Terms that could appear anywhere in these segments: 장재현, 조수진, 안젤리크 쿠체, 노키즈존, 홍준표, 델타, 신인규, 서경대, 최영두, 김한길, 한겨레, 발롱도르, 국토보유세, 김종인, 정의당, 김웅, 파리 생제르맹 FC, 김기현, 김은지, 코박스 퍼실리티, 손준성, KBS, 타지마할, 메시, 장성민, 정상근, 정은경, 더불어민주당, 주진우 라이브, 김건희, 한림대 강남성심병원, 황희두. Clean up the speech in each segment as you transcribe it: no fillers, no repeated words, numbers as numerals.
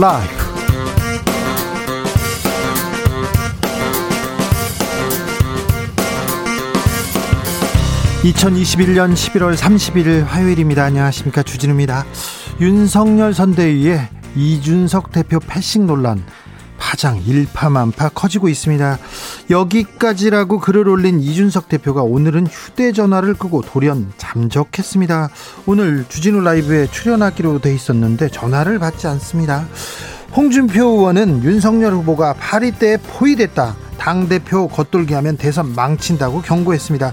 라이브. 2021년 11월 30일 화요일입니다. 안녕하십니까, 주진우입니다. 윤석열 선대위의 이준석 대표 패싱 논란, 파장 일파만파 커지고 있습니다. 여기까지라고 글을 올린 이준석 대표가 오늘은 휴대전화를 끄고 돌연 잠적했습니다. 오늘 주진우 라이브에 출연하기로 돼 있었는데 전화를 받지 않습니다. 홍준표 의원은 윤석열 후보가 파리 때 포위됐다, 당대표 겉돌기 하면 대선 망친다고 경고했습니다.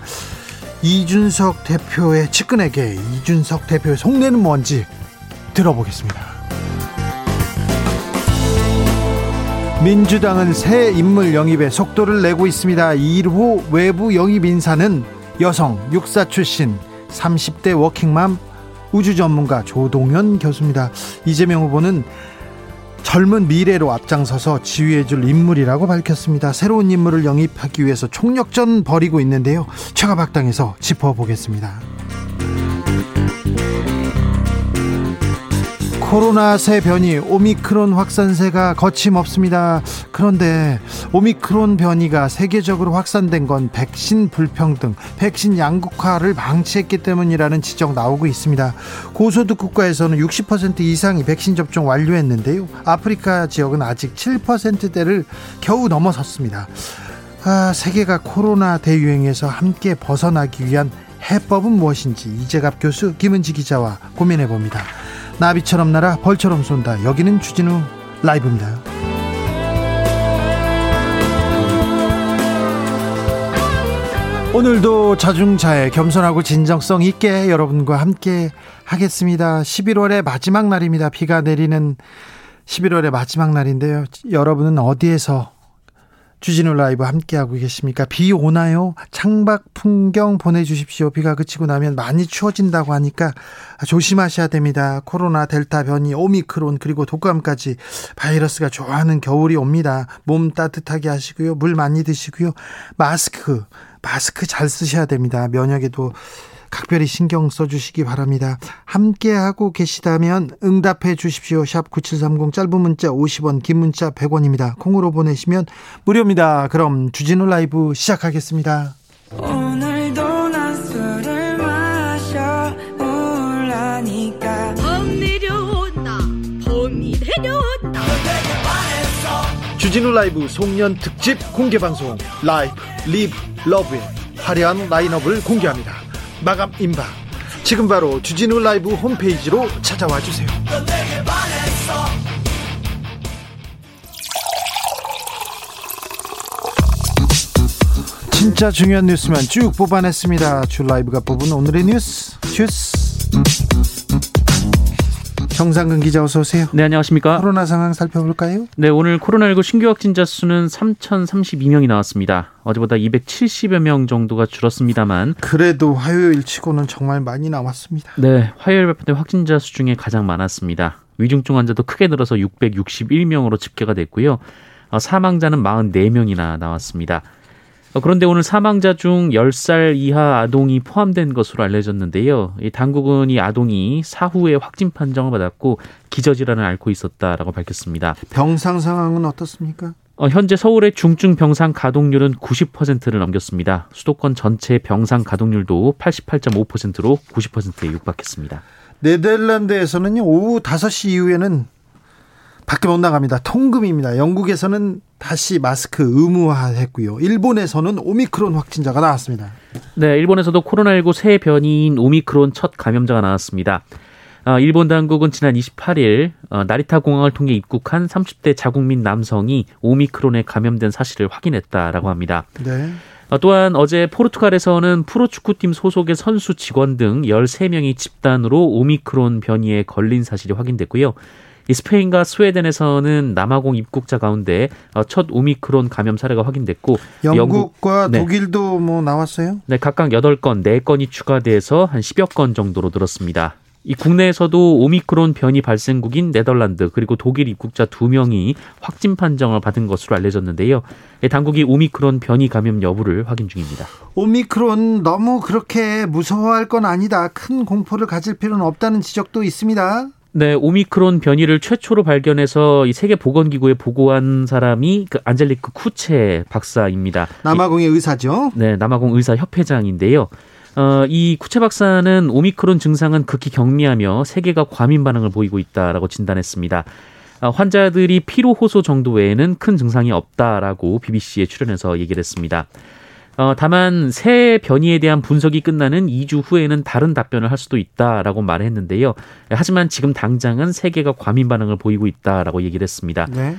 이준석 대표의 측근에게 이준석 대표의 속내는 뭔지 들어보겠습니다. 민주당은 새 인물 영입에 속도를 내고 있습니다. 1호 외부 영입 인사는 여성, 육사 출신, 30대 워킹맘, 우주 전문가 조동연 교수입니다. 이재명 후보는 젊은 미래로 앞장서서 지휘해줄 인물이라고 밝혔습니다. 새로운 인물을 영입하기 위해서 총력전 벌이고 있는데요. 최가박당에서 짚어보겠습니다. 코로나 새 변이 오미크론 확산세가 거침없습니다. 그런데 오미크론 변이가 세계적으로 확산된 건 백신 불평등, 백신 양극화를 방치했기 때문이라는 지적 나오고 있습니다. 고소득 국가에서는 60% 이상이 백신 접종 완료했는데요. 아프리카 지역은 아직 7%대를 겨우 넘어섰습니다. 세계가 코로나 대유행에서 함께 벗어나기 위한 해법은 무엇인지 이재갑 교수, 김은지 기자와 고민해봅니다. 나비처럼 날아 벌처럼 쏜다. 여기는 주진우 라이브입니다. 오늘도 자중자애, 겸손하고 진정성 있게 여러분과 함께 하겠습니다. 11월의 마지막 날입니다. 비가 내리는 11월의 마지막 날인데요. 여러분은 어디에서 주진우 라이브 함께하고 계십니까? 비 오나요? 창밖 풍경 보내주십시오. 비가 그치고 나면 많이 추워진다고 하니까 조심하셔야 됩니다. 코로나, 델타 변이, 오미크론, 그리고 독감까지 바이러스가 좋아하는 겨울이 옵니다. 몸 따뜻하게 하시고요. 물 많이 드시고요. 마스크 잘 쓰셔야 됩니다. 면역에도 각별히 신경 써주시기 바랍니다. 함께하고 계시다면 응답해 주십시오. 샵 9730, 짧은 문자 50원, 긴 문자 100원입니다. 콩으로 보내시면 무료입니다. 그럼 주진우 라이브 시작하겠습니다. 오늘도 난 술을 마셔 울라니까 봄이 내려온다, 봄이 내려온다. 주진우 라이브 송년 특집 공개방송 라이브, 리브, 러브의 화려한 라인업을 공개합니다. 마감 임박. 지금 바로 주진우 라이브 홈페이지로 찾아와 주세요. 진짜 중요한 뉴스만 쭉 뽑아냈습니다. 주 라이브가 뽑은 오늘의 뉴스 주스. 정상근 기자, 어서 오세요. 네, 안녕하십니까. 코로나 상황 살펴볼까요? 네, 오늘 코로나19 신규 확진자 수는 3,032명이 나왔습니다. 어제보다 270여 명 정도가 줄었습니다만 그래도 화요일 치고는 정말 많이 나왔습니다. 네, 화요일 발표된 확진자 수 중에 가장 많았습니다. 위중증 환자도 크게 늘어서 661명으로 집계가 됐고요. 사망자는 44명이나 나왔습니다. 그런데 오늘 사망자 중 10살 이하 아동이 포함된 것으로 알려졌는데요. 당국은 이 아동이 사후에 확진 판정을 받았고 기저질환을 앓고 있었다라고 밝혔습니다. 병상 상황은 어떻습니까? 현재 서울의 중증 병상 가동률은 90%를 넘겼습니다. 수도권 전체 병상 가동률도 88.5%로 90%에 육박했습니다. 네덜란드에서는 오후 5시 이후에는 밖에 못 나갑니다. 통금입니다. 영국에서는 다시 마스크 의무화했고요. 일본에서는 오미크론 확진자가 나왔습니다. 네, 일본에서도 코로나19 새 변이인 오미크론 첫 감염자가 나왔습니다. 일본 당국은 지난 28일 나리타 공항을 통해 입국한 30대 자국민 남성이 오미크론에 감염된 사실을 확인했다라고 합니다. 네. 또한 어제 포르투갈에서는 프로축구팀 소속의 선수 직원 등 13명이 집단으로 오미크론 변이에 걸린 사실이 확인됐고요. 스페인과 스웨덴에서는 남아공 입국자 가운데 첫 오미크론 감염 사례가 확인됐고, 영국과 네, 독일도 뭐 나왔어요? 네, 각각 8건, 4건이 추가돼서 한 10여 건 정도로 늘었습니다. 이 국내에서도 오미크론 변이 발생국인 네덜란드 그리고 독일 입국자 2명이 확진 판정을 받은 것으로 알려졌는데요. 당국이 오미크론 변이 감염 여부를 확인 중입니다. 오미크론 너무 그렇게 무서워할 건 아니다, 큰 공포를 가질 필요는 없다는 지적도 있습니다. 네, 오미크론 변이를 최초로 발견해서 이 세계보건기구에 보고한 사람이 그 안젤리크 쿠체 박사입니다. 남아공의 의사죠. 네, 남아공 의사협회장인데요. 이 쿠체 박사는 오미크론 증상은 극히 경미하며 세계가 과민 반응을 보이고 있다라고 진단했습니다. 환자들이 피로 호소 정도 외에는 큰 증상이 없다라고 BBC에 출연해서 얘기를 했습니다. 다만 새 변이에 대한 분석이 끝나는 2주 후에는 다른 답변을 할 수도 있다라고 말했는데요. 하지만 지금 당장은 세계가 과민 반응을 보이고 있다라고 얘기를 했습니다. 네.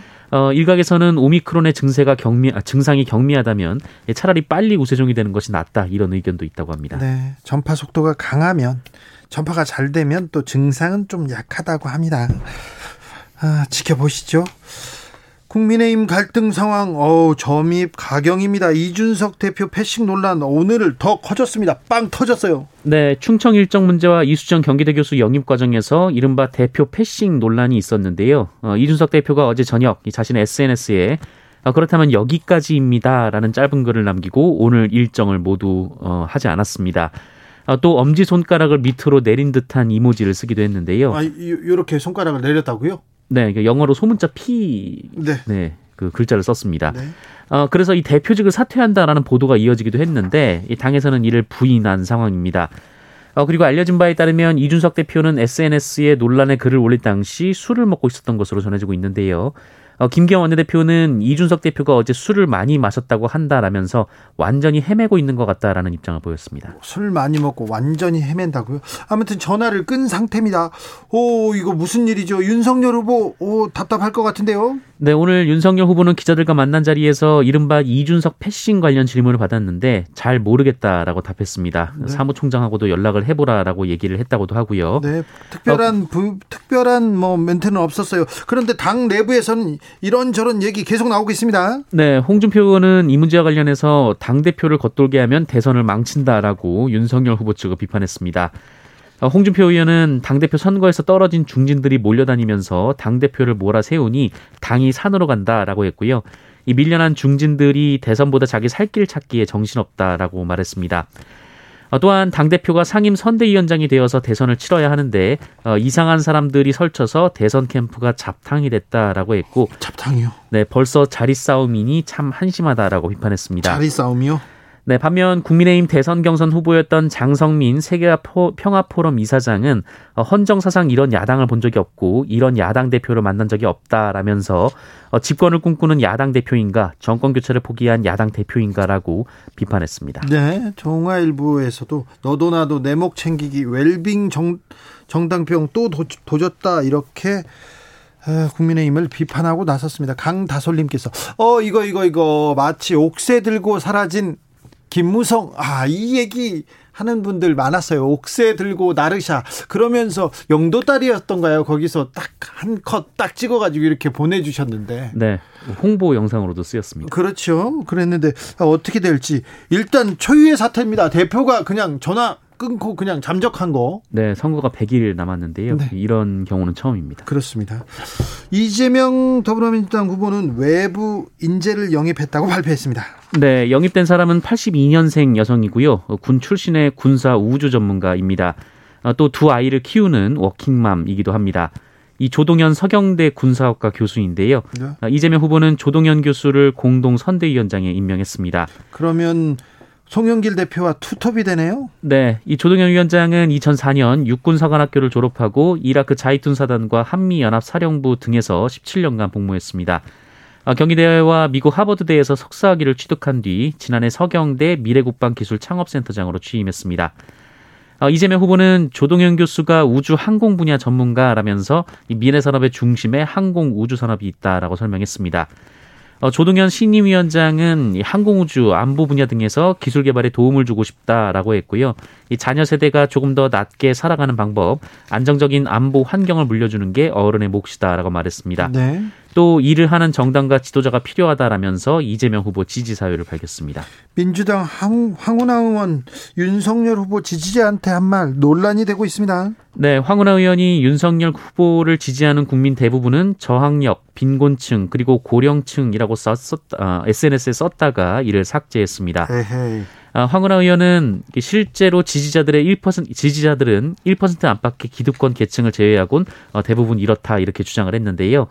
일각에서는 오미크론의 증상이 경미하다면 차라리 빨리 우세종이 되는 것이 낫다, 이런 의견도 있다고 합니다. 네, 전파 속도가 강하면, 전파가 잘 되면 또 증상은 좀 약하다고 합니다. 지켜보시죠. 국민의힘 갈등 상황, 점입 가경입니다. 이준석 대표 패싱 논란 오늘을 더 커졌습니다. 빵 터졌어요. 네, 충청 일정 문제와 이수정 경기대 교수 영입 과정에서 이른바 대표 패싱 논란이 있었는데요. 이준석 대표가 어제 저녁 자신의 SNS에 그렇다면 여기까지입니다라는 짧은 글을 남기고 오늘 일정을 모두 하지 않았습니다. 또 엄지손가락을 밑으로 내린 듯한 이모지를 쓰기도 했는데요. 이렇게 손가락을 내렸다고요? 네, 영어로 소문자 P, 네, 그 글자를 썼습니다. 네. 그래서 이 대표직을 사퇴한다라는 보도가 이어지기도 했는데 이 당에서는 이를 부인한 상황입니다. 그리고 알려진 바에 따르면 이준석 대표는 SNS에 논란의 글을 올릴 당시 술을 먹고 있었던 것으로 전해지고 있는데요. 김기현 원내대표는 이준석 대표가 어제 술을 많이 마셨다고 한다라면서 완전히 헤매고 있는 것 같다라는 입장을 보였습니다. 술 많이 먹고 완전히 헤맨다고요? 아무튼 전화를 끈 상태입니다. 이거 무슨 일이죠? 윤석열 후보 답답할 것 같은데요? 네, 오늘 윤석열 후보는 기자들과 만난 자리에서 이른바 이준석 패싱 관련 질문을 받았는데 잘 모르겠다라고 답했습니다. 네. 사무총장하고도 연락을 해보라라고 얘기를 했다고도 하고요. 네, 특별한 멘트는 없었어요. 그런데 당 내부에서는 이런저런 얘기 계속 나오고 있습니다. 네, 홍준표 의원은 이 문제와 관련해서 당대표를 겉돌게 하면 대선을 망친다라고 윤석열 후보 측을 비판했습니다. 홍준표 의원은 당대표 선거에서 떨어진 중진들이 몰려다니면서 당대표를 몰아세우니 당이 산으로 간다라고 했고요. 이 밀려난 중진들이 대선보다 자기 살길 찾기에 정신없다라고 말했습니다. 또한 당대표가 상임 선대위원장이 되어서 대선을 치러야 하는데 이상한 사람들이 설쳐서 대선 캠프가 잡탕이 됐다라고 했고, 잡탕이요? 네, 벌써 자리 싸움이니 참 한심하다라고 비판했습니다. 자리 싸움이요? 네, 반면 국민의힘 대선 경선 후보였던 장성민 세계평화포럼 이사장은 헌정사상 이런 야당을 본 적이 없고 이런 야당 대표를 만난 적이 없다라면서 집권을 꿈꾸는 야당 대표인가, 정권교체를 포기한 야당 대표인가라고 비판했습니다. 네, 정화일보에서도 너도 나도 내 목 챙기기 웰빙 정당병 또 도졌다, 이렇게 국민의힘을 비판하고 나섰습니다. 강다솔님께서 이거 마치 옥새 들고 사라진 김무성, 이 얘기 하는 분들 많았어요. 옥새 들고 나르샤 그러면서 영도딸이었던가요? 거기서 딱 한 컷 딱 찍어가지고 이렇게 보내주셨는데, 네, 홍보 영상으로도 쓰였습니다. 그렇죠. 그랬는데 어떻게 될지 일단 초유의 사태입니다. 대표가 그냥 전화 끊고 그냥 잠적한 거. 네, 선거가 100일 남았는데요. 네. 이런 경우는 처음입니다. 그렇습니다. 이재명 더불어민주당 후보는 외부 인재를 영입했다고 발표했습니다. 네, 영입된 사람은 82년생 여성이고요. 군 출신의 군사 우주 전문가입니다. 또 두 아이를 키우는 워킹맘이기도 합니다. 이 조동연 서경대 군사학과 교수인데요. 네. 이재명 후보는 조동연 교수를 공동 선대위원장에 임명했습니다. 그러면 송영길 대표와 투톱이 되네요. 네, 이 조동연 위원장은 2004년 육군사관학교를 졸업하고 이라크 자이툰 사단과 한미연합사령부 등에서 17년간 복무했습니다. 경희대와 미국 하버드대에서 석사학위를 취득한 뒤 지난해 서경대 미래국방기술창업센터장으로 취임했습니다. 이재명 후보는 조동연 교수가 우주 항공 분야 전문가라면서 이 미래산업의 중심에 항공우주산업이 있다라고 설명했습니다. 조동연 신임위원장은 항공우주, 안보 분야 등에서 기술 개발에 도움을 주고 싶다라고 했고요. 이 자녀 세대가 조금 더 낮게 살아가는 방법, 안정적인 안보 환경을 물려주는 게 어른의 몫이다라고 말했습니다. 네. 또 일을 하는 정당과 지도자가 필요하다라면서 이재명 후보 지지 사유를 밝혔습니다. 민주당 황운하 의원, 윤석열 후보 지지자한테 한 말 논란이 되고 있습니다. 네, 황운하 의원이 윤석열 후보를 지지하는 국민 대부분은 저학력, 빈곤층 그리고 고령층이라고 SNS에 썼다가 이를 삭제했습니다. 에헤이. 황운하 의원은 실제로 지지자들은 1% 안팎의 기득권 계층을 제외하곤 대부분 이렇다 이렇게 주장을 했는데요.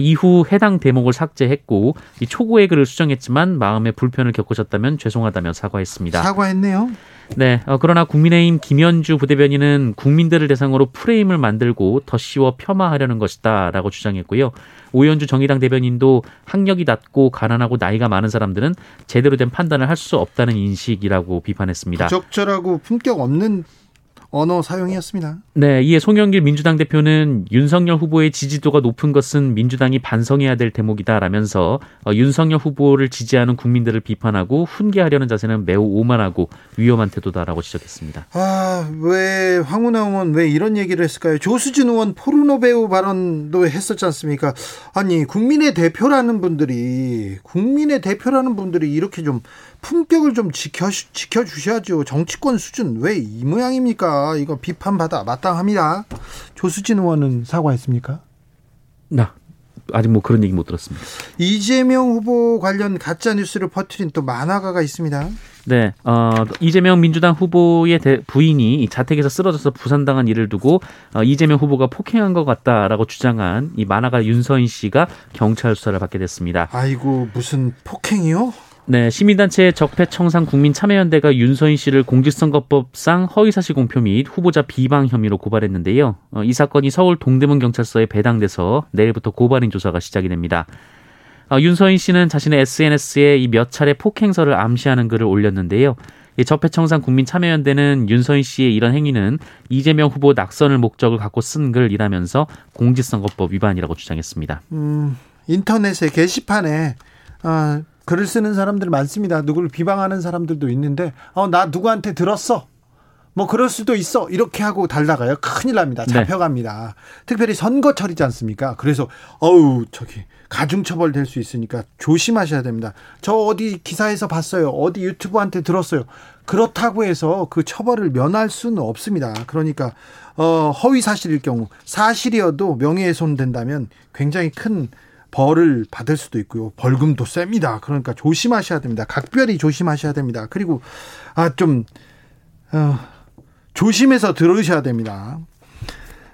이후 해당 대목을 삭제했고 이 초고의 글을 수정했지만 마음에 불편을 겪으셨다면 죄송하다며 사과했습니다. 사과했네요. 네. 그러나 국민의힘 김현주 부대변인은 국민들을 대상으로 프레임을 만들고 더 씌워 폄하하려는 것이다 라고 주장했고요. 오현주 정의당 대변인도 학력이 낮고 가난하고 나이가 많은 사람들은 제대로 된 판단을 할 수 없다는 인식이라고 비판했습니다. 적절하고 품격 없는 언어 사용이었습니다. 네, 이에 송영길 민주당 대표는 윤석열 후보의 지지도가 높은 것은 민주당이 반성해야 될 대목이다라면서 윤석열 후보를 지지하는 국민들을 비판하고 훈계하려는 자세는 매우 오만하고 위험한 태도다라고 지적했습니다. 아, 왜 황운하 의원 왜 이런 얘기를 했을까요? 조수진 의원 포르노 배우 발언도 했었지 않습니까? 아니, 국민의 대표라는 분들이 이렇게 좀 품격을 좀 지켜주셔야죠. 정치권 수준 왜 이 모양입니까? 이거 비판받아 마땅합니다. 조수진 의원은 사과했습니까? 아직 그런 얘기 못 들었습니다. 이재명 후보 관련 가짜 뉴스를 퍼뜨린 또 만화가가 있습니다. 네, 이재명 민주당 후보의 부인이 자택에서 쓰러져서 부상당한 일을 두고 이재명 후보가 폭행한 것 같다라고 주장한 이 만화가 윤서인 씨가 경찰 수사를 받게 됐습니다. 아이고, 무슨 폭행이요? 네, 시민단체 적폐청산 국민참여연대가 윤서인 씨를 공직선거법상 허위사실 공표 및 후보자 비방 혐의로 고발했는데요. 이 사건이 서울 동대문경찰서에 배당돼서 내일부터 고발인 조사가 시작이 됩니다. 윤서인 씨는 자신의 SNS에 이 몇 차례 폭행설을 암시하는 글을 올렸는데요. 적폐청산 국민참여연대는 윤서인 씨의 이런 행위는 이재명 후보 낙선을 목적을 갖고 쓴 글이라면서 공직선거법 위반이라고 주장했습니다. 인터넷의 게시판에 글을 쓰는 사람들 많습니다. 누구를 비방하는 사람들도 있는데 나 누구한테 들었어. 그럴 수도 있어. 이렇게 하고 달라가요. 큰일 납니다. 잡혀갑니다. 네. 특별히 선거철이지 않습니까? 그래서 가중처벌 될 수 있으니까 조심하셔야 됩니다. 저 어디 기사에서 봤어요. 어디 유튜브한테 들었어요. 그렇다고 해서 그 처벌을 면할 수는 없습니다. 그러니까 허위사실일 경우 사실이어도 명예훼손 된다면 굉장히 큰 벌을 받을 수도 있고요. 벌금도 셉니다. 그러니까 조심하셔야 됩니다. 각별히 조심하셔야 됩니다. 그리고 조심해서 들으셔야 됩니다.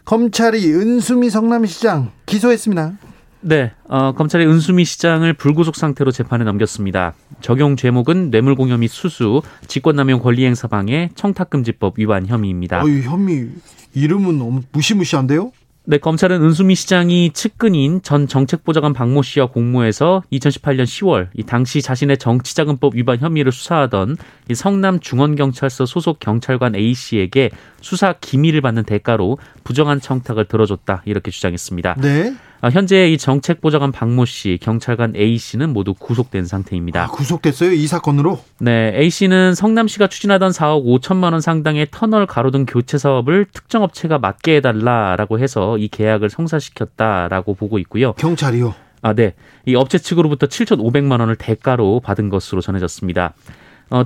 검찰이 은수미 성남시장 기소했습니다. 네, 검찰이 은수미 시장을 불구속 상태로 재판에 넘겼습니다. 적용 죄목은 뇌물공여 및 수수, 직권남용 권리행사방해, 청탁금지법 위반 혐의입니다. 혐의 이름은 무시무시한데요? 네, 검찰은 은수미 시장이 측근인 전 정책보좌관 박모 씨와 공모해서 2018년 10월 이 당시 자신의 정치자금법 위반 혐의를 수사하던 이 성남중원경찰서 소속 경찰관 A 씨에게 수사 기밀을 받는 대가로 부정한 청탁을 들어줬다 이렇게 주장했습니다. 네. 현재 이 정책보좌관 박모 씨, 경찰관 A 씨는 모두 구속된 상태입니다. 구속됐어요? 이 사건으로? 네, A 씨는 성남시가 추진하던 4억 5천만 원 상당의 터널 가로등 교체 사업을 특정 업체가 맡게 해달라라고 해서 이 계약을 성사시켰다라고 보고 있고요. 경찰이요? 네, 이 업체 측으로부터 7,500만 원을 대가로 받은 것으로 전해졌습니다.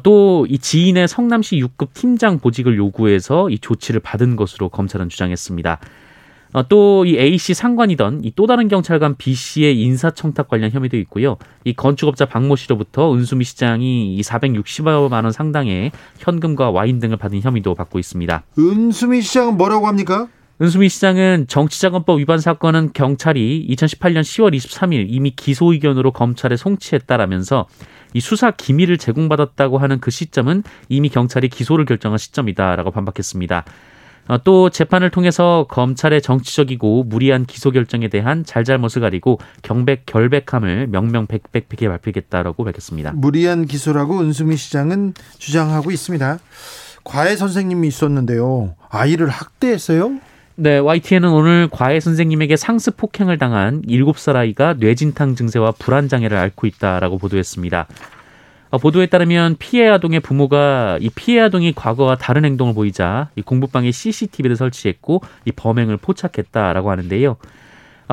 또 이 지인의 성남시 6급 팀장 보직을 요구해서 이 조치를 받은 것으로 검찰은 주장했습니다. 또 이 A씨 상관이던 이 또 다른 경찰관 B씨의 인사청탁 관련 혐의도 있고요. 이 건축업자 박모 씨로부터 은수미 시장이 460만 원 상당의 현금과 와인 등을 받은 혐의도 받고 있습니다. 은수미 시장은 뭐라고 합니까? 은수미 시장은 정치자금법 위반 사건은 경찰이 2018년 10월 23일 이미 기소 의견으로 검찰에 송치했다라면서 이 수사 기밀을 제공받았다고 하는 그 시점은 이미 경찰이 기소를 결정한 시점이다라고 반박했습니다. 또 재판을 통해서 검찰의 정치적이고 무리한 기소 결정에 대한 잘잘못을 가리고 결백함을 명명백백하게 밝히겠다라고 밝혔습니다. 무리한 기소라고 은수미 시장은 주장하고 있습니다. 과외 선생님이 있었는데요. 아이를 학대했어요? 네, YTN은 오늘 과외 선생님에게 상습 폭행을 당한 7살 아이가 뇌진탕 증세와 불안장애를 앓고 있다라고 보도했습니다. 보도에 따르면 피해 아동의 부모가 이 피해 아동이 과거와 다른 행동을 보이자 이 공부방에 CCTV를 설치했고 이 범행을 포착했다라고 하는데요.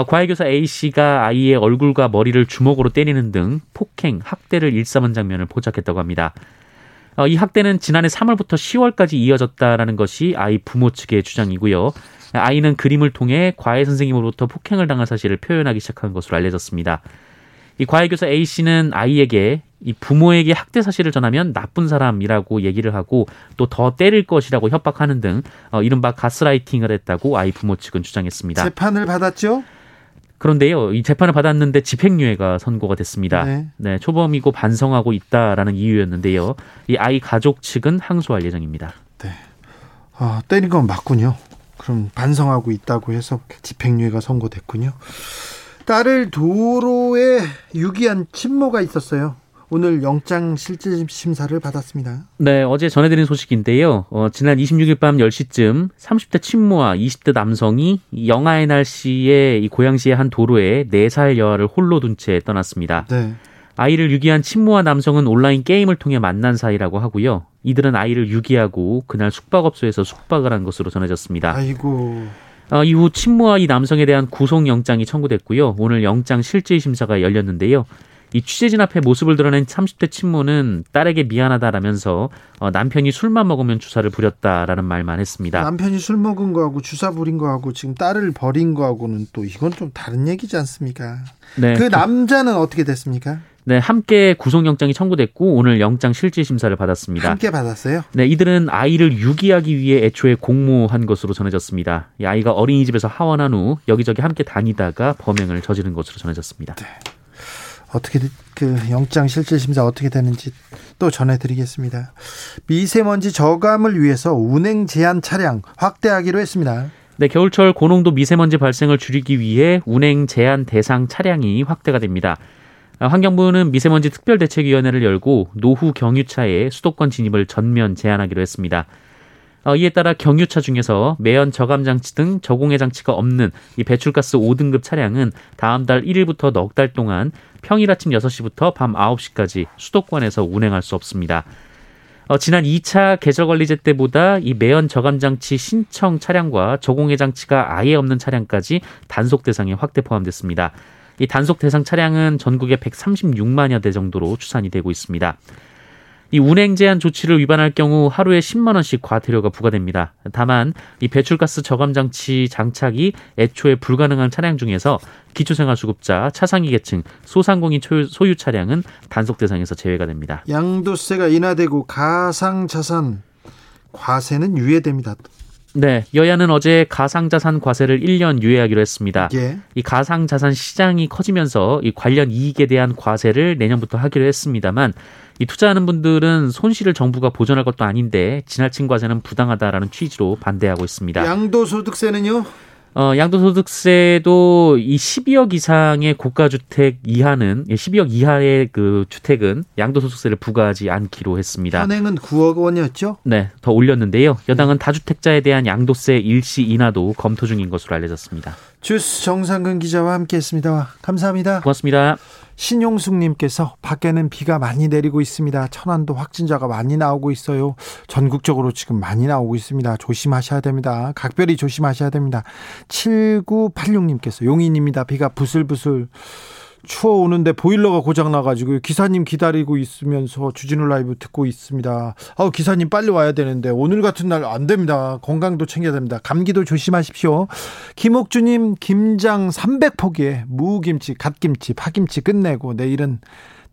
과외교사 A씨가 아이의 얼굴과 머리를 주먹으로 때리는 등 폭행, 학대를 일삼은 장면을 포착했다고 합니다. 이 학대는 지난해 3월부터 10월까지 이어졌다라는 것이 아이 부모 측의 주장이고요. 아이는 그림을 통해 과외 선생님으로부터 폭행을 당한 사실을 표현하기 시작한 것으로 알려졌습니다. 이 과외교사 A씨는 아이에게 이 부모에게 학대 사실을 전하면 나쁜 사람이라고 얘기를 하고 또 더 때릴 것이라고 협박하는 등 이른바 가스라이팅을 했다고 아이 부모 측은 주장했습니다. 재판을 받았죠? 그런데요, 이 재판을 받았는데 집행유예가 선고가 됐습니다. 네, 초범이고 반성하고 있다라는 이유였는데요. 이 아이 가족 측은 항소할 예정입니다. 네, 때린 건 맞군요. 그럼 반성하고 있다고 해서 집행유예가 선고됐군요. 딸을 도로에 유기한 친모가 있었어요. 오늘 영장실질심사를 받았습니다. 네, 어제 전해드린 소식인데요. 지난 26일 밤 10시쯤 30대 친모와 20대 남성이 영하의 날씨에 고양시의 한 도로에 4살 여아를 홀로 둔 채 떠났습니다. 네. 아이를 유기한 친모와 남성은 온라인 게임을 통해 만난 사이라고 하고요. 이들은 아이를 유기하고 그날 숙박업소에서 숙박을 한 것으로 전해졌습니다. 아이고... 이후 친모와 이 남성에 대한 구속영장이 청구됐고요. 오늘 영장실질심사가 열렸는데요. 이 취재진 앞에 모습을 드러낸 30대 친모는 딸에게 미안하다라면서 남편이 술만 먹으면 주사를 부렸다라는 말만 했습니다. 남편이 술 먹은 거하고 주사 부린 거하고 지금 딸을 버린 거하고는 또 이건 좀 다른 얘기지 않습니까? 네, 그 남자는 어떻게 됐습니까? 네, 함께 구속영장이 청구됐고 오늘 영장실질심사를 받았습니다. 함께 받았어요? 네, 이들은 아이를 유기하기 위해 애초에 공모한 것으로 전해졌습니다. 이 아이가 어린이집에서 하원한 후 여기저기 함께 다니다가 범행을 저지른 것으로 전해졌습니다. 네. 어떻게 그 영장실질심사 어떻게 되는지 또 전해드리겠습니다. 미세먼지 저감을 위해서 운행 제한 차량 확대하기로 했습니다. 네, 겨울철 고농도 미세먼지 발생을 줄이기 위해 운행 제한 대상 차량이 확대가 됩니다. 환경부는 미세먼지 특별대책위원회를 열고 노후 경유차의 수도권 진입을 전면 제한하기로 했습니다. 이에 따라 경유차 중에서 매연 저감장치 등 저공해 장치가 없는 이 배출가스 5등급 차량은 다음 달 1일부터 넉 달 동안 평일 아침 6시부터 밤 9시까지 수도권에서 운행할 수 없습니다. 지난 2차 계절관리제 때보다 이 매연 저감장치 신청 차량과 저공해 장치가 아예 없는 차량까지 단속 대상에 확대 포함됐습니다. 이 단속 대상 차량은 전국에 136만여 대 정도로 추산이 되고 있습니다. 이 운행 제한 조치를 위반할 경우 하루에 10만 원씩 과태료가 부과됩니다. 다만 이 배출가스 저감 장치 장착이 애초에 불가능한 차량 중에서 기초생활수급자, 차상위 계층, 소상공인 소유 차량은 단속 대상에서 제외가 됩니다. 양도세가 인하되고 가상자산 과세는 유예됩니다. 네, 여야는 어제 가상자산 과세를 1년 유예하기로 했습니다. 예. 이 가상자산 시장이 커지면서 이 관련 이익에 대한 과세를 내년부터 하기로 했습니다만 이 투자하는 분들은 손실을 정부가 보전할 것도 아닌데 지나친 과세는 부당하다라는 취지로 반대하고 있습니다. 양도소득세는요? 양도소득세도 이 12억 이상의 고가주택 이하는 12억 이하의 그 주택은 양도소득세를 부과하지 않기로 했습니다. 현행은 9억 원이었죠? 네, 더 올렸는데요. 여당은 다주택자에 대한 양도세 일시 인하도 검토 중인 것으로 알려졌습니다. 주스 정상근 기자와 함께했습니다. 감사합니다. 고맙습니다. 신용숙님께서 밖에는 비가 많이 내리고 있습니다. 천안도 확진자가 많이 나오고 있어요. 전국적으로 지금 많이 나오고 있습니다. 조심하셔야 됩니다. 각별히 조심하셔야 됩니다. 7986님께서 용인입니다. 비가 부슬부슬 추워오는데 보일러가 고장나가지고 기사님 기다리고 있으면서 주진우 라이브 듣고 있습니다. 기사님 빨리 와야 되는데 오늘 같은 날 안 됩니다. 건강도 챙겨야 됩니다. 감기도 조심하십시오. 김옥주님, 김장 300포기에 무김치, 갓김치, 파김치 끝내고 내일은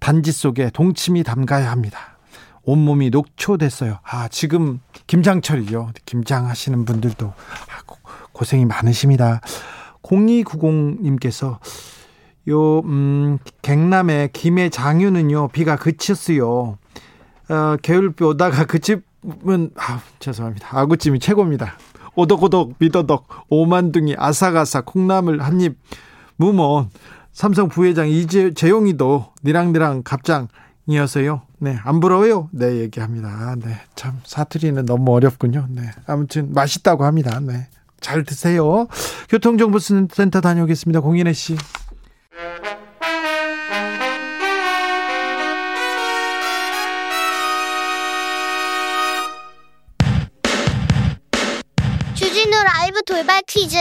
단지 속에 동치미 담가야 합니다. 온몸이 녹초됐어요. 지금 김장철이죠. 김장 하시는 분들도 고생이 많으십니다. 0290님께서 갱남의 김해 장유는요, 비가 그쳤어요. 개울비 오다가 그 집은, 죄송합니다. 아구찜이 최고입니다. 오덕오덕, 미더덕, 오만둥이, 아삭아삭, 콩나물, 한입, 무모원. 삼성 부회장 재용이도 니랑니랑 갑장이어서요. 네, 안 부러워요? 네, 얘기합니다. 네, 참, 사투리는 너무 어렵군요. 네, 아무튼 맛있다고 합니다. 네, 잘 드세요. 교통정보센터 다녀오겠습니다. 공인혜 씨. 주진우 라이브 돌발 퀴즈.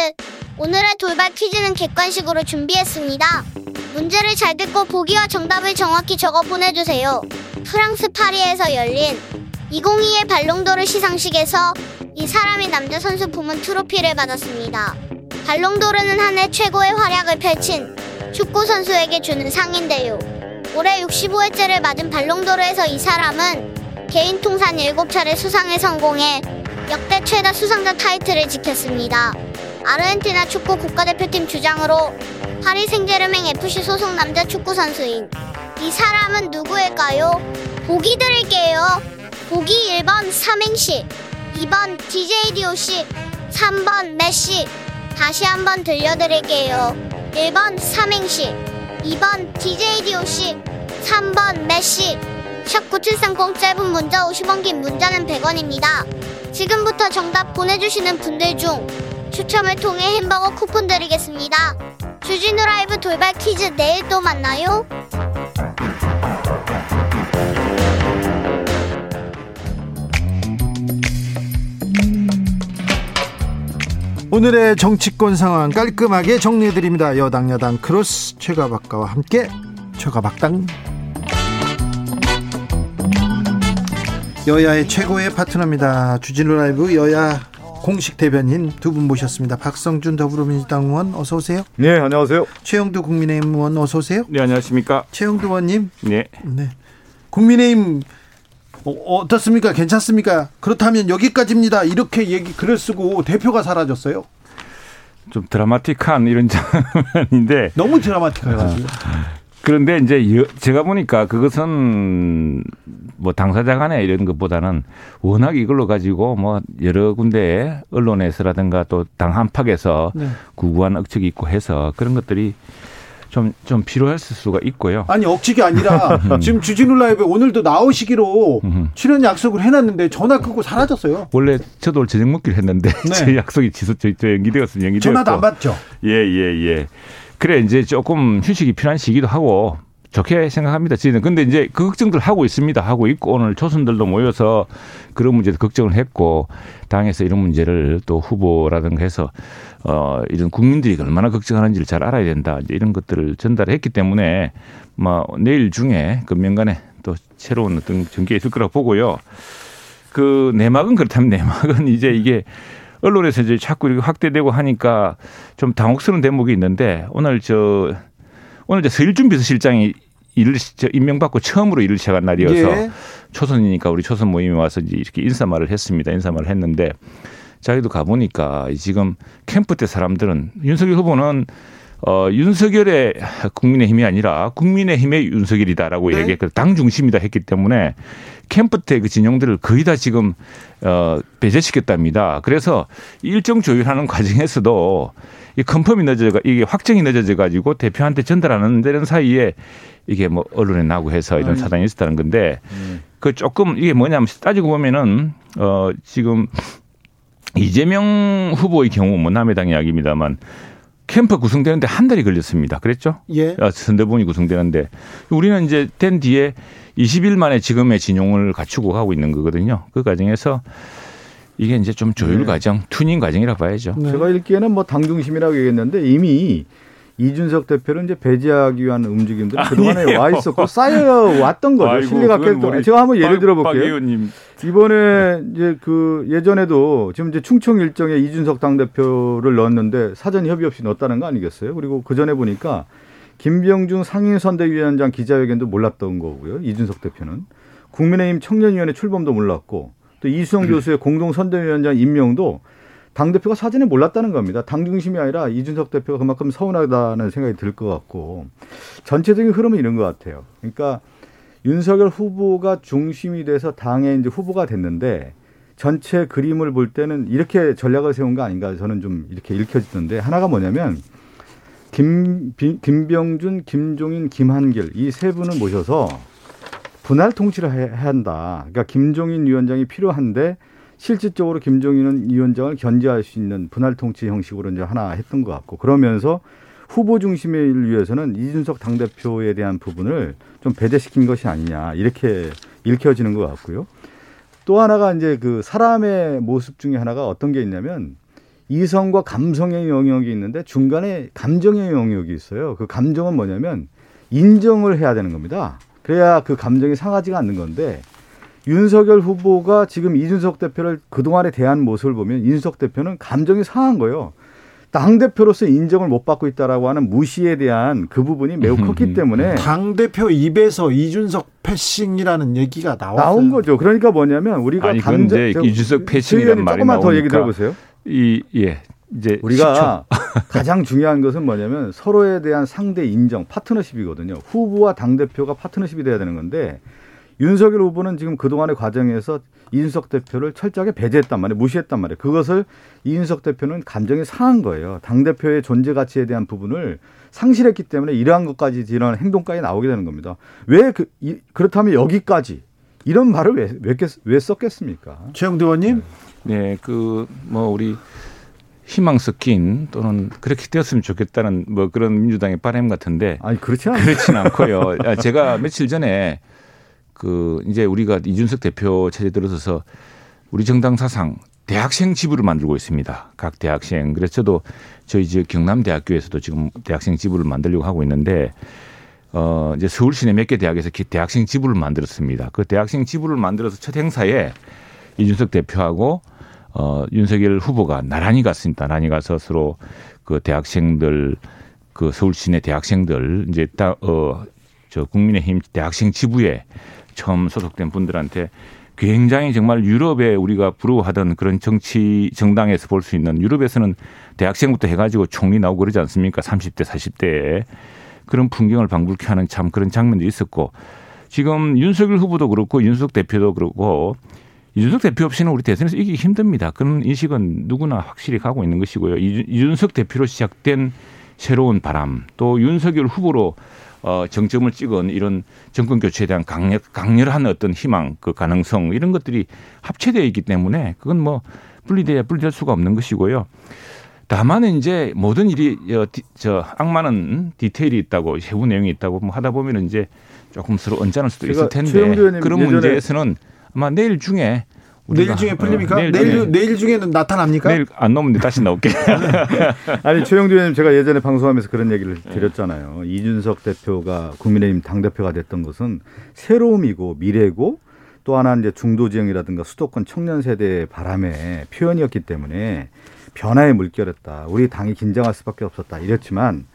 오늘의 돌발 퀴즈는 객관식으로 준비했습니다. 문제를 잘 듣고 보기와 정답을 정확히 적어 보내주세요. 프랑스 파리에서 열린 2022 발롱도르 시상식에서 이 사람이 남자 선수 부문 트로피를 받았습니다. 발롱도르는 한 해 최고의 활약을 펼친 축구선수에게 주는 상인데요. 올해 65회째를 맞은 발롱도르에서 이 사람은 개인 통산 7차례 수상에 성공해 역대 최다 수상자 타이틀을 지켰습니다. 아르헨티나 축구 국가대표팀 주장으로 파리 생제르맹 FC 소속 남자 축구선수인 이 사람은 누구일까요? 보기 드릴게요. 보기 1번 삼행시, 2번 DJDOC, 3번 메시. 다시 한번 들려드릴게요. 1번 삼행시, 2번 DJDOC, 3번 메시. 샵 9730, 짧은 문자 50원, 긴 문자는 100원입니다. 지금부터 정답 보내주시는 분들 중 추첨을 통해 햄버거 쿠폰 드리겠습니다. 주진우 라이브 돌발 퀴즈, 내일 또 만나요. 오늘의 정치권 상황 깔끔하게 정리해드립니다. 여당 야당 크로스 최가박과와 함께 최가박당. 여야의 최고의 파트너입니다. 주진우 라이브 여야 공식 대변인 두 분 모셨습니다. 박성준 더불어민주당 의원 어서 오세요. 네, 안녕하세요. 최영두 국민의힘 의원 어서 오세요. 네, 안녕하십니까. 최영두 의원님. 네. 네. 국민의힘 어떻습니까? 괜찮습니까? 그렇다면 여기까지입니다. 이렇게 얘기 글을 쓰고 대표가 사라졌어요. 좀 드라마틱한 이런 장면인데. 너무 드라마틱해가지고. 그런데 이제 제가 보니까 그것은 뭐 당사자 간에 이런 것보다는 워낙 이걸로 가지고 뭐 여러 군데에 언론에서라든가 또 당 한팍에서 네. 구구한 억측이 있고 해서 그런 것들이 좀 필요했을 수가 있고요. 아니 억지가 아니라 지금 주진우 라이브에 오늘도 나오시기로 출연 약속을 해놨는데 전화 끊고 사라졌어요. 원래 저도 오늘 저녁 먹기로 했는데 네. 제 약속이 취소 연기되었습니다. 전화도 안 받죠. 예. 그래 이제 조금 휴식이 필요한 시기도 하고 좋게 생각합니다. 저희는 근데 이제 그 걱정들 하고 있고 오늘 초선들도 모여서 그런 문제도 걱정을 했고 당에서 이런 문제를 또 후보라든가 해서 이런 국민들이 얼마나 걱정하는지를 잘 알아야 된다. 이제 이런 것들을 전달했기 때문에 뭐 내일 중에 금년간에 또 새로운 어떤 전개가 있을 거라고 보고요. 그 내막은 그렇다면 내막은 이제 이게 언론에서 이제 자꾸 이렇게 확대되고 하니까 좀 당혹스러운 대목이 있는데 오늘 서일준 비서실장이 일을 임명받고 처음으로 일을 시작한 날이어서 예. 초선이니까 우리 초선 모임에 와서 이제 이렇게 인사말을 했습니다. 인사말을 했는데 자기도 가보니까 지금 캠프 때 사람들은 윤석열 후보는 윤석열의 국민의힘이 아니라 국민의힘의 윤석열이다라고 네. 얘기했고 당 중심이다 했기 때문에 캠프 때 그 진영들을 거의 다 지금 배제시켰답니다. 그래서 일정 조율하는 과정에서도 이 컨펌이 늦어져, 이게 확정이 늦어져 가지고 대표한테 전달하는 데는 사이에 이게 뭐 언론에 나고 해서 이런 사단이 있었다는 건데 그 조금 이게 뭐냐면 따지고 보면은 지금 이재명 후보의 경우 뭐 남의 당 이야기입니다만 캠프 구성되는데 한 달이 걸렸습니다. 그랬죠? 예. 선대본이 구성되는데 우리는 이제 된 뒤에 20일 만에 지금의 진용을 갖추고 가고 있는 거거든요. 그 과정에서 이게 이제 좀 조율 과정, 튜닝 과정이라고 봐야죠. 네. 제가 읽기에는 뭐 당 중심이라고 얘기했는데 이미 이준석 대표를 이제 배제하기 위한 움직임들이 그동안에 와 있었고 쌓여 왔던 거죠. 실리가 계속. 제가 한번 예를 들어볼게요. 이번에 이제 그 예전에도 지금 이제 충청 일정에 이준석 당 대표를 넣었는데 사전 협의 없이 넣었다는 거 아니겠어요? 그리고 그 전에 보니까 김병준 상임선대위원장 기자회견도 몰랐던 거고요. 이준석 대표는 국민의힘 청년위원회 출범도 몰랐고. 또 이수정 교수의 공동선대위원장 임명도 당대표가 사전에 몰랐다는 겁니다. 당 중심이 아니라 이준석 대표가 그만큼 서운하다는 생각이 들 것 같고 전체적인 흐름은 이런 것 같아요. 그러니까 윤석열 후보가 중심이 돼서 당의 이제 후보가 됐는데 전체 그림을 볼 때는 이렇게 전략을 세운 거 아닌가 저는 좀 이렇게 읽혀지던데 하나가 뭐냐면 김병준, 김종인, 김한길 이 세 분을 모셔서 분할 통치를 해야 한다. 그러니까 김종인 위원장이 필요한데 실질적으로 김종인 위원장을 견제할 수 있는 분할 통치 형식으로 이제 하나 했던 것 같고 그러면서 후보 중심의 일을 위해서는 이준석 당대표에 대한 부분을 좀 배제시킨 것이 아니냐 이렇게 읽혀지는 것 같고요. 또 하나가 이제 그 사람의 모습 중에 하나가 어떤 게 있냐면 이성과 감성의 영역이 있는데 중간에 감정의 영역이 있어요. 그 감정은 뭐냐면 인정을 해야 되는 겁니다. 그래야 그 감정이 상하지가 않는 건데 윤석열 후보가 지금 이준석 대표를 그동안에 대한 모습을 보면 이준석 대표는 감정이 상한 거예요. 당대표로서 인정을 못 받고 있다라고 하는 무시에 대한 그 부분이 매우 컸기 때문에 당대표 입에서 이준석 패싱이라는 얘기가 나온 거죠. 그러니까 뭐냐면 우리가 당대 이준석 패싱이라는 말이 조금만 더 얘기 들어보세요. 이제 우리가 가장 중요한 것은 뭐냐면 서로에 대한 상대 인정, 파트너십이거든요. 후보와 당대표가 파트너십이 돼야 되는 건데 윤석열 후보는 지금 그동안의 과정에서 이준석 대표를 철저하게 배제했단 말이에요. 무시했단 말이에요. 그것을 이준석 대표는 감정이 상한 거예요. 당대표의 존재 가치에 대한 부분을 상실했기 때문에 이러한 것까지, 이런 행동까지 나오게 되는 겁니다. 왜 그렇다면 여기까지 이런 말을 왜 썼겠습니까? 최영두 의원님? 네, 우리 희망 섞인 또는 그렇게 되었으면 좋겠다는 그런 민주당의 바람 같은데. 아니, 그렇진 않고요. 제가 며칠 전에 이제 우리가 이준석 대표 체제 들어서서 우리 정당 사상 대학생 지부를 만들고 있습니다. 각 대학생. 그래서 저도 저희 지역 경남대학교에서도 지금 대학생 지부를 만들려고 하고 있는데, 이제 서울 시내 몇 개 대학에서 대학생 지부를 만들었습니다. 그 대학생 지부를 만들어서 첫 행사에 이준석 대표하고 윤석열 후보가 나란히 갔습니다. 나란히 가서 서로 그 대학생들, 그 서울 시내 대학생들, 이제 저 국민의힘 대학생 지부에 처음 소속된 분들한테 굉장히 정말 유럽에 우리가 부러워하던 그런 정치 정당에서 볼 수 있는, 유럽에서는 대학생부터 해가지고 총리 나오고 그러지 않습니까? 30대, 40대에 그런 풍경을 방불케 하는 참 그런 장면도 있었고, 지금 윤석열 후보도 그렇고 윤석 대표도 그렇고 이준석 대표 없이는 우리 대선에서 이기기 힘듭니다. 그런 인식은 누구나 확실히 가고 있는 것이고요. 이준석 대표로 시작된 새로운 바람, 또 윤석열 후보로 정점을 찍은 이런 정권 교체에 대한 강렬한 어떤 희망, 그 가능성, 이런 것들이 합체되어 있기 때문에 그건 분리될 수가 없는 것이고요. 다만 이제 모든 일이 악마는 디테일이 있다고, 세부 내용이 있다고 하다 보면 이제 조금 서로 언짢을 수도 있을 텐데, 그런 문제에서는 아마 내일 중에 풀립니까? 내일 중에는 나타납니까? 내일 안 나오면 다시 나올게. 아니, 최영두 의원님, 제가 예전에 방송하면서 그런 얘기를 드렸잖아요. 이준석 대표가 국민의힘 당대표가 됐던 것은 새로움이고 미래고, 또 하나 이제 중도지형이라든가 수도권 청년 세대의 바람의 표현이었기 때문에 변화에 물결했다, 우리 당이 긴장할 수밖에 없었다, 이랬지만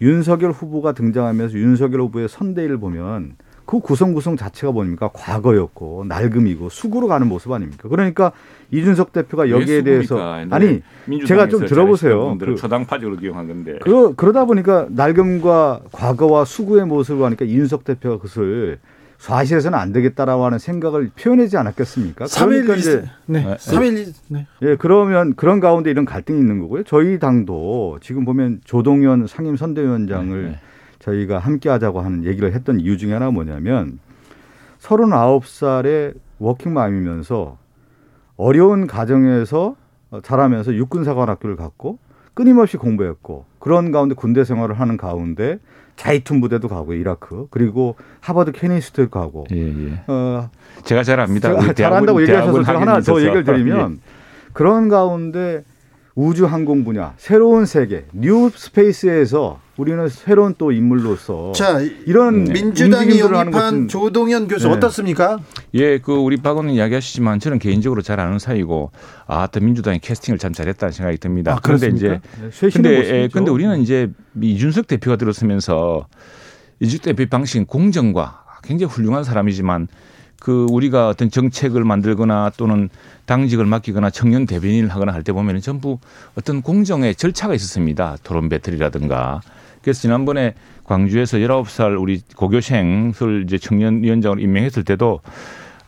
윤석열 후보가 등장하면서 윤석열 후보의 선대위를 보면 그 구성구성 자체가 뭡니까? 과거였고 낡음이고 수구로 가는 모습 아닙니까? 그러니까 이준석 대표가 여기에 대해서, 아니 제가 좀 들어보세요. 초당파적으로 기용한 건데. 그러다 보니까 낡음과 과거와 수구의 모습을 하니까 이준석 대표가 그것을 사실에서는 안 되겠다라고 하는 생각을 표현하지 않았겠습니까? 3.1. 예, 그러면 그런 가운데 이런 갈등이 있는 거고요. 저희 당도 지금 보면 조동연 상임선대위원장을 저희가 함께하자고 하는 얘기를 했던 이유 중에 하나가 뭐냐면 39살의 워킹맘이면서 어려운 가정에서 자라면서 육군사관학교를 갔고 끊임없이 공부했고, 그런 가운데 군대 생활을 하는 가운데 자이툰 부대도 가고, 이라크, 그리고 하버드 케니스트도 가고. 제가 잘 압니다. 잘한다고 얘기하셔서 제가 하나 더 얘기를 드리면, 그런 가운데 우주항공 분야, 새로운 세계, 뉴 스페이스에서 우리는 새로운 또 인물로서, 자, 이런 민주당이 영입한 조동연 교수 어떻습니까? 예, 우리 박 의원님 이야기하시지만 저는 개인적으로 잘 아는 사이고, 또 민주당이 캐스팅을 참 잘했다는 생각이 듭니다. 그런데 이제 근데 우리는 이제 이준석 대표가 들어서면서 이준석 대표 방식, 공정과, 굉장히 훌륭한 사람이지만 우리가 어떤 정책을 만들거나 또는 당직을 맡기거나 청년 대변인을 하거나 할 때 보면 전부 어떤 공정의 절차가 있었습니다. 토론 배틀이라든가. 그래서 지난번에 광주에서 19살 우리 고교생을 이제 청년위원장으로 임명했을 때도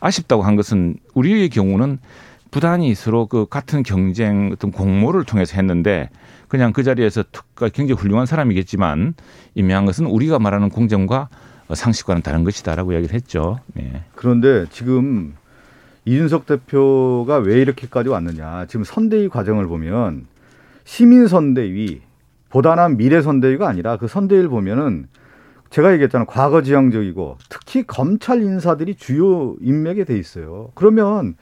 아쉽다고 한 것은, 우리의 경우는 부단히 서로 같은 경쟁, 어떤 공모를 통해서 했는데, 그냥 그 자리에서 굉장히 훌륭한 사람이겠지만 임명한 것은 우리가 말하는 공정과 상식과는 다른 것이다라고 이야기를 했죠. 네. 그런데 지금 이준석 대표가 왜 이렇게까지 왔느냐. 지금 선대위 과정을 보면 시민선대위 보다 나은 미래선대위가 아니라, 그 선대위를 보면은 제가 얘기했잖아요. 과거지향적이고 특히 검찰 인사들이 주요 인맥에 돼 있어요. 그러면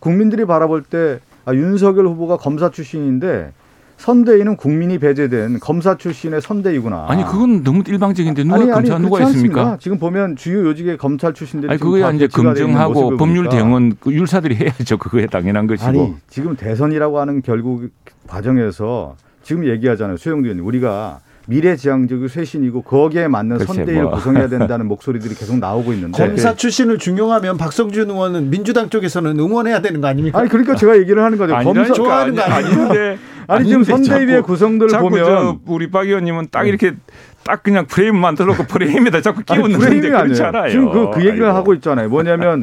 국민들이 바라볼 때, 윤석열 후보가 검사 출신인데 선대위는 국민이 배제된 검사 출신의 선대위구나. 아니, 그건 너무 일방적인데 누가 검사 누가 있습니까? 지금 보면 주요 요직의 검찰 출신들이. 아니, 그거야 이제 검증하고 법률 대응은 율사들이 해야죠. 그거에 당연한 것이고. 아니, 지금 대선이라고 하는 결국 과정에서 지금 얘기하잖아요. 수영진 우리가 미래지향적이고 쇄신이고 거기에 맞는 선대위를 뭐. 구성해야 된다는 목소리들이 계속 나오고 있는데. 검사 출신을 중용하면 박성준 의원은 민주당 쪽에서는 응원해야 되는 거 아닙니까? 아니 그러니까 제가 얘기를 하는 거죠. 검사 좋아하는 거 아닌데. 아니 지금 선대위의 구성들을 보면 우리 박 의원님은 딱 이렇게 딱 그냥 프레임 만들어놓고 프레임에다 자꾸 끼우는데 그렇지 않아요. 지금 그 얘기를 아이고. 하고 있잖아요. 뭐냐면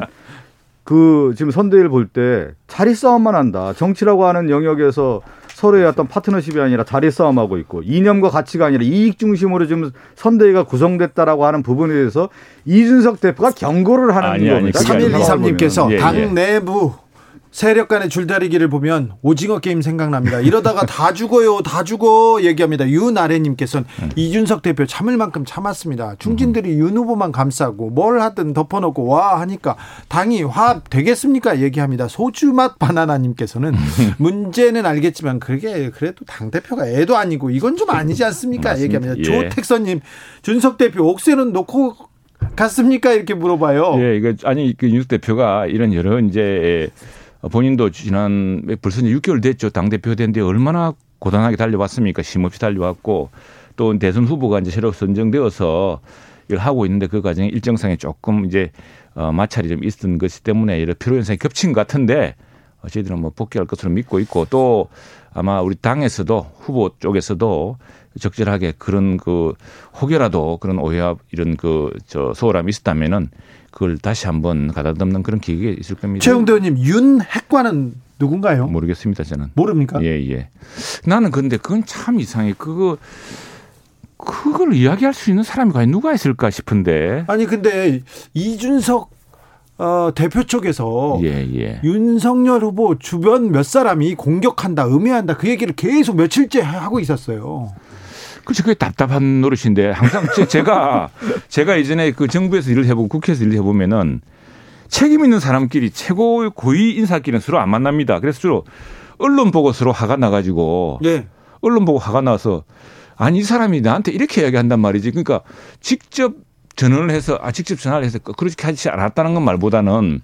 그 지금 선대위를 볼 때 자리 싸움만 한다. 정치라고 하는 영역에서 서로의 어떤 파트너십이 아니라 자리 싸움하고 있고 이념과 가치가 아니라 이익 중심으로 지금 선대위가 구성됐다라고 하는 부분에 대해서 이준석 대표가 경고를 하는 겁니다. 3123님께서 당 내부 세력 간의 줄다리기를 보면 오징어 게임 생각납니다. 이러다가 다 죽어요. 다 죽어 얘기합니다. 윤아래님께서는 이준석 대표 참을 만큼 참았습니다. 중진들이 윤 후보만 감싸고 뭘 하든 덮어놓고 와 하니까 당이 화합 되겠습니까? 얘기합니다. 소주맛 바나나님께서는 문제는 알겠지만 그게 그래도 당대표가 애도 아니고 이건 좀 아니지 않습니까? 맞습니다. 얘기합니다. 예. 조택선님 준석 대표 옥새는 놓고 갔습니까? 이렇게 물어봐요. 예, 이거 아니 그 윤석 대표가 이런 여러 이제 본인도 지난 벌써 6개월 됐죠. 당대표 됐는데 얼마나 고단하게 달려왔습니까. 쉼없이 달려왔고 또 대선 후보가 이제 새로 선정되어서 이걸 하고 있는데 그 과정에 일정상에 조금 이제 마찰이 좀 있었던 것이 때문에 이런 피로현상이 겹친 것 같은데 저희들은 뭐 복귀할 것으로 믿고 있고 또 아마 우리 당에서도 후보 쪽에서도 적절하게 그런 그 혹여라도 그런 오해와 이런 그 저 소홀함이 있었다면은 그걸 다시 한번 가다듬는 그런 기회가 있을 겁니다. 최영대 의원님, 윤 핵관은 누군가요? 모르겠습니다, 저는. 모릅니까? 예, 예. 나는 근데 그건 참 이상해. 그걸 이야기할 수 있는 사람이 과연 누가 있을까 싶은데. 아니, 근데 이준석 대표 쪽에서 윤석열 후보 주변 몇 사람이 공격한다, 음해한다 그 얘기를 계속 며칠째 하고 있었어요. 그치, 그게 답답한 노릇인데 항상 제가 예전에 그 정부에서 일을 해보고 국회에서 일을 해보면은 책임 있는 사람끼리 최고 고위 인사끼리는 서로 안 만납니다. 그래서 주로 언론 보고 서로 화가 나가지고 언론 보고 화가 나서 아니 이 사람이 나한테 이렇게 이야기한단 말이지. 그러니까 직접 전화를 해서 그렇게 하지 않았다는 건 말보다는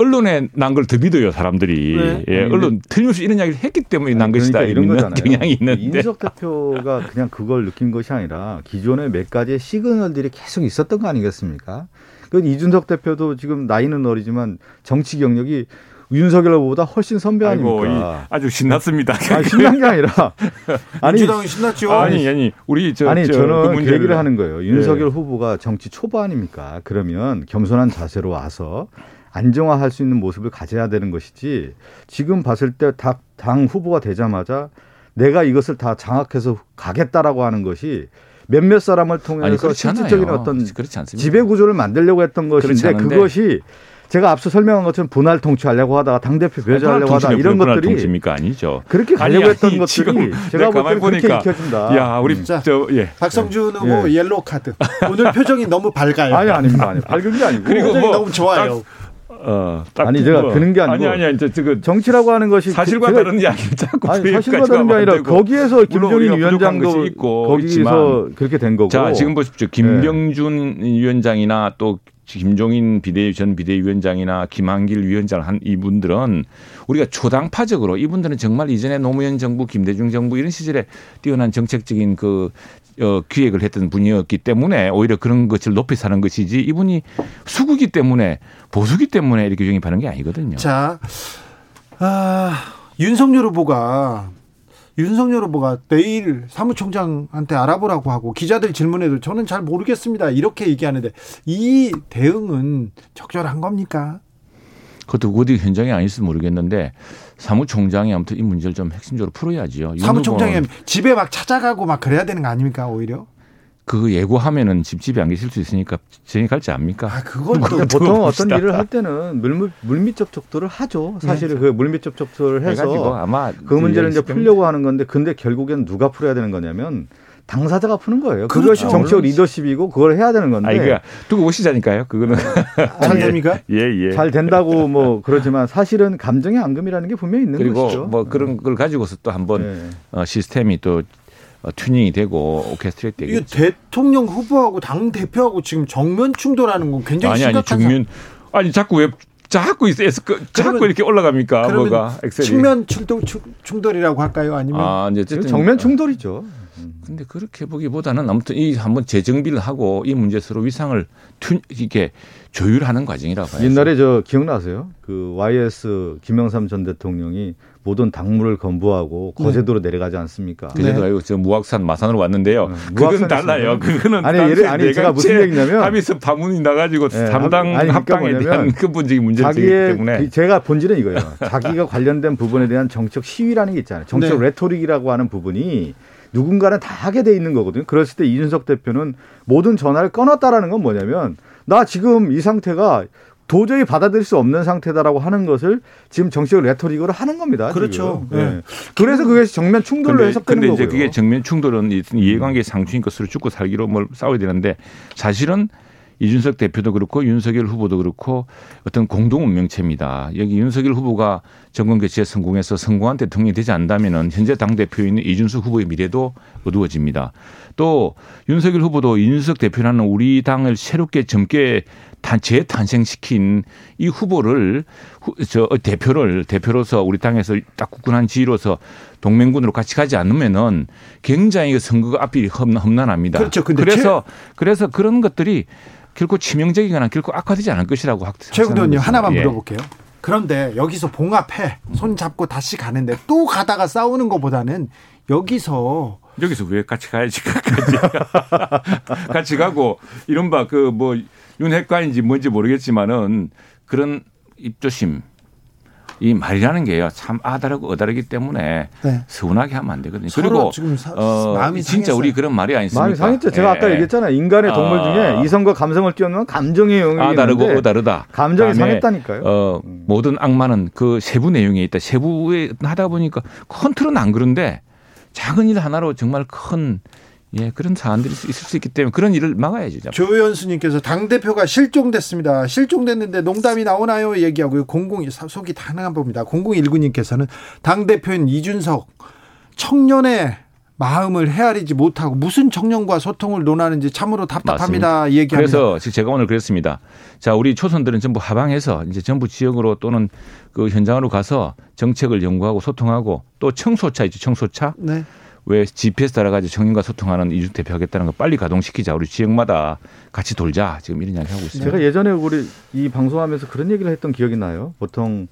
언론에 난 걸 더 믿어요, 사람들이. 네. 예, 언론 틀림없이 이런 이야기를 했기 때문에 난 것이다. 그러니까 이런 거잖아요. 경향이 있는데. 이준석 대표가 그냥 그걸 느낀 것이 아니라 기존에 몇 가지의 시그널들이 계속 있었던 거 아니겠습니까? 그러니까 이준석 대표도 지금 나이는 어리지만 정치 경력이 윤석열 후보보다 훨씬 선배 아닙니까? 아주 신났습니다. 아니, 신난 게 아니라. 민주당은 신났죠. 아니 우리 저는 그 얘기를 하는 거예요. 윤석열 후보가 정치 초보 아닙니까? 그러면 겸손한 자세로 와서 안정화할 수 있는 모습을 가져야 되는 것이지 지금 봤을 때 당 후보가 되자마자 내가 이것을 다 장악해서 가겠다라고 하는 것이 몇몇 사람을 통해서 실질적인 어떤 지배구조를 만들려고 했던 것인데 그것이 제가 앞서 설명한 것처럼 분할 통치하려고 하다가 당대표 배제하려고 하다 이런 분할 것들이 통치입니까? 아니죠. 그렇게 가려고 했던 것들이 제가 볼 때 그렇게 익혀진다. 야, 우리 박성준 후보 옐로우 카드. 오늘 표정이 너무 밝아요. 아닙니다. 밝은 게 아니고 표정이 너무 좋아요. 제가 그런 게 아니고. 이제 정치라고 하는 것이 사실과 다른 이야기를 자꾸. 사실과 다른 게 아니라 거기에서 김종인 위원장도 있고 거기서 그렇게 된 거고. 자, 지금 보십시오. 김병준 위원장이나 또 김종인 전 비대위원장이나 김한길 위원장 한 이분들은 우리가 초당파적으로 이분들은 정말 이전에 노무현 정부, 김대중 정부 이런 시절에 뛰어난 정책적인 그 기획을 했던 분이었기 때문에 오히려 그런 것을 높이 사는 것이지 이분이 수구기 때문에 보수기 때문에 이렇게 영입하는 게 아니거든요. 자, 윤석열 후보가 내일 사무총장한테 알아보라고 하고 기자들 질문에도 저는 잘 모르겠습니다. 이렇게 얘기하는데 이 대응은 적절한 겁니까? 그것도 어디 현장이 아닐지 모르겠는데 사무총장이 아무튼 이 문제를 좀 핵심적으로 풀어야지요. 사무총장이 집에 막 찾아가고 막 그래야 되는 거 아닙니까 오히려? 그 예고하면은 집에 안 계실 수 있으니까 진행 갈지 압니까? 그건 보통 어떤 일을 할 때는 물밑 접촉도를 하죠. 사실 그 물밑 접촉도를 해서 아마 그 문제를 이제 풀려고 하는 건데, 근데 결국엔 누가 풀어야 되는 거냐면 당사자가 푸는 거예요. 그것이 정치적 리더십이고 그걸 해야 되는 건데. 그러니까 두고 오시자니까요. 그거는 잘 됩니까? 예. 잘 된다고 뭐 그러지만 사실은 감정의 앙금이라는 게 분명히 있는 것이죠. 그리고 뭐 그런 걸 가지고서 또 한번 시스템이 또 튜닝이 되고 오케스트레이트 되고. 대통령 후보하고 당 대표하고 지금 정면 충돌하는 건 굉장히 심각한. 아니 자꾸 왜 자꾸 자꾸 이렇게 올라갑니까? 그러면 뭐가 엑셀이. 측면 충돌이라고 할까요? 아니면 이제 정면 충돌이죠. 근데 그렇게 보기보다는 아무튼 이 한번 재정비를 하고 이 문제 서로 위상을 이렇게 조율하는 과정이라고 봐요. 옛날에 저 기억나세요? 그 YS 김영삼 전 대통령이 모든 당무를 건부하고 거제도로 내려가지 않습니까? 거제도 아니고 저 무악산 마산으로 왔는데요. 그건 달라요. 그거는 아니 제가 무슨 얘기냐면 합의서 파문이 나가지고 담당 합당에 대한 근본적인 문제이기 때문에 제가 본질은 이거예요. 자기가 관련된 부분에 대한 정책 시위라는 게 있잖아요. 정책 레토릭이라고 하는 부분이 누군가는 다 하게 돼 있는 거거든요. 그랬을 때 이준석 대표는 모든 전화를 끊었다라는 건 뭐냐면 나 지금 이 상태가 도저히 받아들일 수 없는 상태다라고 하는 것을 지금 정치적 레토릭으로 하는 겁니다. 그렇죠. 네. 그래서 그게 정면 충돌로 해석되는 거고요. 그런데 그게 정면 충돌은 이해관계의 상충이니까 서로 죽고 살기로 뭘 싸워야 되는데 사실은 이준석 대표도 그렇고 윤석열 후보도 그렇고 어떤 공동 운명체입니다. 여기 윤석열 후보가 정권 교체에 성공해서 성공한 대통령이 되지 않는다면 현재 당대표인 이준석 후보의 미래도 어두워집니다. 또 윤석열 후보도 이준석 대표라는 우리 당을 새롭게 젊게 재탄생시킨 이 후보를 대표로서 우리 당에서 딱 굳건한 지위로서 동맹군으로 같이 가지 않으면은 굉장히 선거가 앞이 험난합니다. 그렇죠. 근데 그래서 그런 것들이 결코 치명적이거나 결코 악화되지 않을 것이라고 최근에 하나만 물어볼게요. 그런데 여기서 봉합해 손잡고 다시 가는데 또 가다가 싸우는 것보다는 여기서 왜 같이 가야지 같이 가고 이른바 그 뭐 윤핵관인지 뭔지 모르겠지만은 그런 입조심 이 말이라는 게요 참 아다르고 어다르기 때문에 서운하게 하면 안 되거든요. 그리고 지금 마음이 진짜 상했어요. 우리 그런 말이 아니었습니까? 마음이 상했죠. 제가 아까 얘기했잖아요. 인간의 동물 중에 이성과 감성을 뛰어넘는 감정의 영역이 아다르고 어다르다. 감정이 상했다니까요. 모든 악마는 그 세부 내용에 있다. 세부에 하다 보니까 큰 틀은 안 그런데 작은 일 하나로 정말 큰 그런 사안들이 있을 수 있기 때문에 그런 일을 막아야죠. 조현수님께서 당대표가 실종됐습니다. 실종됐는데 농담이 나오나요? 얘기하고요. 속이 다 나간 겁니다. 0019님께서는 당대표인 이준석 청년의 마음을 헤아리지 못하고 무슨 청년과 소통을 논하는지 참으로 답답합니다. 얘기합니다. 그래서 제가 오늘 그랬습니다. 자, 우리 초선들은 전부 하방해서 이제 전부 지역으로 또는 그 현장으로 가서 정책을 연구하고 소통하고 또 청소차 있죠. 청소차. 네. 왜 GPS 따라가지고 청년과 소통하는 이준석 대표 하겠다는 거 빨리 가동시키자. 우리 지역마다 같이 돌자. 지금 이런 이야기 하고 있습니다. 제가 예전에 우리 이 방송하면서 그런 얘기를 했던 기억이 나요. 보통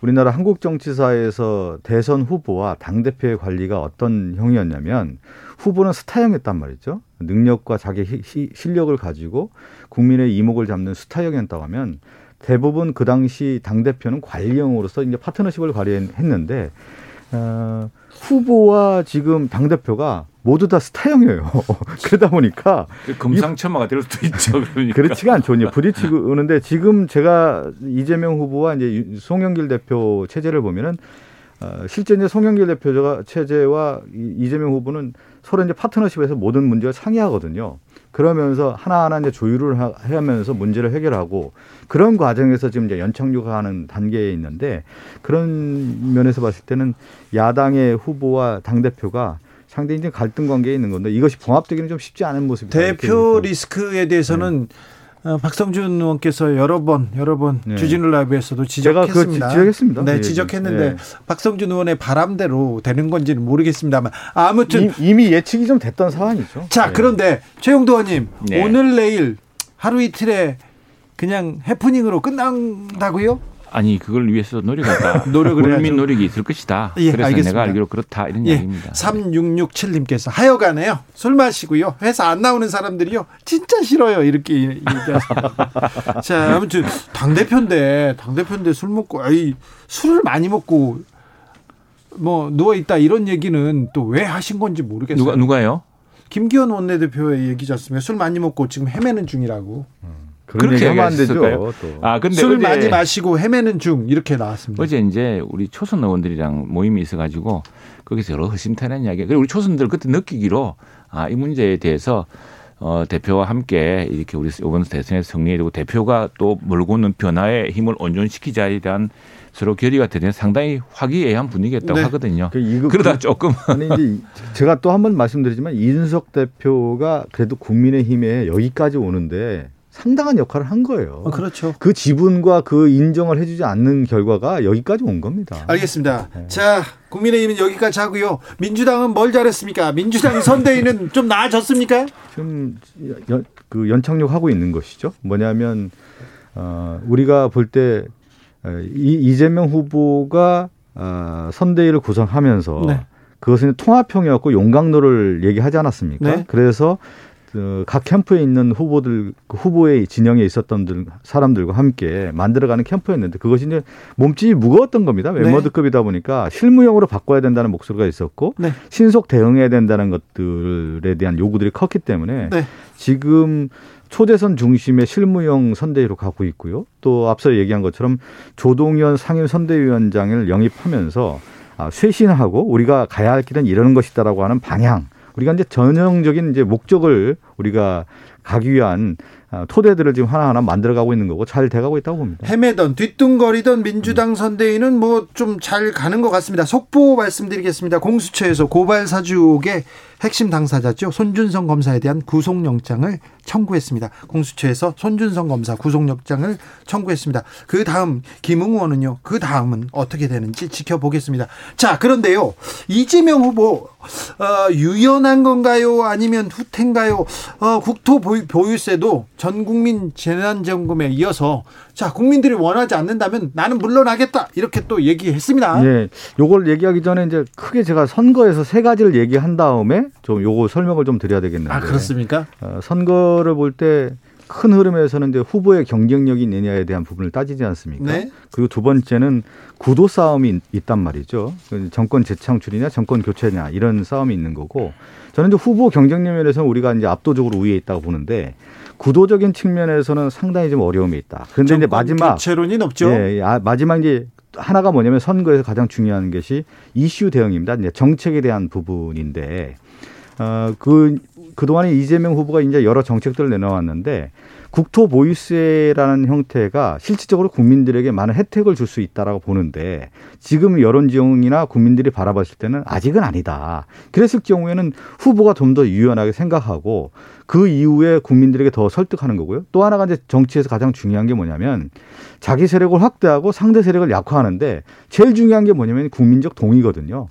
우리나라 한국 정치사에서 대선 후보와 당대표의 관리가 어떤 형이었냐면 후보는 스타형이었단 말이죠. 능력과 자기 실력을 가지고 국민의 이목을 잡는 스타형이었다고 하면 대부분 그 당시 당대표는 관리형으로서 이제 파트너십을 발휘했는데 후보와 지금 당대표가 모두 다 스타형이에요. 그러다 보니까 금상첨화가 될 수도 있죠. 그러니까. 그렇지가 않죠. 부딪히고 오는데 지금 제가 이재명 후보와 이제 송영길 대표 체제를 보면은 실제 이제 송영길 대표 체제와 이재명 후보는 서로 이제 파트너십에서 모든 문제가 상의하거든요. 그러면서 하나하나 이제 조율을 하면서 문제를 해결하고 그런 과정에서 지금 이제 연착륙하는 단계에 있는데 그런 면에서 봤을 때는 야당의 후보와 당대표가 상당히 이제 갈등 관계에 있는 건데 이것이 봉합되기는 좀 쉽지 않은 모습이다. 대표 리스크에 대해서는 박성준 의원께서 여러 번 주진우 라이브에서도 지적했습니다. 제가 지적했습니다. 네, 지적했는데 박성준 의원의 바람대로 되는 건지는 모르겠습니다만 아무튼 이미 예측이 좀 됐던 상황이죠. 자, 그런데 최용도 의원님 오늘 내일 하루 이틀에 그냥 해프닝으로 끝난다고요? 아니 그걸 위해서 노력한다. 국민 노력이 있을 것이다. 그래서 알겠습니다. 내가 알기로 그렇다 이런 이야기입니다. 3667님께서 하여간에요. 술 마시고요. 회사 안 나오는 사람들이요. 진짜 싫어요. 이렇게 얘기하십니다. 자, 아무튼 당대표인데 술 먹고 술을 많이 먹고 뭐 누워있다 이런 얘기는 또 왜 하신 건지 모르겠어요. 누가요? 김기현 원내대표의 얘기잖습니까? 술 많이 먹고 지금 헤매는 중이라고. 그렇게 하면 안 되죠. 술 많이 마시고 헤매는 중 이렇게 나왔습니다. 어제 이제 우리 초선 의원들이랑 모임이 있어가지고 거기서 여러 허심탄회한 이야기. 그리고 우리 초선들 그때 느끼기로 이 문제에 대해서 대표와 함께 이렇게 우리 이번 대선에서 승리해야 되고 대표가 또 몰고 오는 변화에 힘을 온전시키자에 대한 서로 결의가 되는 상당히 화기애애한 분위기였다고 하거든요. 그러다 조금. 아니 이제 제가 또 한 번 말씀드리지만 이준석 대표가 그래도 국민의힘에 여기까지 오는데 상당한 역할을 한 거예요. 아, 그렇죠. 그 지분과 그 인정을 해주지 않는 결과가 여기까지 온 겁니다. 알겠습니다. 네. 자, 국민의힘은 여기까지 하고요. 민주당은 뭘 잘했습니까? 민주당 선대위는 좀 나아졌습니까? 지금 그 연착륙 하고 있는 것이죠. 뭐냐면 우리가 볼 때 이재명 후보가 선대위를 구성하면서 네. 그것은 통합형이었고 용강로를 얘기하지 않았습니까? 네. 그래서 각 캠프에 있는 후보들, 후보의 진영에 있었던 사람들과 함께 만들어가는 캠프였는데 그것이 이제 몸집이 무거웠던 겁니다. 멤버드급이다 보니까 실무형으로 바꿔야 된다는 목소리가 있었고 네. 신속 대응해야 된다는 것들에 대한 요구들이 컸기 때문에 네. 지금 초대선 중심의 실무형 선대위로 가고 있고요. 또 앞서 얘기한 것처럼 조동연 상임선대위원장을 영입하면서 쇄신하고 우리가 가야 할 길은 이러는 것이다라고 하는 방향. 우리가 이제 전형적인 이제 목적을 우리가 가기 위한 토대들을 지금 하나하나 만들어가고 있는 거고 잘 돼가고 있다고 봅니다. 헤매던 뒤뚱거리던 민주당 선대위는 뭐 좀 잘 가는 것 같습니다. 속보 말씀드리겠습니다. 공수처에서 고발 사주옥의 핵심 당사자죠. 손준성 검사에 대한 구속영장을 청구했습니다. 공수처에서 손준성 검사 구속영장을 청구했습니다. 그 다음 김웅 의원은요. 그 다음은 어떻게 되는지 지켜보겠습니다. 자, 그런데요. 이재명 후보 유연한 건가요? 아니면 후퇴인가요? 국토보유세도 전국민 재난지원금에 이어서 자 국민들이 원하지 않는다면 나는 물러나겠다 이렇게 또 얘기했습니다. 네, 요걸 얘기하기 전에 이제 크게 제가 선거에서 세 가지를 얘기한 다음에 좀 요거 설명을 좀 드려야 되겠는데. 아 그렇습니까? 선거를 볼 때 큰 흐름에서는 이제 후보의 경쟁력이 있느냐에 대한 부분을 따지지 않습니까? 네. 그리고 두 번째는 구도 싸움이 있단 말이죠. 정권 재창출이냐 정권 교체냐 이런 싸움이 있는 거고 저는 이제 후보 경쟁력 면에서는 우리가 이제 압도적으로 우위에 있다고 보는데. 구도적인 측면에서는 상당히 좀 어려움이 있다. 그런데 이제 마지막 교체론이 없죠. 예, 마지막 이제 하나가 뭐냐면 선거에서 가장 중요한 것이 이슈 대응입니다. 이제 정책에 대한 부분인데 그동안에 이재명 후보가 이제 여러 정책들을 내놓았는데 국토보유세라는 형태가 실질적으로 국민들에게 많은 혜택을 줄 수 있다라고 보는데 지금 여론지형이나 국민들이 바라봤을 때는 아직은 아니다. 그랬을 경우에는 후보가 좀 더 유연하게 생각하고 그 이후에 국민들에게 더 설득하는 거고요. 또 하나가 이제 정치에서 가장 중요한 게 뭐냐면 자기 세력을 확대하고 상대 세력을 약화하는데 제일 중요한 게 뭐냐면 국민적 동의거든요.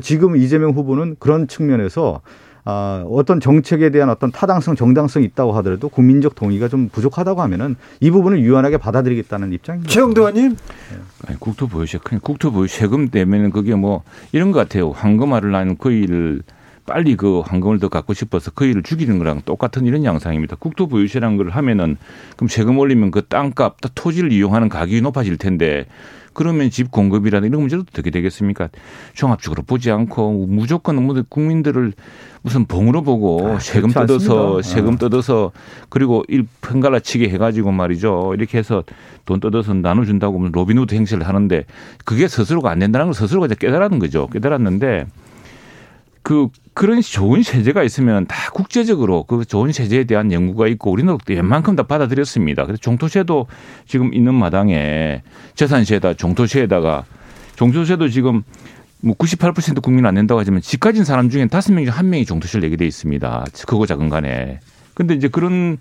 지금 이재명 후보는 그런 측면에서 어떤 정책에 대한 어떤 타당성, 정당성이 있다고 하더라도 국민적 동의가 좀 부족하다고 하면은 이 부분을 유연하게 받아들이겠다는 입장입니다. 최영도 의원님, 네. 국토보유세, 국토보유세금 때문에 그게 뭐 이런 것 같아요. 황금알을 낳은 그 일을 빨리 그 황금을 더 갖고 싶어서 그 일을 죽이는 거랑 똑같은 이런 양상입니다. 국토보유세라는 걸 하면은 그럼 세금 올리면 그 땅값, 토지를 이용하는 가격이 높아질 텐데. 그러면 집 공급이라는 이런 문제도 어떻게 되겠습니까? 종합적으로 보지 않고 무조건 국민들을 무슨 봉으로 보고 세금 뜯어서 않습니다. 세금 뜯어서 그리고 편갈라치기 해가지고 말이죠. 이렇게 해서 돈 뜯어서 나눠준다고 하면 로빈후드 행세를 하는데 그게 스스로가 안 된다는 걸 스스로가 이제 깨달은 거죠. 깨달았는데 그런 좋은 세제가 있으면 다 국제적으로 그 좋은 세제에 대한 연구가 있고 우리나라도 웬만큼 다 받아들였습니다. 그래서 종토세도 지금 있는 마당에 재산세에다 종토세도 지금 뭐 98% 국민 안 낸다고 하지만 집 가진 사람 중에 5명 중 1명이 종토세를 내게 돼 있습니다. 크고 작은 간에. 그런데 이제 그런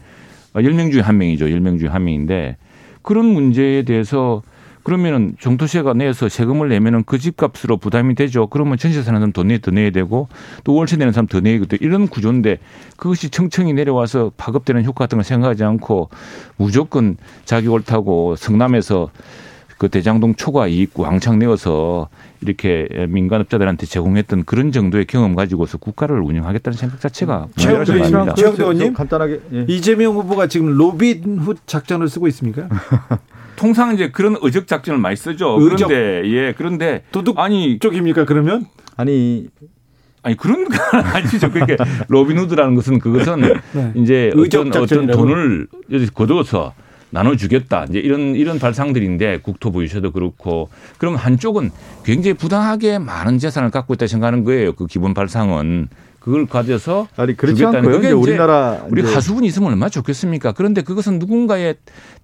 10명 중에 1명이죠. 10명 중에 1명인데 그런 문제에 대해서 그러면은 종토세가 내서 세금을 내면은 그 집값으로 부담이 되죠. 그러면 전세 사는 사람 더 내야 되고 또 월세 내는 사람 더 내야 되고 이런 구조인데 그것이 청청이 내려와서 파급되는 효과 같은 걸 생각하지 않고 무조건 자기 옳다고 성남에서 그 대장동 초과 이익 왕창 내어서 이렇게 민간업자들한테 제공했던 그런 정도의 경험 가지고서 국가를 운영하겠다는 생각 자체가 최영도 의원님 간단하게 예. 이재명 후보가 지금 로빈훗 작전을 쓰고 있습니까? 통상 이제 그런 의적 작전을 많이 쓰죠. 의적. 그런데 도둑 아니 쪽입니까 그러면? 아니 그런 건 아니죠. 그게 로빈후드라는 것은 그것은 네. 이제 어떤 돈을 거둬서 나눠주겠다. 이제 이런 발상들인데 국토보유세도 그렇고 그럼 한쪽은 굉장히 부당하게 많은 재산을 갖고 있다 생각하는 거예요. 그 기본 발상은 그걸 가져서 아니 그렇지 않고요. 그게 이제 우리나라 우리 하수분이 있으면 얼마나 좋겠습니까? 그런데 그것은 누군가의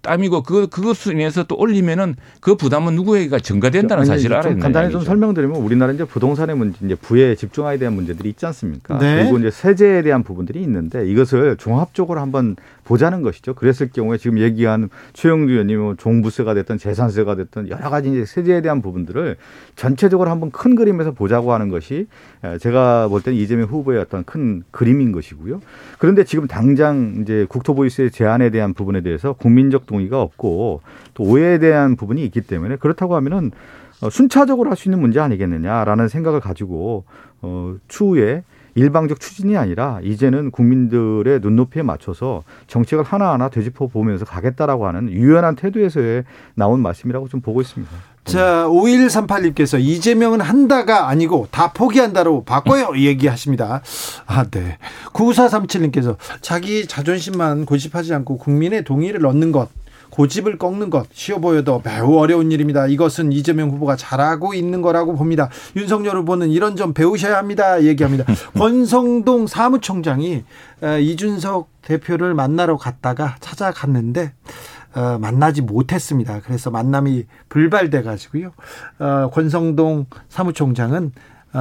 땀이고 그것으로 인해서 또 올리면은 그 부담은 누구에게가 전가된다는 사실을 알아야 된다. 간단히 좀 설명드리면 우리나라 이제 부동산의 문제, 이제 부의 집중화에 대한 문제들이 있지 않습니까? 네. 그리고 이제 세제에 대한 부분들이 있는데 이것을 종합적으로 한번 보자는 것이죠. 그랬을 경우에 지금 얘기한 최영두 의원님 종부세가 됐든 재산세가 됐든 여러 가지 이제 세제에 대한 부분들을 전체적으로 한번 큰 그림에서 보자고 하는 것이 제가 볼 때는 이재명 후보의 어떤 큰 그림인 것이고요. 그런데 지금 당장 이제 국토보유세 제한에 대한 부분에 대해서 국민적 동의가 없고 또 오해에 대한 부분이 있기 때문에 그렇다고 하면은 순차적으로 할 수 있는 문제 아니겠느냐라는 생각을 가지고 추후에 일방적 추진이 아니라 이제는 국민들의 눈높이에 맞춰서 정책을 하나하나 되짚어 보면서 가겠다라고 하는 유연한 태도에서의 나온 말씀이라고 좀 보고 있습니다. 자, 5138님께서 이재명은 한다가 아니고 다 포기한다로 바꿔요 얘기하십니다. 아, 네. 9437님께서 자기 자존심만 고집하지 않고 국민의 동의를 얻는 것, 고집을 꺾는 것 쉬워 보여도 매우 어려운 일입니다. 이것은 이재명 후보가 잘하고 있는 거라고 봅니다. 윤석열 후보는 이런 점 배우셔야 합니다. 얘기합니다. 권성동 사무총장이 이준석 대표를 만나러 갔다가 찾아갔는데 만나지 못했습니다. 그래서 만남이 불발돼 가지고요. 권성동 사무총장은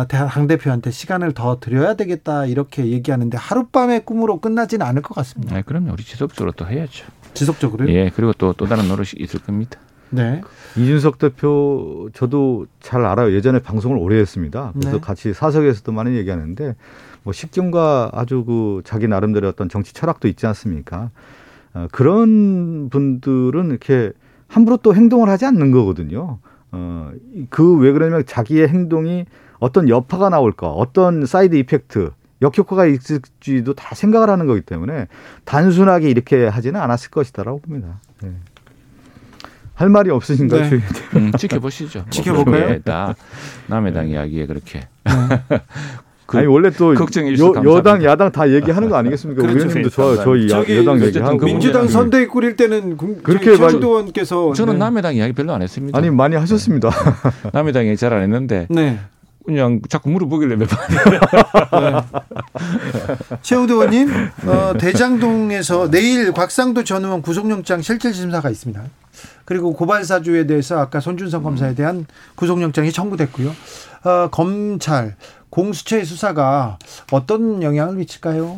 당 대표한테 시간을 더 드려야 되겠다 이렇게 얘기하는데 하룻밤의 꿈으로 끝나지는 않을 것 같습니다. 네, 그럼요. 우리 지속적으로 또 해야죠. 지속적으로요? 예, 그리고 또 다른 노릇이 있을 겁니다. 네. 이준석 대표 저도 잘 알아요. 예전에 방송을 오래 했습니다. 그래서 네. 같이 사석에서도 많이 얘기하는데 뭐 식견과 아주 그 자기 나름대로 어떤 정치 철학도 있지 않습니까? 그런 분들은 이렇게 함부로 또 행동을 하지 않는 거거든요. 그 왜 그러냐면 자기의 행동이 어떤 여파가 나올까, 어떤 사이드 이펙트, 역효과가 있을지도 다 생각을 하는 거기 때문에 단순하게 이렇게 하지는 않았을 것이다라고 봅니다. 네. 할 말이 없으신가요? 네. 지켜보시죠. 지켜볼까요? 뭐, 다 남의 당 이야기에 그렇게. 아니 원래 또 여당 야당 다 얘기하는 거 아니겠습니까? 의원님도 좋아요. 저희 여당 얘기하는 거. 민주당 선대위 꾸릴 때는 그렇게 최주도원께서 저는 남의 당 이야기 별로 안 했습니다. 아니 많이 하셨습니다. 네. 남의 당 얘기 잘 안 했는데. 네. 그냥 자꾸 물어보길래 몇 번. 최영도 의원님, 대장동에서 내일 곽상도 전 의원 구속영장 실질심사가 있습니다. 그리고 고발사주에 대해서 아까 손준성 검사에 대한 구속영장이 청구됐고요. 검찰, 공수처의 수사가 어떤 영향을 미칠까요?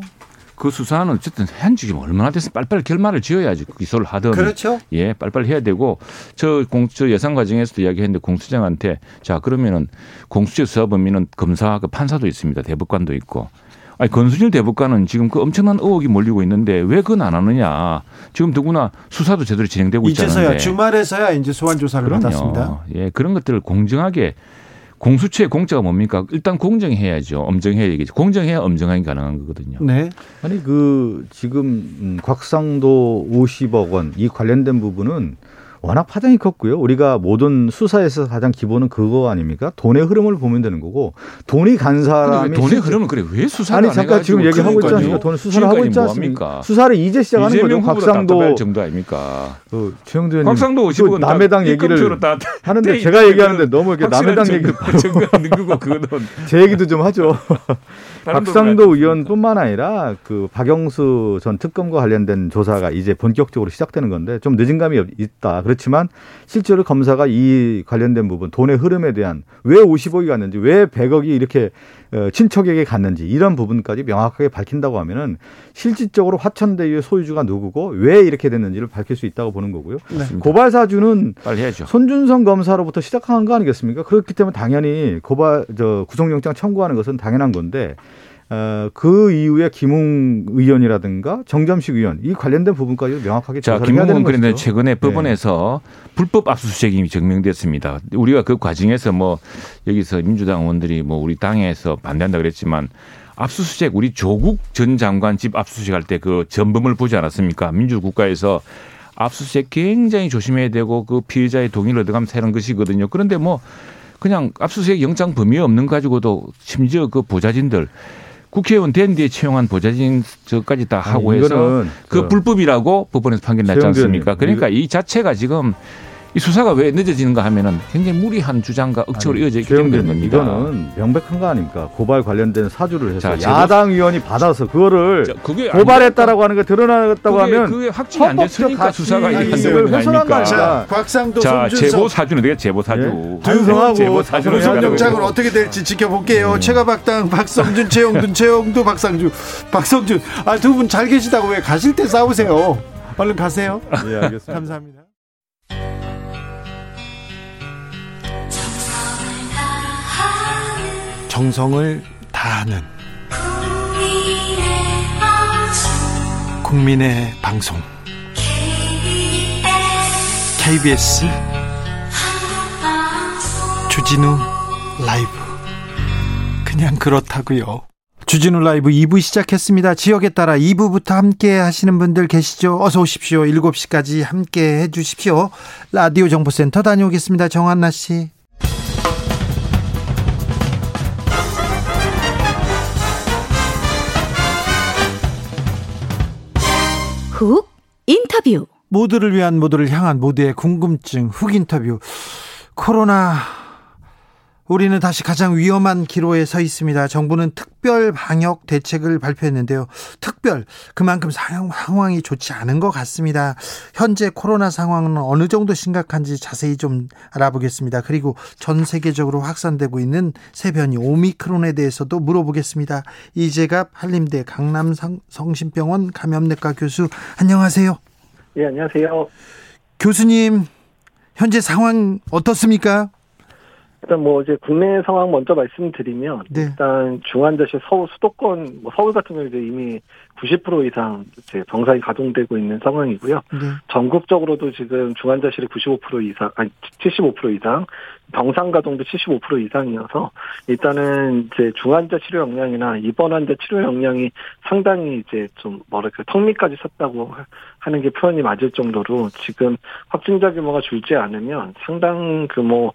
그 수사는 어쨌든 한 지금 얼마나 됐으면 빨리빨리 결말을 지어야지 기소를 하든. 그렇죠. 예, 빨리빨리 해야 되고 저 예상 과정에서도 이야기했는데 공수장한테 자 그러면은 공수처 수사 범위는 검사와 그 판사도 있습니다. 대법관도 있고. 아니 권순일 대법관은 지금 그 엄청난 의혹이 몰리고 있는데 왜 그건 안 하느냐. 지금 누구나 수사도 제대로 진행되고 있지 않은데. 이제서야 주말에서야 이제 소환 조사를 받았습니다. 예, 그런 것들을 공정하게. 공수처의 공짜가 뭡니까? 일단 공정해야죠. 엄정해야 되겠죠. 공정해야 엄정하게 가능한 거거든요. 네. 아니 그 지금 곽상도 50억 원 이 관련된 부분은 워낙 파장이 컸고요. 우리가 모든 수사에서 가장 기본은 그거 아닙니까? 돈의 흐름을 보면 되는 거고 돈이 간 사람이 돈의 흐름은 그래 왜 수사를 아니, 안 해가지고 아니 잠깐 지금 얘기하고 있지 않습니까? 돈을 수사를 하고 있지 않습니까? 수사를 이제 시작하는 거죠. 곽상도 정도 아닙니까? 최영도 의원님 곽상도 50억은 남의 당 얘기를 하는데 제가 얘기하는데 너무 이렇게 남의 당 얘기를 증거는 그거 그거는 제 얘기도 좀 하죠. 박상도 의원뿐만 아니라 그 박영수 전 특검과 관련된 조사가 이제 본격적으로 시작되는 건데 좀 늦은 감이 있다. 그렇지만 실제로 검사가 이 관련된 부분 돈의 흐름에 대한 왜 50억이 갔는지 왜 100억이 이렇게 친척에게 갔는지 이런 부분까지 명확하게 밝힌다고 하면은 실질적으로 화천대유의 소유주가 누구고 왜 이렇게 됐는지를 밝힐 수 있다고 보는 거고요. 네. 고발사주는 빨리 해야죠. 손준성 검사로부터 시작한 거 아니겠습니까? 그렇기 때문에 당연히 구속영장 청구하는 것은 당연한 건데 그 이후에 김웅 의원이라든가 정점식 의원 이 관련된 부분까지 명확하게 조사를 해야 되는 것이죠. 그런데 최근에 법원에서 네. 불법 압수수색이 증명됐습니다. 우리가 그 과정에서 뭐 여기서 민주당 의원들이 뭐 우리 당에서 반대한다 그랬지만 압수수색 우리 조국 전 장관 집 압수수색할 때 그 전범을 보지 않았습니까? 민주국가에서 압수수색 굉장히 조심해야 되고 그 피의자의 동의를 얻어가면서 하는 것이거든요. 그런데 뭐 그냥 압수수색 영장 범위 없는 가지고도 심지어 그 보좌진들 국회의원 된 뒤에 채용한 보좌진 저까지 다 하고 해서 그 불법이라고 법원에서 판결 났지 않습니까? 그러니까 이 자체가 지금 이 수사가 왜 늦어지는가 하면은 굉장히 무리한 주장과 억측으로 이어져 있기 때문에 겁니다. 이거는 명백한 거 아닙니까? 고발 관련된 사주를 해서 야당 의원이 받아서 그거를 고발했다라고 하는 게 드러났다고 하면 그게 확증이 안 됐으니까 수사가 이걸 훼손한 거 아닙니까? 곽상도, 손준성 제보 사주는 되게 제보 사주. 반성하고 정착은 어떻게 될지 지켜볼게요. 최가박당 박성준, 최영준, 최영두, 박상준, 박성준. 아, 두 분 잘 계시다고 왜 가실 때 싸우세요? 얼른 가세요. 예, 알겠습니다. 감사합니다. 정성을 다하는 국민의 방송 KBS 주진우 라이브, 그냥 그렇다고요. 주진우 라이브 2부 시작했습니다. 지역에 따라 2부부터 함께 하시는 분들 계시죠? 어서 오십시오. 7시까지 함께 해 주십시오. 라디오 정보센터 다녀오겠습니다. 정한나 씨. 훅 인터뷰. 모두를 위한, 모두를 향한, 모두의 궁금증 훅 인터뷰. 코로나, 우리는 다시 가장 위험한 기로에 서 있습니다. 정부는 특별 방역 대책을 발표했는데요. 특별, 그만큼 상황이 좋지 않은 것 같습니다. 현재 코로나 상황은 어느 정도 심각한지 자세히 좀 알아보겠습니다. 그리고 전 세계적으로 확산되고 있는 새 변이 오미크론에 대해서도 물어보겠습니다. 이재갑 한림대 강남성심병원 감염내과 교수, 안녕하세요. 네, 안녕하세요. 교수님, 현재 상황 어떻습니까? 일단 뭐 이제 국내 상황 먼저 말씀드리면, 네, 일단 중환자실 서울 수도권, 뭐 서울 같은 경우 이제 이미 90% 이상 이제 병상이 가동되고 있는 상황이고요. 네. 전국적으로도 지금 중환자실이 95% 이상, 아니 75% 이상, 병상 가동도 75% 이상이어서 일단은 이제 중환자 치료 역량이나 입원 환자 치료 역량이 상당히 이제 좀 뭐랄까 턱밑까지 섰다고 하는 게 표현이 맞을 정도로 지금 확진자 규모가 줄지 않으면 상당 규모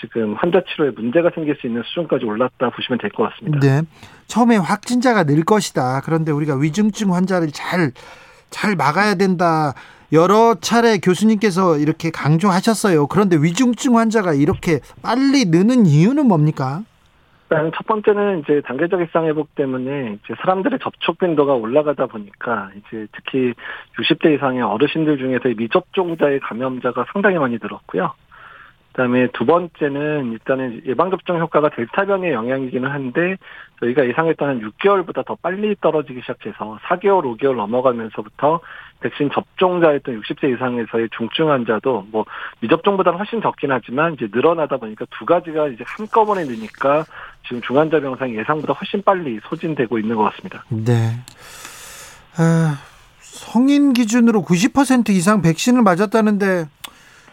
지금 환자 치료에 문제가 생길 수 있는 수준까지 올랐다 보시면 될 것 같습니다. 네, 처음에 확진자가 늘 것이다, 그런데 우리가 위중증 환자를 잘 막아야 된다, 여러 차례 교수님께서 이렇게 강조하셨어요. 그런데 위중증 환자가 이렇게 빨리 느는 이유는 뭡니까? 일단 첫 번째는 이제 단계적 일상 회복 때문에 이제 사람들의 접촉 빈도가 올라가다 보니까 이제 특히 60대 이상의 어르신들 중에서 미접종자의 감염자가 상당히 많이 늘었고요. 그다음에 두 번째는 일단은 예방접종 효과가 델타 변이의 영향이기는 한데 저희가 예상했던 한 6개월보다 더 빨리 떨어지기 시작해서 4개월, 5개월 넘어가면서부터 백신 접종자였던 60세 이상에서의 중증 환자도 뭐 미접종보다는 훨씬 적긴 하지만 이제 늘어나다 보니까 두 가지가 이제 한꺼번에 느니까 지금 중환자 병상이 예상보다 훨씬 빨리 소진되고 있는 것 같습니다. 네. 성인 기준으로 90% 이상 백신을 맞았다는데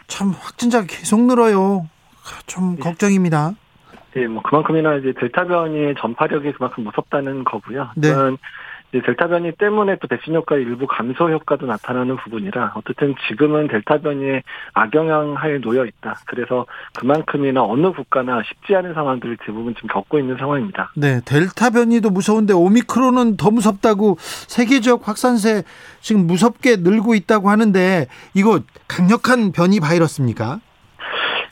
참 확진자가 계속 늘어요. 좀 걱정입니다. 네, 뭐 그만큼이나 이제 델타 변이의 전파력이 그만큼 무섭다는 거고요. 네. 이제 델타 변이 때문에 또 백신 효과의 일부 감소 효과도 나타나는 부분이라 어쨌든 지금은 델타 변이의 악영향하에 놓여 있다. 그래서 그만큼이나 어느 국가나 쉽지 않은 상황들을 대부분 지금 겪고 있는 상황입니다. 네, 델타 변이도 무서운데 오미크론은 더 무섭다고, 세계적 확산세 지금 무섭게 늘고 있다고 하는데 이거 강력한 변이 바이러스입니까?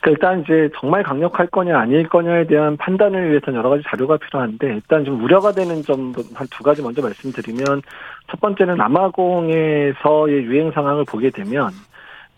일단 이제 정말 강력할 거냐 아닐 거냐에 대한 판단을 위해서는 여러 가지 자료가 필요한데 일단 좀 우려가 되는 점 한 두 가지 먼저 말씀드리면, 첫 번째는 남아공에서의 유행 상황을 보게 되면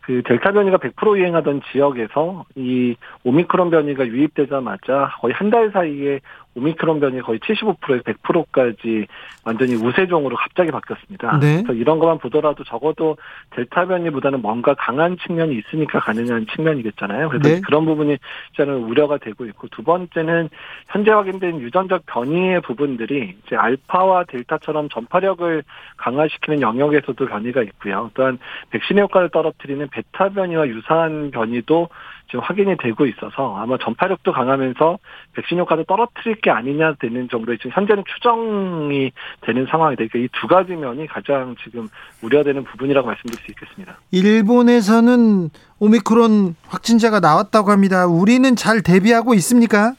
그 델타 변이가 100% 유행하던 지역에서 이 오미크론 변이가 유입되자마자 거의 한 달 사이에 오미크론 변이 거의 75%에서 100%까지 완전히 우세종으로 갑자기 바뀌었습니다. 네. 그래서 이런 것만 보더라도 적어도 델타 변이보다는 뭔가 강한 측면이 있으니까 가능한 측면이겠잖아요. 그래서 네, 그런 부분이 저는 우려가 되고 있고, 두 번째는 현재 확인된 유전적 변이의 부분들이 이제 알파와 델타처럼 전파력을 강화시키는 영역에서도 변이가 있고요. 또한 백신의 효과를 떨어뜨리는 베타 변이와 유사한 변이도 지금 확인이 되고 있어서 아마 전파력도 강하면서 백신 효과도 떨어뜨릴 게 아니냐 되는 정도의 지금 현재는 추정이 되는 상황이다. 그러니까 이 두 가지 면이 가장 지금 우려되는 부분이라고 말씀드릴 수 있겠습니다. 일본에서는 오미크론 확진자가 나왔다고 합니다. 우리는 잘 대비하고 있습니까?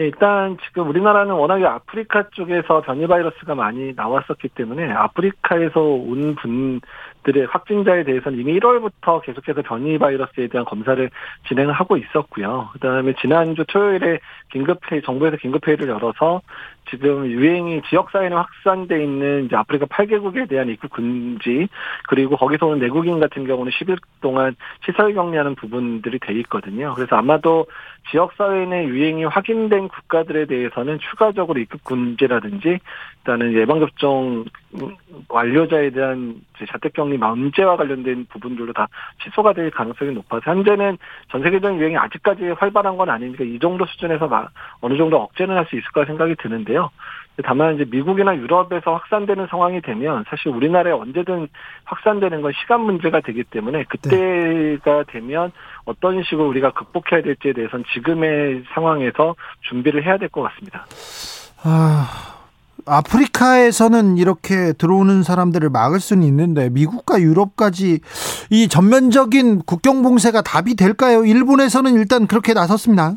예, 일단 지금 우리나라는 워낙에 아프리카 쪽에서 변이 바이러스가 많이 나왔었기 때문에 아프리카에서 온 분 들의 확진자에 대해서는 이미 1월부터 계속해서 변이 바이러스에 대한 검사를 진행을 하고 있었고요. 그다음에 지난주 토요일에 정부에서 긴급회의를 열어서 지금 유행이 지역사회로 확산돼 있는 이제 아프리카 8개국에 대한 입국 금지, 그리고 거기서 오는 내국인 같은 경우는 10일 동안 시설 격리하는 부분들이 돼 있거든요. 그래서 아마도 지역사회 내 유행이 확인된 국가들에 대해서는 추가적으로 입국 금지라든지, 일단은 예방접종 완료자에 대한 자택격리 면제와 관련된 부분들도 다 취소가 될 가능성이 높아서 현재는 전 세계적인 유행이 아직까지 활발한 건 아니니까 이 정도 수준에서 어느 정도 억제는 할 수 있을 거라 생각이 드는데요. 다만 이제 미국이나 유럽에서 확산되는 상황이 되면 사실 우리나라에 언제든 확산되는 건 시간 문제가 되기 때문에 그때가 되면 어떤 식으로 우리가 극복해야 될지에 대해서는 지금의 상황에서 준비를 해야 될 것 같습니다. 아프리카에서는 이렇게 들어오는 사람들을 막을 수는 있는데 미국과 유럽까지 이 전면적인 국경 봉쇄가 답이 될까요? 일본에서는 일단 그렇게 나섰습니다.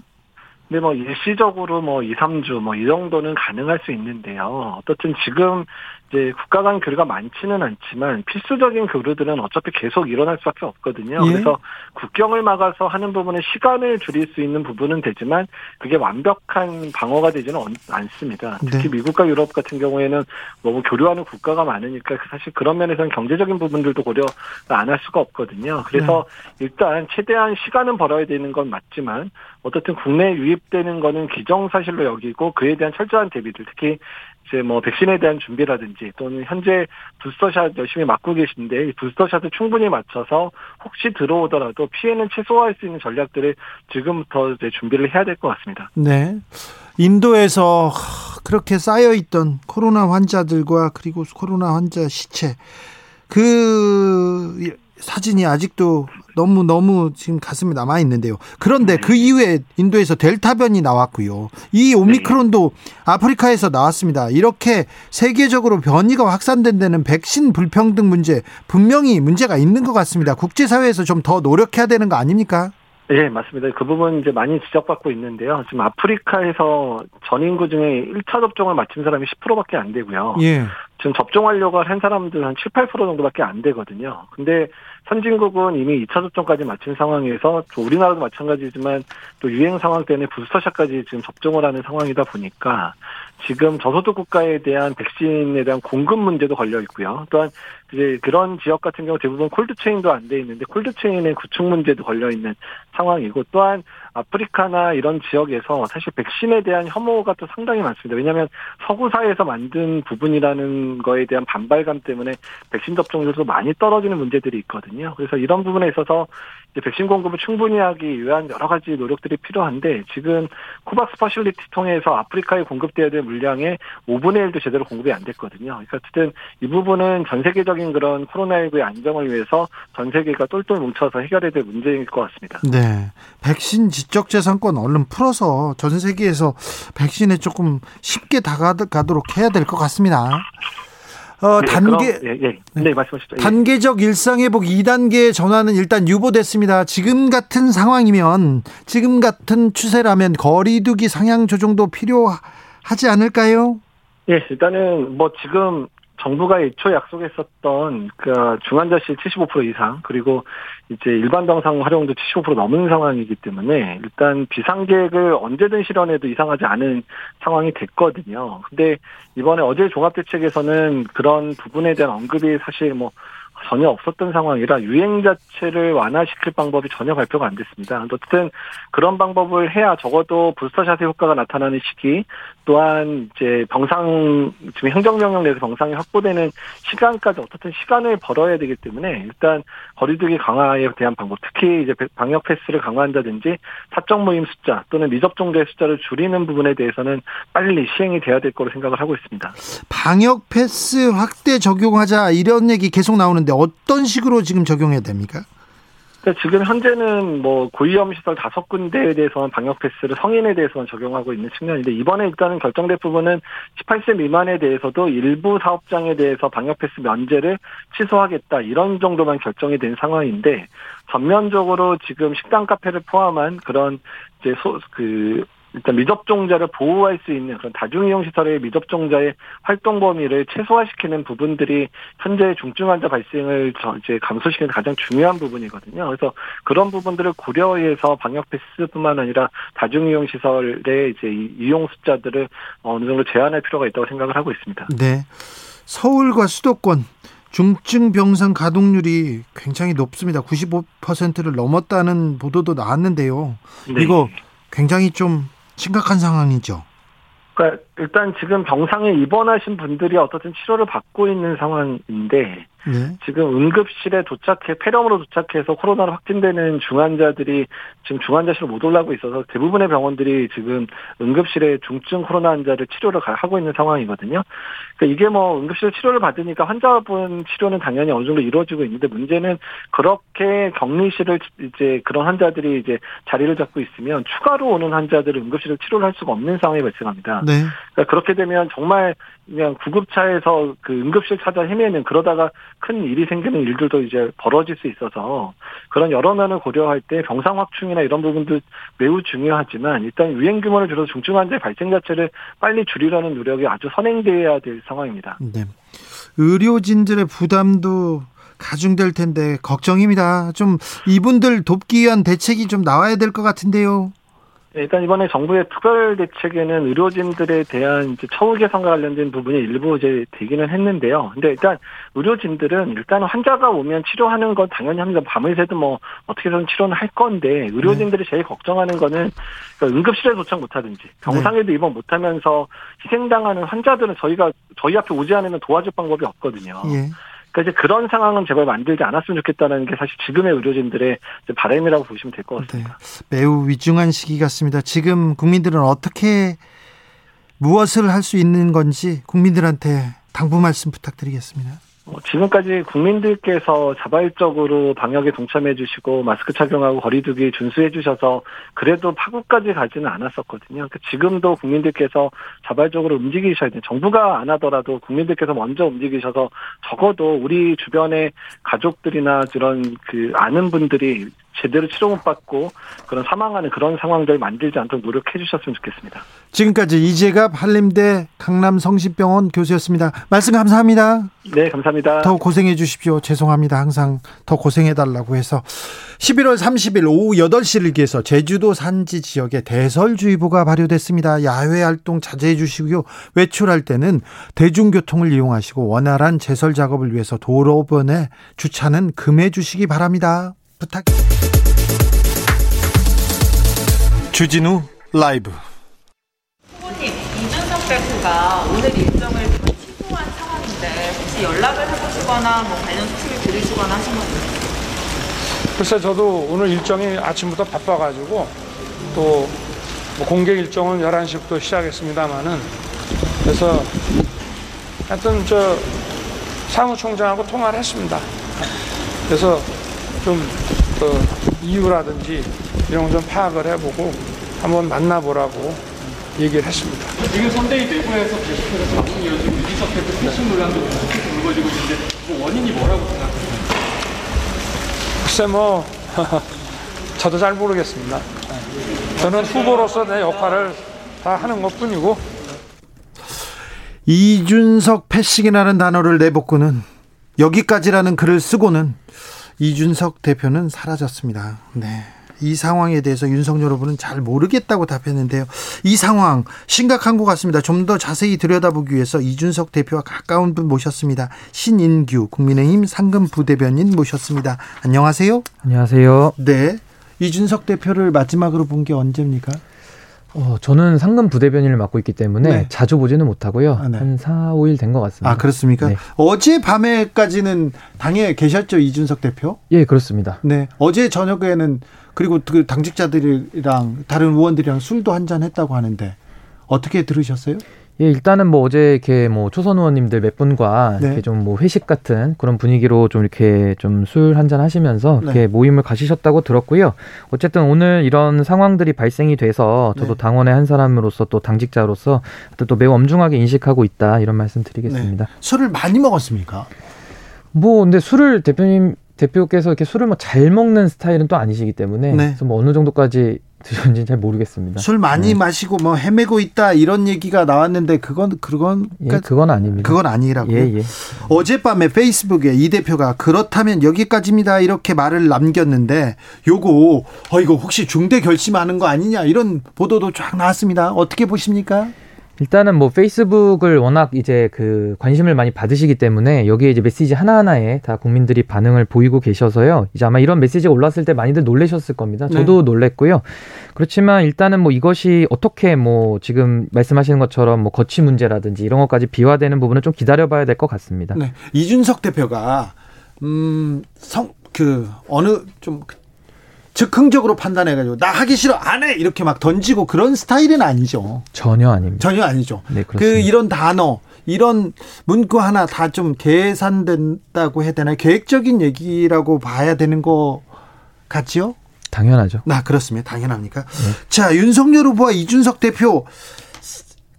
근데 일시적으로 2, 3주 이 정도는 가능할 수 있는데요. 어떻든 지금 이제 국가 간 교류가 많지는 않지만 필수적인 교류들은 어차피 계속 일어날 수밖에 없거든요. 예? 그래서 국경을 막아서 하는 부분에 시간을 줄일 수 있는 부분은 되지만 그게 완벽한 방어가 되지는 않습니다. 특히 미국과 유럽 같은 경우에는 너무 교류하는 국가가 많으니까 사실 그런 면에서는 경제적인 부분들도 고려 안 할 수가 없거든요. 그래서 일단 최대한 시간은 벌어야 되는 건 맞지만 어떻든 국내에 유입되는 거는 기정사실로 여기고 그에 대한 철저한 대비들, 특히 이제 백신에 대한 준비라든지 또는 현재 부스터샷 열심히 맞고 계신데 이 부스터샷을 충분히 맞춰서 혹시 들어오더라도 피해는 최소화할 수 있는 전략들을 지금부터 이제 준비를 해야 될 것 같습니다. 네. 인도에서 그렇게 쌓여있던 코로나 환자들과 그리고 코로나 환자 시체 그 사진이 아직도 너무 지금 가슴에 남아있는데요. 그런데 그 이후에 인도에서 델타 변이 나왔고요. 이 오미크론도 아프리카에서 나왔습니다. 이렇게 세계적으로 변이가 확산된 데는 백신 불평등 문제 분명히 문제가 있는 것 같습니다. 국제사회에서 좀 더 노력해야 되는 거 아닙니까? 네, 맞습니다. 그 부분 이제 많이 지적받고 있는데요. 지금 아프리카에서 전 인구 중에 1차 접종을 마친 사람이 10%밖에 안 되고요. 예. 지금 접종 완료가 한 사람들 한 7, 8% 정도밖에 안 되거든요. 근데 선진국은 이미 2차 접종까지 마친 상황에서 또 우리나라도 마찬가지지만 또 유행 상황 때문에 부스터샷까지 지금 접종을 하는 상황이다 보니까 지금 저소득 국가에 대한 백신에 대한 공급 문제도 걸려 있고요. 또한 이제 그런 지역 같은 경우 대부분 콜드체인도 안 돼 있는데 콜드체인의 구축 문제도 걸려 있는 상황이고 또한 아프리카나 이런 지역에서 사실 백신에 대한 혐오가 또 상당히 많습니다. 왜냐하면 서구사회에서 만든 부분이라는 거에 대한 반발감 때문에 백신 접종률도 많이 떨어지는 문제들이 있거든요. 그래서 이런 부분에 있어서 이제 백신 공급을 충분히 하기 위한 여러 가지 노력들이 필요한데 지금 코박스 퍼실리티 통해서 아프리카에 공급돼야 될 물량의 5분의 1도 제대로 공급이 안 됐거든요. 그러니까 어쨌든 이 부분은 전 세계적인 그런 코로나19의 안정을 위해서 전 세계가 똘똘 뭉쳐서 해결해야 될 문제일 것 같습니다. 네, 백신 지적재산권 얼른 풀어서 전 세계에서 백신에 조금 쉽게 다가가도록 해야 될 것 같습니다. 말씀하시죠. 단계적 일상회복 2단계의 전환은 일단 유보됐습니다. 지금 같은 추세라면 거리두기 상향 조정도 필요하지 않을까요? 예, 일단은 지금 정부가 애초 약속했었던 그 중환자실 75% 이상 그리고 이제 일반 병상 활용도 75% 넘은 상황이기 때문에 일단 비상 계획을 언제든 실현해도 이상하지 않은 상황이 됐거든요. 근데 이번에 어제 종합대책에서는 그런 부분에 대한 언급이 사실 전혀 없었던 상황이라 유행 자체를 완화시킬 방법이 전혀 발표가 안 됐습니다. 어쨌든 그런 방법을 해야 적어도 부스터샷의 효과가 나타나는 시기, 또한 이제 지금 행정명령 내에서 병상이 확보되는 시간까지 어떻든 시간을 벌어야 되기 때문에 일단 거리두기 강화에 대한 방법, 특히 이제 방역 패스를 강화한다든지 사적 모임 숫자 또는 미접종자의 숫자를 줄이는 부분에 대해서는 빨리 시행이 돼야 될 거로 생각을 하고 있습니다. 방역 패스 확대 적용하자 이런 얘기 계속 나오는데 어떤 식으로 지금 적용해야 됩니까? 지금 현재는 고위험시설 5군데에 대해서는 방역패스를 성인에 대해서만 적용하고 있는 측면인데 이번에 일단은 결정된 부분은 18세 미만에 대해서도 일부 사업장에 대해서 방역패스 면제를 취소하겠다 이런 정도만 결정이 된 상황인데 전면적으로 지금 식당 카페를 포함한 그런 이제 일단 미접종자를 보호할 수 있는 그런 다중이용시설의 미접종자의 활동 범위를 최소화시키는 부분들이 현재 중증 환자 발생을 이제 감소시키는 가장 중요한 부분이거든요. 그래서 그런 부분들을 고려해서 방역 패스뿐만 아니라 다중이용시설의 이제 이용 숫자들을 어느 정도 제한할 필요가 있다고 생각을 하고 있습니다. 네. 서울과 수도권 중증 병상 가동률이 굉장히 높습니다. 95%를 넘었다는 보도도 나왔는데요. 네. 이거 굉장히 좀 심각한 상황이죠. 그러니까 일단 지금 병상에 입원하신 분들이 어떻든 치료를 받고 있는 상황인데 네. 지금 응급실에 도착해 폐렴으로 도착해서 코로나로 확진되는 중환자들이 지금 중환자실로 못 올라오고 있어서 대부분의 병원들이 지금 응급실에 중증 코로나 환자를 치료를 하고 있는 상황이거든요. 그러니까 이게 뭐 응급실 치료를 받으니까 환자분 치료는 당연히 어느 정도 이루어지고 있는데 문제는 그렇게 격리실을 이제 그런 환자들이 이제 자리를 잡고 있으면 추가로 오는 환자들을 응급실을 치료를 할 수가 없는 상황이 발생합니다. 네. 그러니까 그렇게 되면 정말 그냥 구급차에서 그 응급실 찾아 헤매는 그러다가 큰 일이 생기는 일들도 이제 벌어질 수 있어서 그런 여러 면을 고려할 때 병상 확충이나 이런 부분도 매우 중요하지만 일단 유행 규모를 줄여서 중증 환자의 발생 자체를 빨리 줄이려는 노력이 아주 선행돼야 될 상황입니다. 네. 의료진들의 부담도 가중될 텐데 걱정입니다. 좀 이분들 돕기 위한 대책이 좀 나와야 될 것 같은데요. 일단 이번에 정부의 특별 대책에는 의료진들에 대한 이제 처우 개선과 관련된 부분이 일부 이제 되기는 했는데요. 근데 일단 의료진들은 일단 환자가 오면 치료하는 건 당연히 합니다. 밤을 새도 뭐 어떻게든 치료는 할 건데 의료진들이 제일 걱정하는 거는 그러니까 응급실에 도착 못하든지 병상에도 네. 입원 못하면서 희생당하는 환자들은 저희 앞에 오지 않으면 도와줄 방법이 없거든요. 예. 그러니까 이제 그런 상황은 제발 만들지 않았으면 좋겠다는 게 사실 지금의 의료진들의 바람이라고 보시면 될 것 같습니다. 네, 매우 위중한 시기 같습니다. 지금 국민들은 어떻게 무엇을 할 수 있는 건지 국민들한테 당부 말씀 부탁드리겠습니다. 지금까지 국민들께서 자발적으로 방역에 동참해 주시고 마스크 착용하고 거리 두기 준수해 주셔서 그래도 파국까지 가지는 않았었거든요. 그러니까 지금도 국민들께서 자발적으로 움직이셔야 돼요. 정부가 안 하더라도 국민들께서 먼저 움직이셔서 적어도 우리 주변의 가족들이나 그런 아는 분들이 제대로 치료 못 받고 그런 사망하는 그런 상황들 만들지 않도록 노력해 주셨으면 좋겠습니다. 지금까지 이재갑 한림대 강남성심병원 교수였습니다. 말씀 감사합니다. 네, 감사합니다. 더 고생해 주십시오. 죄송합니다. 항상 더 고생해 달라고 해서 11월 30일 오후 8시를 기해서 제주도 산지 지역에 대설주의보가 발효됐습니다. 야외 활동 자제해 주시고요. 외출할 때는 대중교통을 이용하시고 원활한 제설 작업을 위해서 도로변에 주차는 금해 주시기 바랍니다. 부탁. 주진우 라이브. 후보님, 이준석 대표가 오늘 일정을 취소한 상황인데 혹시 연락을 해보시거나 뭐 관련 소식을 들으시거나 하신 건가요? 글쎄, 저도 오늘 일정이 아침부터 바빠가지고 또 뭐 공개 일정은 11시부터 시작했습니다만은 그래서 하여튼 저 사무총장하고 통화를 했습니다. 그래서 좀 이유라든지 이런 거 좀 파악을 해보고 한번 만나보라고 얘기를 했습니다. 지금 선대위 내부에서 계속해서 정신 연습 이준석 대표 패싱 논란도 계속 불거지고 있는데 뭐 원인이 뭐라고 생각하세요? 글쎄 뭐 저도 잘 모르겠습니다. 저는 후보로서 내 역할을 다 하는 것뿐이고 이준석 패싱이라는 단어를 내뱉고는 여기까지라는 글을 쓰고는 이준석 대표는 사라졌습니다. 네. 이 상황에 대해서 윤석열 후보는 잘 모르겠다고 답했는데요. 이 상황 심각한 것 같습니다. 좀 더 자세히 들여다보기 위해서 이준석 대표와 가까운 분 모셨습니다. 신인규 국민의힘 상근 부대변인 모셨습니다. 안녕하세요. 안녕하세요. 네. 이준석 대표를 마지막으로 본 게 언제입니까? 저는 상근 부대변인을 맡고 있기 때문에 네. 자주 보지는 못하고요. 아, 네. 한 4, 5일 된 것 같습니다. 아, 그렇습니까? 네. 어제 밤에까지는 당에 계셨죠, 이준석 대표? 예, 그렇습니다. 네. 어제 저녁에는 그리고 그 당직자들이랑 다른 의원들이랑 술도 한잔 했다고 하는데 어떻게 들으셨어요? 예, 일단은 뭐 어제 이렇게 뭐 초선 의원님들 몇 분과 네. 이렇게 좀 뭐 회식 같은 그런 분위기로 좀 이렇게 좀 술 한잔 하시면서 이렇게 네. 모임을 가지셨다고 들었고요. 어쨌든 오늘 이런 상황들이 발생이 돼서 저도 네. 당원의 한 사람으로서 또 당직자로서 또 매우 엄중하게 인식하고 있다 이런 말씀 드리겠습니다. 네. 술을 많이 먹었습니까? 뭐 근데 술을 대표님 대표께서 이렇게 술을 뭐 잘 먹는 스타일은 또 아니시기 때문에 네. 그래서 뭐 어느 정도까지 드셨는지는 잘 모르겠습니다. 술 많이 마시고 뭐 헤매고 있다 이런 얘기가 나왔는데 그건 아닙니다. 그건 아니라고요. 예. 어젯밤에 페이스북에 이 대표가 그렇다면 여기까지입니다 이렇게 말을 남겼는데 이거 혹시 중대 결심하는 거 아니냐 이런 보도도 쫙 나왔습니다. 어떻게 보십니까? 일단은 뭐 페이스북을 워낙 이제 그 관심을 많이 받으시기 때문에 여기에 이제 메시지 하나하나에 다 국민들이 반응을 보이고 계셔서요. 이제 아마 이런 메시지가 올랐을 때 많이들 놀라셨을 겁니다. 저도 놀랬고요. 그렇지만 일단은 뭐 이것이 어떻게 뭐 지금 말씀하시는 것처럼 뭐 거취 문제라든지 이런 것까지 비화되는 부분은 좀 기다려봐야 될 것 같습니다. 네. 이준석 대표가 즉흥적으로 판단해가지고 나 하기 싫어 안 해 이렇게 막 던지고 그런 스타일은 아니죠. 전혀 아니죠. 네, 그렇습니다. 이런 단어 이런 문구 하나 다 좀 계산된다고 해야 되나요? 계획적인 얘기라고 봐야 되는 거 같지요? 당연하죠. 그렇습니다. 당연합니까? 네. 자, 윤석열 후보와 이준석 대표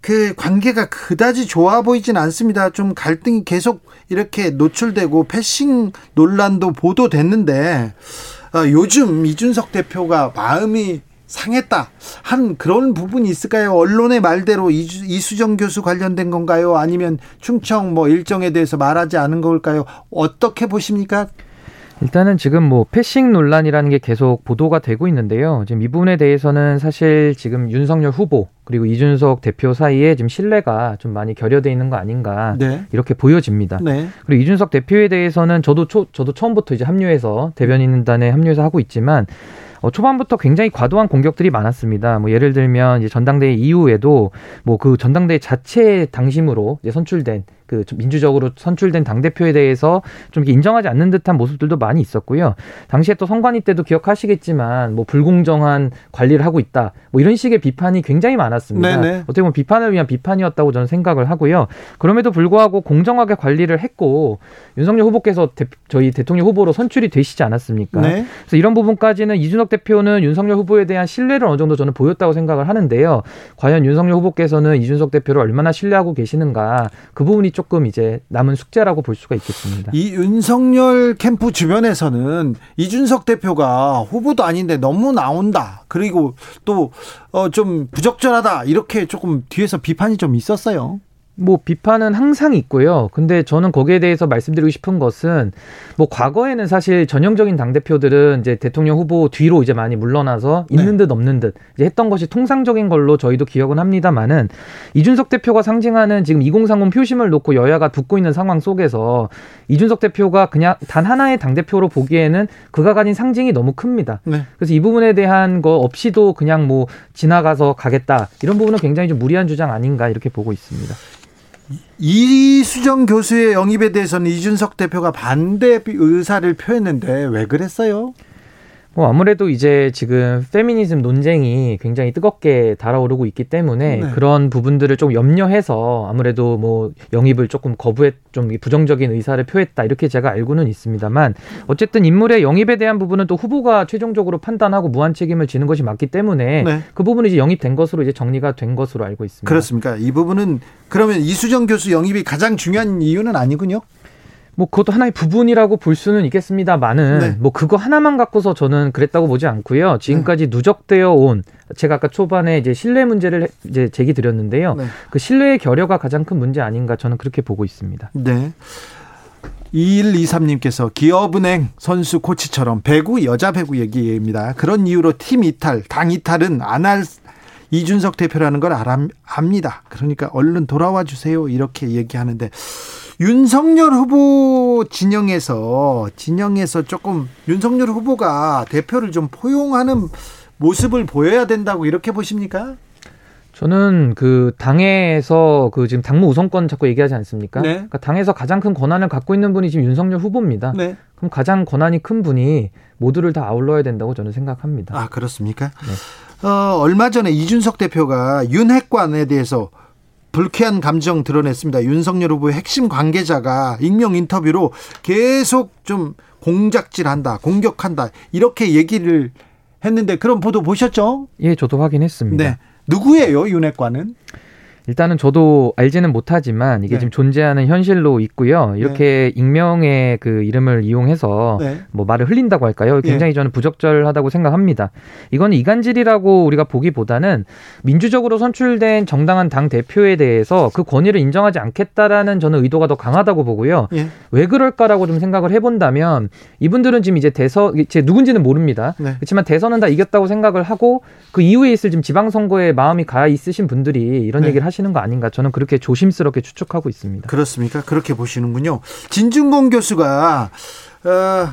그 관계가 그다지 좋아 보이진 않습니다. 좀 갈등이 계속 이렇게 노출되고 패싱 논란도 보도됐는데. 요즘 이준석 대표가 마음이 상했다 한 그런 부분이 있을까요? 언론의 말대로 이수정 교수 관련된 건가요? 아니면 충청 뭐 일정에 대해서 말하지 않은 걸까요? 어떻게 보십니까? 일단은 지금 뭐 패싱 논란이라는 게 계속 보도가 되고 있는데요. 지금 이 부분에 대해서는 사실 지금 윤석열 후보 그리고 이준석 대표 사이에 지금 신뢰가 좀 많이 결여돼 있는 거 아닌가 이렇게 보여집니다. 네. 그리고 이준석 대표에 대해서는 저도 처음부터 이제 합류해서 대변인단에 합류해서 하고 있지만 초반부터 굉장히 과도한 공격들이 많았습니다. 뭐 예를 들면 이제 전당대회 이후에도 뭐 그 전당대회 자체의 당심으로 이제 선출된 그 민주적으로 선출된 당대표에 대해서 좀 인정하지 않는 듯한 모습들도 많이 있었고요. 당시에 또 선관위 때도 기억하시겠지만 뭐 불공정한 관리를 하고 있다. 뭐 이런 식의 비판이 굉장히 많았습니다. 네네. 어떻게 보면 비판을 위한 비판이었다고 저는 생각을 하고요. 그럼에도 불구하고 공정하게 관리를 했고 윤석열 후보께서 저희 대통령 후보로 선출이 되시지 않았습니까? 네. 그래서 이런 부분까지는 이준석 대표는 윤석열 후보에 대한 신뢰를 어느 정도 저는 보였다고 생각을 하는데요. 과연 윤석열 후보께서는 이준석 대표를 얼마나 신뢰하고 계시는가 그 부분이 조금 이제 남은 숙제라고 볼 수가 있겠습니다. 이 윤석열 캠프 주변에서는 이준석 대표가 후보도 아닌데 너무 나온다. 그리고 또 좀 부적절하다. 이렇게 조금 뒤에서 비판이 좀 있었어요. 뭐 비판은 항상 있고요. 근데 저는 거기에 대해서 말씀드리고 싶은 것은 뭐 과거에는 사실 전형적인 당대표들은 이제 대통령 후보 뒤로 이제 많이 물러나서 있는 듯 없는 듯 이제 했던 것이 통상적인 걸로 저희도 기억은 합니다만은 이준석 대표가 상징하는 지금 2030 표심을 놓고 여야가 붙고 있는 상황 속에서 이준석 대표가 그냥 단 하나의 당대표로 보기에는 그가 가진 상징이 너무 큽니다. 네. 그래서 이 부분에 대한 거 없이도 그냥 뭐 지나가서 가겠다 이런 부분은 굉장히 좀 무리한 주장 아닌가 이렇게 보고 있습니다. 이수정 교수의 영입에 대해서는 이준석 대표가 반대 의사를 표했는데 왜 그랬어요? 뭐 아무래도 이제 지금 페미니즘 논쟁이 굉장히 뜨겁게 달아오르고 있기 때문에 그런 부분들을 좀 염려해서 아무래도 뭐 영입을 조금 좀 부정적인 의사를 표했다 이렇게 제가 알고는 있습니다만 어쨌든 인물의 영입에 대한 부분은 또 후보가 최종적으로 판단하고 무한 책임을 지는 것이 맞기 때문에 그 부분이 이제 영입된 것으로 이제 정리가 된 것으로 알고 있습니다. 그렇습니까? 이 부분은 그러면 이수정 교수 영입이 가장 중요한 이유는 아니군요? 뭐 그것도 하나의 부분이라고 볼 수는 있겠습니다만은 뭐 그거 하나만 갖고서 저는 그랬다고 보지 않고요. 지금까지 누적되어 온 제가 아까 초반에 이제 신뢰 문제를 이제 제기 드렸는데요. 그 신뢰의 결여가 가장 큰 문제 아닌가 저는 그렇게 보고 있습니다. 네. 2123님께서 기업은행 선수 코치처럼 여자 배구 얘기입니다. 그런 이유로 팀 이탈, 당 이탈은 안 할 이준석 대표라는 걸 압니다. 그러니까 얼른 돌아와 주세요. 이렇게 얘기하는데 윤석열 후보 진영에서 조금 윤석열 후보가 대표를 좀 포용하는 모습을 보여야 된다고 이렇게 보십니까? 저는 그 당에서 그 지금 당무 우선권 자꾸 얘기하지 않습니까? 그러니까 당에서 가장 큰 권한을 갖고 있는 분이 지금 윤석열 후보입니다. 그럼 가장 권한이 큰 분이 모두를 다 아울러야 된다고 저는 생각합니다. 그렇습니까? 얼마 전에 이준석 대표가 윤핵관에 대해서 불쾌한 감정 드러냈습니다. 윤석열 후보의 핵심 관계자가 익명 인터뷰로 계속 좀 공작질한다, 공격한다 이렇게 얘기를 했는데 그런 보도 보셨죠? 예, 저도 확인했습니다. 누구예요, 윤핵관은? 일단은 저도 알지는 못하지만 이게 네. 지금 존재하는 현실로 있고요. 이렇게 네. 익명의 그 이름을 이용해서 네. 뭐 말을 흘린다고 할까요? 굉장히 네. 저는 부적절하다고 생각합니다. 이건 이간질이라고 우리가 보기보다는 민주적으로 선출된 정당한 당 대표에 대해서 그 권위를 인정하지 않겠다라는 저는 의도가 더 강하다고 보고요. 네. 왜 그럴까라고 좀 생각을 해본다면 이분들은 지금 이제 대선, 제 누군지는 모릅니다. 네. 그렇지만 대선은 다 이겼다고 생각을 하고 그 이후에 있을 지금 지방선거에 마음이 가 있으신 분들이 이런 네. 얘기를 하시는 거 아닌가 저는 그렇게 조심스럽게 추측하고 있습니다. 그렇습니까? 그렇게 보시는군요. 진중권 교수가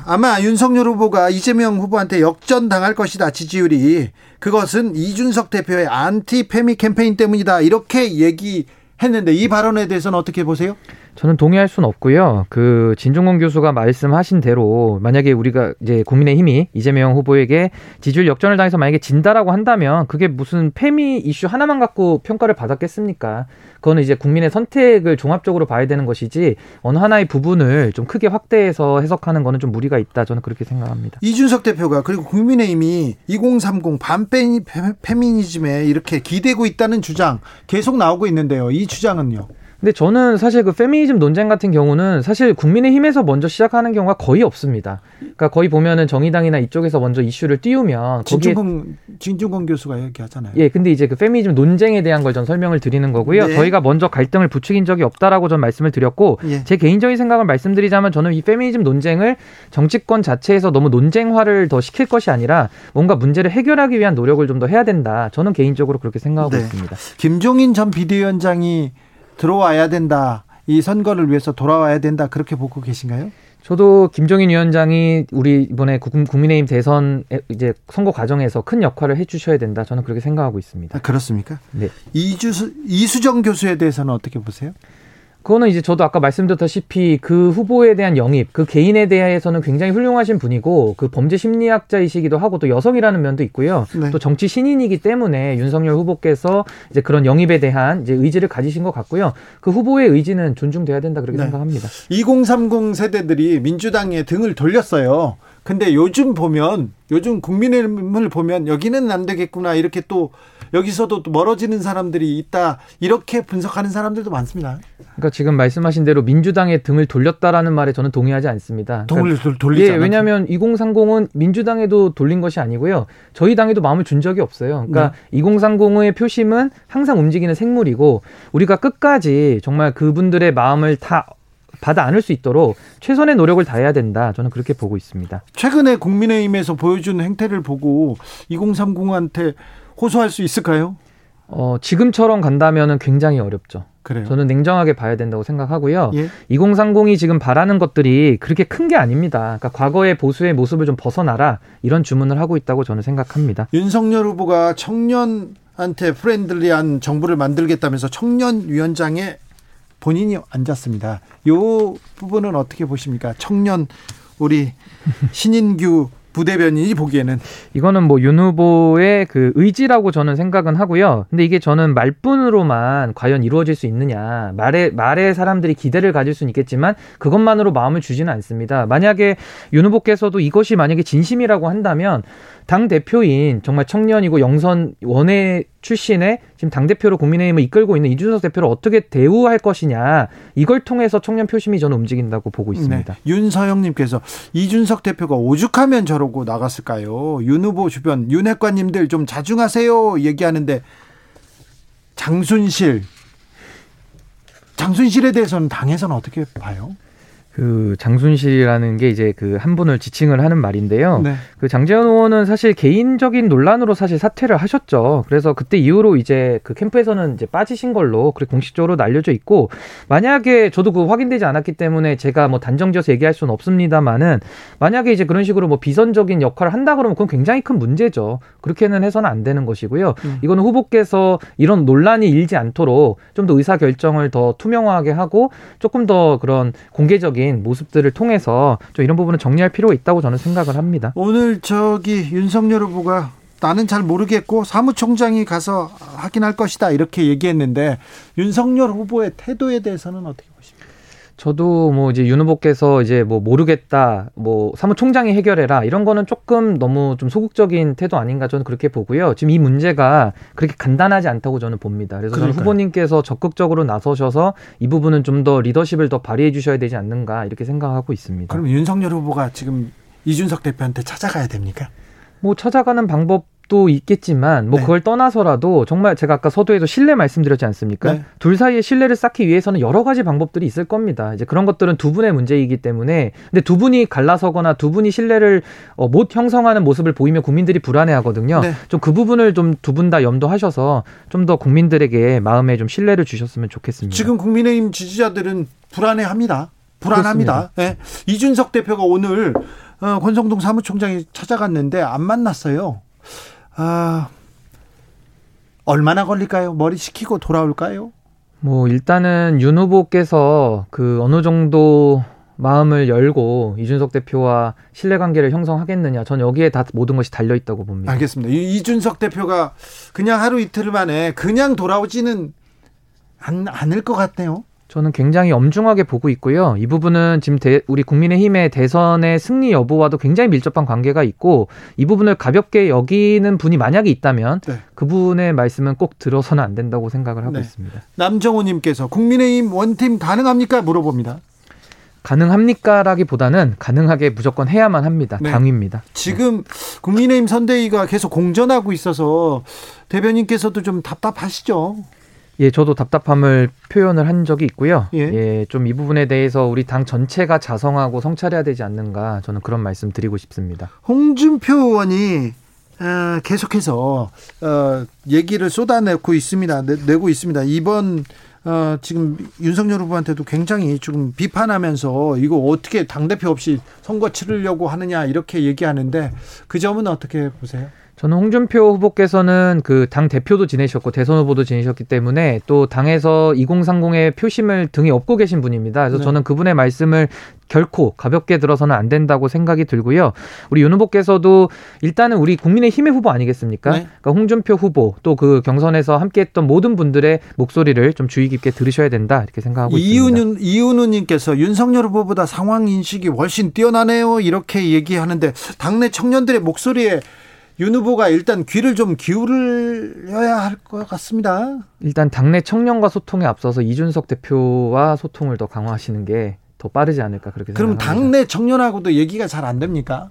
아마 윤석열 후보가 이재명 후보한테 역전당할 것이다. 지지율이. 그것은 이준석 대표의 안티페미 캠페인 때문이다. 이렇게 얘기했는데 이 발언에 대해서는 어떻게 보세요? 저는 동의할 수는 없고요. 그 진중권 교수가 말씀하신 대로 만약에 우리가 이제 국민의힘이 이재명 후보에게 지지율 역전을 당해서 만약에 진다라고 한다면 그게 무슨 페미 이슈 하나만 갖고 평가를 받았겠습니까? 그거는 이제 국민의 선택을 종합적으로 봐야 되는 것이지 어느 하나의 부분을 좀 크게 확대해서 해석하는 거는 좀 무리가 있다. 저는 그렇게 생각합니다. 이준석 대표가 그리고 국민의힘이 2030 반페미니즘에 이렇게 기대고 있다는 주장 계속 나오고 있는데요. 이 주장은요? 근데 저는 사실 그 페미니즘 논쟁 같은 경우는 사실 국민의힘에서 먼저 시작하는 경우가 거의 없습니다. 그러니까 거의 보면은 정의당이나 이쪽에서 먼저 이슈를 띄우면 진중권 교수가 얘기하잖아요. 예, 근데 이제 그 페미니즘 논쟁에 대한 걸 전 설명을 드리는 거고요. 네. 저희가 먼저 갈등을 부추긴 적이 없다라고 전 말씀을 드렸고 예. 제 개인적인 생각을 말씀드리자면 저는 이 페미니즘 논쟁을 정치권 자체에서 너무 논쟁화를 더 시킬 것이 아니라 뭔가 문제를 해결하기 위한 노력을 좀 더 해야 된다. 저는 개인적으로 그렇게 생각하고 네. 있습니다. 김종인 전 비대위원장이 들어와야 된다. 이 선거를 위해서 돌아와야 된다. 그렇게 보고 계신가요? 저도 김종인 위원장이 우리 이번에 국민의힘 대선 이제 선거 과정에서 큰 역할을 해주셔야 된다. 저는 그렇게 생각하고 있습니다. 아, 그렇습니까? 네. 이수정 교수에 대해서는 어떻게 보세요? 그거는 이제 저도 아까 말씀드렸다시피 그 후보에 대한 영입, 그 개인에 대해서는 굉장히 훌륭하신 분이고 그 범죄 심리학자이시기도 하고 또 여성이라는 면도 있고요. 네. 또 정치 신인이기 때문에 윤석열 후보께서 이제 그런 영입에 대한 이제 의지를 가지신 것 같고요. 그 후보의 의지는 존중돼야 된다 그렇게 네. 생각합니다. 2030 세대들이 민주당에 등을 돌렸어요. 근데 요즘 국민의힘을 보면 여기는 안 되겠구나 이렇게 또 여기서도 또 멀어지는 사람들이 있다 이렇게 분석하는 사람들도 많습니다. 그러니까 지금 말씀하신 대로 민주당의 등을 돌렸다라는 말에 저는 동의하지 않습니다. 그러니까 등을 돌리지 않았죠. 예, 왜냐하면 2030은 민주당에도 돌린 것이 아니고요. 저희 당에도 마음을 준 적이 없어요. 그러니까 2030의 표심은 항상 움직이는 생물이고 우리가 끝까지 정말 그분들의 마음을 다 받아 안을 수 있도록 최선의 노력을 다해야 된다. 저는 그렇게 보고 있습니다. 최근에 국민의힘에서 보여준 행태를 보고 2030한테 호소할 수 있을까요? 지금처럼 간다면은 굉장히 어렵죠. 그래요. 저는 냉정하게 봐야 된다고 생각하고요. 예? 2030이 지금 바라는 것들이 그렇게 큰 게 아닙니다. 그러니까 과거의 보수의 모습을 좀 벗어나라 이런 주문을 하고 있다고 저는 생각합니다. 윤석열 후보가 청년한테 프렌들리한 정부를 만들겠다면서 청년위원장에 본인이 앉았습니다. 이 부분은 어떻게 보십니까? 청년 우리 신인규 부대변인이 보기에는 이거는 뭐 윤 후보의 그 의지라고 저는 생각은 하고요. 근데 이게 저는 말뿐으로만 과연 이루어질 수 있느냐 말에 사람들이 기대를 가질 수는 있겠지만 그것만으로 마음을 주지는 않습니다. 만약에 윤 후보께서도 이것이 만약에 진심이라고 한다면 당대표인 정말 청년이고 영선 원외 출신의 지금 당대표로 국민의힘을 이끌고 있는 이준석 대표를 어떻게 대우할 것이냐 이걸 통해서 청년 표심이 저는 움직인다고 보고 있습니다. 네. 윤서영님께서 이준석 대표가 오죽하면 저러고 나갔을까요? 윤 후보 주변 윤핵관님들 좀 자중하세요 얘기하는데 장순실에 대해서는 당에서는 어떻게 봐요? 그 장순실이라는 게 이제 그 한 분을 지칭을 하는 말인데요. 네. 그 장재현 의원은 사실 개인적인 논란으로 사실 사퇴를 하셨죠. 그래서 그때 이후로 이제 그 캠프에서는 이제 빠지신 걸로 그렇게 공식적으로 알려져 있고 만약에 저도 그 확인되지 않았기 때문에 제가 뭐 단정지어서 얘기할 수는 없습니다만은 만약에 이제 그런 식으로 뭐 비선적인 역할을 한다 그러면 그건 굉장히 큰 문제죠. 그렇게는 해서는 안 되는 것이고요. 이거는 후보께서 이런 논란이 일지 않도록 좀 더 의사 결정을 더 투명하게 하고 조금 더 그런 공개적인 모습들을 통해서 좀 이런 부분은 정리할 필요가 있다고 저는 생각을 합니다. 오늘 윤석열 후보가 나는 잘 모르겠고 사무총장이 가서 확인할 것이다 이렇게 얘기했는데 윤석열 후보의 태도에 대해서는 어떻게 보십니까? 저도 뭐 이제 윤 후보께서 이제 뭐 모르겠다, 뭐 사무총장이 해결해라 이런 거는 조금 너무 좀 소극적인 태도 아닌가 저는 그렇게 보고요. 지금 이 문제가 그렇게 간단하지 않다고 저는 봅니다. 그래서 저는 후보님께서 적극적으로 나서셔서 이 부분은 좀 더 리더십을 더 발휘해 주셔야 되지 않는가 이렇게 생각하고 있습니다. 그럼 윤석열 후보가 지금 이준석 대표한테 찾아가야 됩니까? 뭐 찾아가는 방법 또 있겠지만 뭐 네. 그걸 떠나서라도 정말 제가 아까 서두에도 신뢰 말씀드렸지 않습니까? 네. 둘 사이에 신뢰를 쌓기 위해서는 여러 가지 방법들이 있을 겁니다. 이제 그런 것들은 두 분의 문제이기 때문에 근데 두 분이 갈라서거나 두 분이 신뢰를 못 형성하는 모습을 보이면 국민들이 불안해하거든요. 네. 좀 그 부분을 좀 두 분 다 염두하셔서 좀 더 국민들에게 마음에 좀 신뢰를 주셨으면 좋겠습니다. 지금 국민의힘 지지자들은 불안해합니다. 불안합니다. 네. 이준석 대표가 오늘 권성동 사무총장이 찾아갔는데 안 만났어요. 아, 얼마나 걸릴까요? 머리 식히고 돌아올까요? 뭐 일단은 윤 후보께서 그 어느 정도 마음을 열고 이준석 대표와 신뢰관계를 형성하겠느냐, 전 여기에 다 모든 것이 달려있다고 봅니다. 알겠습니다. 이준석 대표가 그냥 하루 이틀 만에 그냥 돌아오지는 않을 것 같네요. 저는 굉장히 엄중하게 보고 있고요. 이 부분은 지금 우리 국민의힘의 대선의 승리 여부와도 굉장히 밀접한 관계가 있고 이 부분을 가볍게 여기는 분이 만약에 있다면 네. 그분의 말씀은 꼭 들어서는 안 된다고 생각을 하고 네. 있습니다. 남정호님께서 국민의힘 원팀 가능합니까? 물어봅니다. 가능합니까라기보다는 가능하게 무조건 해야만 합니다. 네. 당위입니다. 지금 국민의힘 선대위가 계속 공전하고 있어서 대변인께서도 좀 답답하시죠? 예, 저도 답답함을 표현을 한 적이 있고요. 예, 좀 이 부분에 대해서 우리 당 전체가 자성하고 성찰해야 되지 않는가 저는 그런 말씀 드리고 싶습니다. 홍준표 의원이 계속해서 얘기를 쏟아내고 있습니다. 내고 있습니다. 이번 지금 윤석열 후보한테도 굉장히 조금 비판하면서 이거 어떻게 당대표 없이 선거 치르려고 하느냐 이렇게 얘기하는데 그 점은 어떻게 보세요? 저는 홍준표 후보께서는 그 당 대표도 지내셨고 대선 후보도 지내셨기 때문에 또 당에서 2030의 표심을 등에 업고 계신 분입니다. 그래서 네. 저는 그분의 말씀을 결코 가볍게 들어서는 안 된다고 생각이 들고요. 우리 윤 후보께서도 일단은 우리 국민의힘의 후보 아니겠습니까? 네. 그러니까 홍준표 후보 또 그 경선에서 함께했던 모든 분들의 목소리를 좀 주의 깊게 들으셔야 된다 이렇게 생각하고 있습니다. 이윤우님께서 윤석열 후보보다 상황 인식이 훨씬 뛰어나네요 이렇게 얘기하는데 당내 청년들의 목소리에 윤 후보가 일단 귀를 좀 기울여야 할 것 같습니다. 일단 당내 청년과 소통에 앞서서 이준석 대표와 소통을 더 강화하시는 게 더 빠르지 않을까 그렇게 생각합니다. 그럼 당내 청년하고도 얘기가 잘 안 됩니까?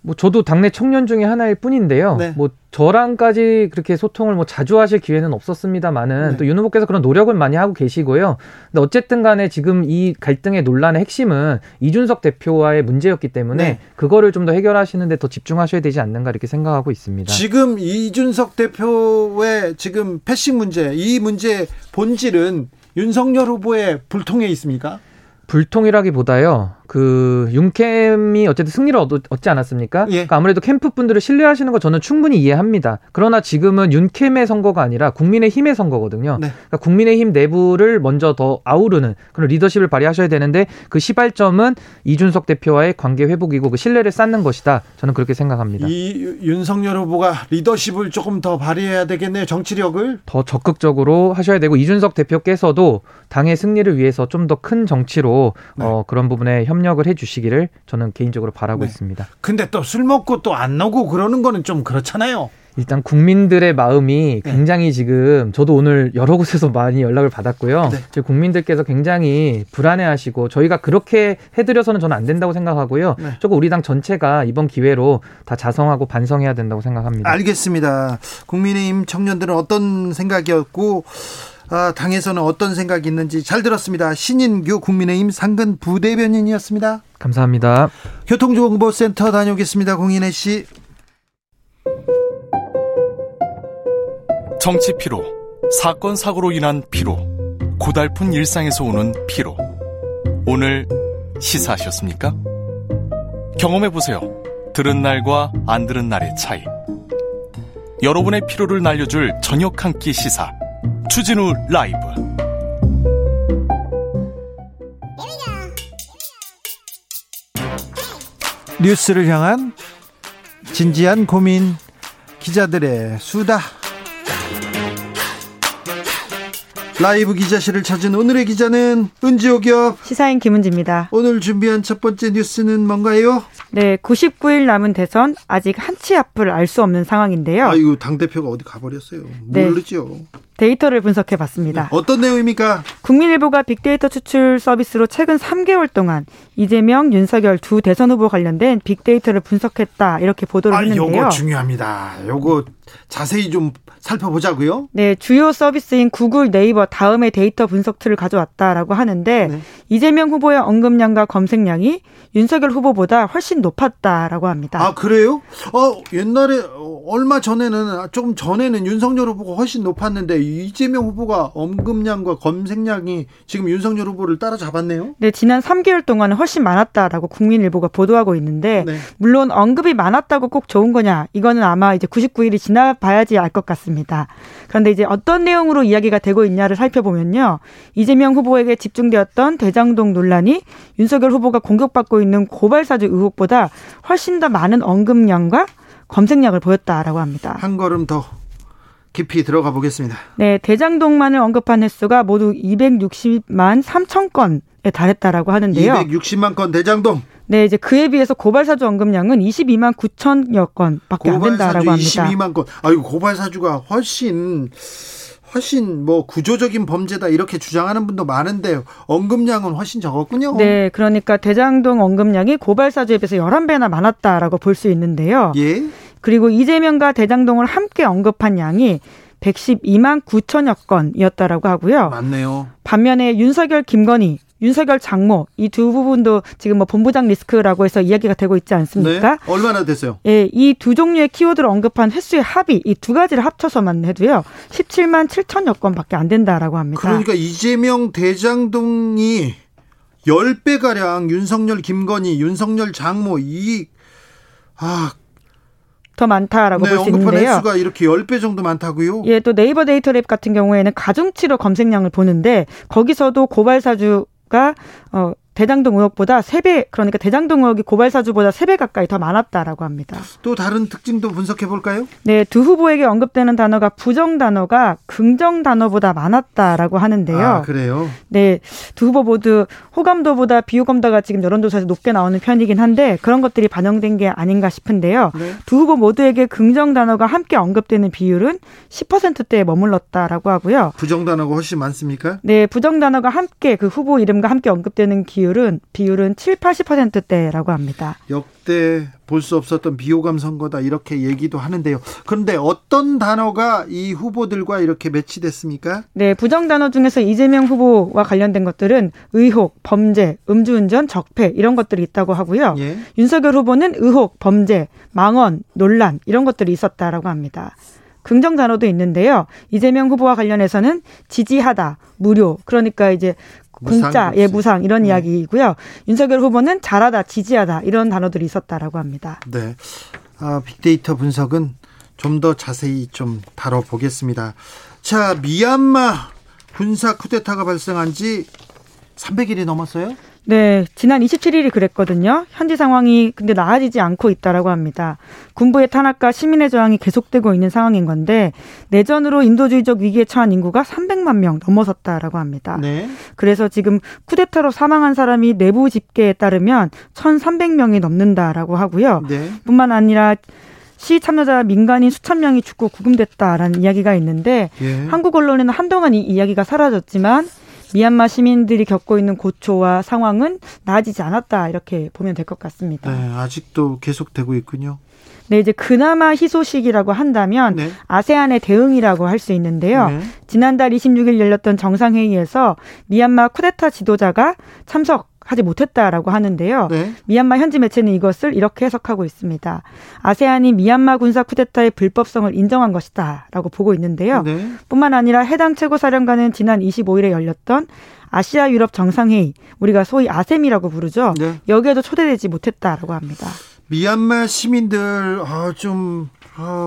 뭐 저도 당내 청년 중에 하나일 뿐인데요. 네. 뭐 저랑까지 그렇게 소통을 뭐 자주 하실 기회는 없었습니다만은 네. 또 윤 후보께서 그런 노력을 많이 하고 계시고요. 근데 어쨌든 간에 지금 이 갈등의 논란의 핵심은 이준석 대표와의 문제였기 때문에 네. 그거를 좀 더 해결하시는데 더 집중하셔야 되지 않는가 이렇게 생각하고 있습니다. 지금 이준석 대표의 지금 패싱 문제, 이 문제의 본질은 윤석열 후보의 불통에 있습니까? 불통이라기보다요. 그 윤캠이 어쨌든 승리를 얻지 않았습니까? 예. 그러니까 아무래도 캠프분들을 신뢰하시는 거 저는 충분히 이해합니다. 그러나 지금은 윤캠의 선거가 아니라 국민의힘의 선거거든요. 네. 그러니까 국민의힘 내부를 먼저 더 아우르는 그런 리더십을 발휘하셔야 되는데 그 시발점은 이준석 대표와의 관계 회복이고 그 신뢰를 쌓는 것이다. 저는 그렇게 생각합니다. 이 윤석열 후보가 리더십을 조금 더 발휘해야 되겠네요. 정치력을. 더 적극적으로 하셔야 되고 이준석 대표께서도 당의 승리를 위해서 좀 더 큰 정치로 네. 그런 부분에 협력을 해주시기를 저는 개인적으로 바라고 네. 있습니다. 근데 또 술 먹고 또 안 나오고 그러는 거는 좀 그렇잖아요. 일단 국민들의 마음이 굉장히 네. 지금 저도 오늘 여러 곳에서 많이 연락을 받았고요. 네. 국민들께서 굉장히 불안해하시고 저희가 그렇게 해드려서는 저는 안 된다고 생각하고요. 네. 조금 우리 당 전체가 이번 기회로 다 자성하고 반성해야 된다고 생각합니다. 알겠습니다. 국민의힘 청년들은 어떤 생각이었고 당에서는 어떤 생각이 있는지 잘 들었습니다. 신인규 국민의힘 상근 부대변인이었습니다. 감사합니다. 교통정보센터 다녀오겠습니다. 공인혜 씨. 정치 피로, 사건 사고로 인한 피로, 고달픈 일상에서 오는 피로. 오늘 시사하셨습니까? 경험해보세요. 들은 날과 안 들은 날의 차이. 여러분의 피로를 날려줄 저녁 한 끼 시사 추진우 라이브. 뉴스를 향한 진지한 고민, 기자들의 수다. 라이브 기자실을 찾은 오늘의 기자는 은지옥이요. 시사인 김은지입니다. 오늘 준비한 첫 번째 뉴스는 뭔가요? 네, 99일 남은 대선 아직 한 치 앞을 알 수 없는 상황인데요. 아이고, 당대표가 어디 가버렸어요. 모르죠. 네. 데이터를 분석해봤습니다. 어떤 내용입니까? 국민일보가 빅데이터 추출 서비스로 최근 3개월 동안 이재명, 윤석열 두 대선 후보 관련된 빅데이터를 분석했다, 이렇게 보도를 했는데요. 이거 중요합니다. 이거 자세히 좀 살펴보자고요. 네, 주요 서비스인 구글, 네이버 다음에 데이터 분석 툴을 가져왔다라고 하는데, 네, 이재명 후보의 언급량과 검색량이 윤석열 후보보다 훨씬 높았다라고 합니다. 아, 그래요? 옛날에 얼마 전에는, 조금 전에는 윤석열 후보가 훨씬 높았는데 이재명 후보가 언급량과 검색량이 지금 윤석열 후보를 따라잡았네요. 네, 지난 3개월 동안은 훨씬 많았다라고 국민일보가 보도하고 있는데, 네, 물론 언급이 많았다고 꼭 좋은 거냐, 이거는 아마 이제 99일이 지나봐야지 알 것 같습니다. 그런데 이제 어떤 내용으로 이야기가 되고 있냐를 살펴보면요, 이재명 후보에게 집중되었던 대장동 논란이 윤석열 후보가 공격받고 있는 고발사주 의혹보다 훨씬 더 많은 언급량과 검색량을 보였다라고 합니다. 한 걸음 더 깊이 들어가 보겠습니다. 네, 대장동만을 언급한 횟수가 모두 260만 3천 건에 달했다라고 하는데요. 260만 건 대장동. 네, 이제 그에 비해서 고발사주 언급량은 22만 9천여 건밖에 안 된다라고 합니다. 22만 건. 아이고, 고발사주가 훨씬 뭐 구조적인 범죄다 이렇게 주장하는 분도 많은데 언급량은 훨씬 적었군요. 네, 그러니까 대장동 언급량이 고발사주에 비해서 11배나 많았다라고 볼 수 있는데요. 예. 그리고 이재명과 대장동을 함께 언급한 양이 112만 9천여 건이었다라고 하고요. 맞네요. 반면에 윤석열, 김건희, 윤석열 장모, 이 두 부분도 지금 뭐 본부장 리스크라고 해서 이야기가 되고 있지 않습니까? 네. 얼마나 됐어요? 예, 이 두 종류의 키워드를 언급한 횟수의 합이, 이 두 가지를 합쳐서만 해도요, 17만 7천여 건밖에 안 된다라고 합니다. 그러니까 이재명, 대장동이 10배가량 윤석열, 김건희, 윤석열 장모, 더 많다라고, 네, 볼 수 있는데요. 언급한 횟수가 이렇게 10배 정도 많다고요? 예, 또 네이버 데이터 랩 같은 경우에는 가중치로 검색량을 보는데, 거기서도 고발사주가 대장동 의혹보다 3배, 그러니까 대장동 의혹이 고발사주보다 3배 가까이 더 많았다라고 합니다. 또 다른 특징도 분석해 볼까요? 네, 두 후보에게 언급되는 단어가, 부정 단어가 긍정 단어보다 많았다라고 하는데요. 아, 그래요? 네, 두 후보 모두 호감도보다 비호감도가 지금 여론조사에서 높게 나오는 편이긴 한데, 그런 것들이 반영된 게 아닌가 싶은데요. 네. 두 후보 모두에게 긍정 단어가 함께 언급되는 비율은 10%대에 머물렀다라고 하고요. 부정 단어가 훨씬 많습니까? 네, 부정 단어가 함께, 그 후보 이름과 함께 언급되는 비율은 7, 80%대라고 합니다. 역대 볼 수 없었던 비호감 선거다 이렇게 얘기도 하는데요. 그런데 어떤 단어가 이 후보들과 이렇게 매치됐습니까? 네, 부정 단어 중에서 이재명 후보와 관련된 것들은 의혹, 범죄, 음주운전, 적폐 이런 것들이 있다고 하고요. 예. 윤석열 후보는 의혹, 범죄, 망언, 논란 이런 것들이 있었다라고 합니다. 긍정 단어도 있는데요. 이재명 후보와 관련해서는 지지하다, 무료, 그러니까 이제 공짜, 무상, 예, 무상 이런, 네, 이야기이고요. 윤석열 후보는 잘하다, 지지하다 이런 단어들이 있었다라고 합니다. 네, 빅데이터 분석은 좀 더 자세히 좀 다뤄보겠습니다. 자, 미얀마 군사 쿠데타가 발생한 지 300일이 넘었어요? 네, 지난 27일이 그랬거든요. 현지 상황이 근데 나아지지 않고 있다라고 합니다. 군부의 탄압과 시민의 저항이 계속되고 있는 상황인 건데, 내전으로 인도주의적 위기에 처한 인구가 300만 명 넘어섰다라고 합니다. 네. 그래서 지금 쿠데타로 사망한 사람이 내부 집계에 따르면 1,300명이 넘는다라고 하고요. 네. 뿐만 아니라 시 참여자 민간인 수천 명이 죽고 구금됐다라는 이야기가 있는데, 예, 한국 언론에는 한동안 이 이야기가 사라졌지만 미얀마 시민들이 겪고 있는 고초와 상황은 나아지지 않았다, 이렇게 보면 될 것 같습니다. 네, 아직도 계속되고 있군요. 네, 이제 그나마 희소식이라고 한다면, 네, 아세안의 대응이라고 할 수 있는데요. 네. 지난달 26일 열렸던 정상회의에서 미얀마 쿠데타 지도자가 참석하지 못했다라고 하는데요. 네. 미얀마 현지 매체는 이것을 이렇게 해석하고 있습니다. 아세안이 미얀마 군사 쿠데타의 불법성을 인정한 것이다라고 보고 있는데요. 네. 뿐만 아니라 해당 최고사령관은 지난 25일에 열렸던 아시아 유럽 정상회의, 우리가 소위 아셈이라고 부르죠. 네. 여기에도 초대되지 못했다라고 합니다. 미얀마 시민들 좀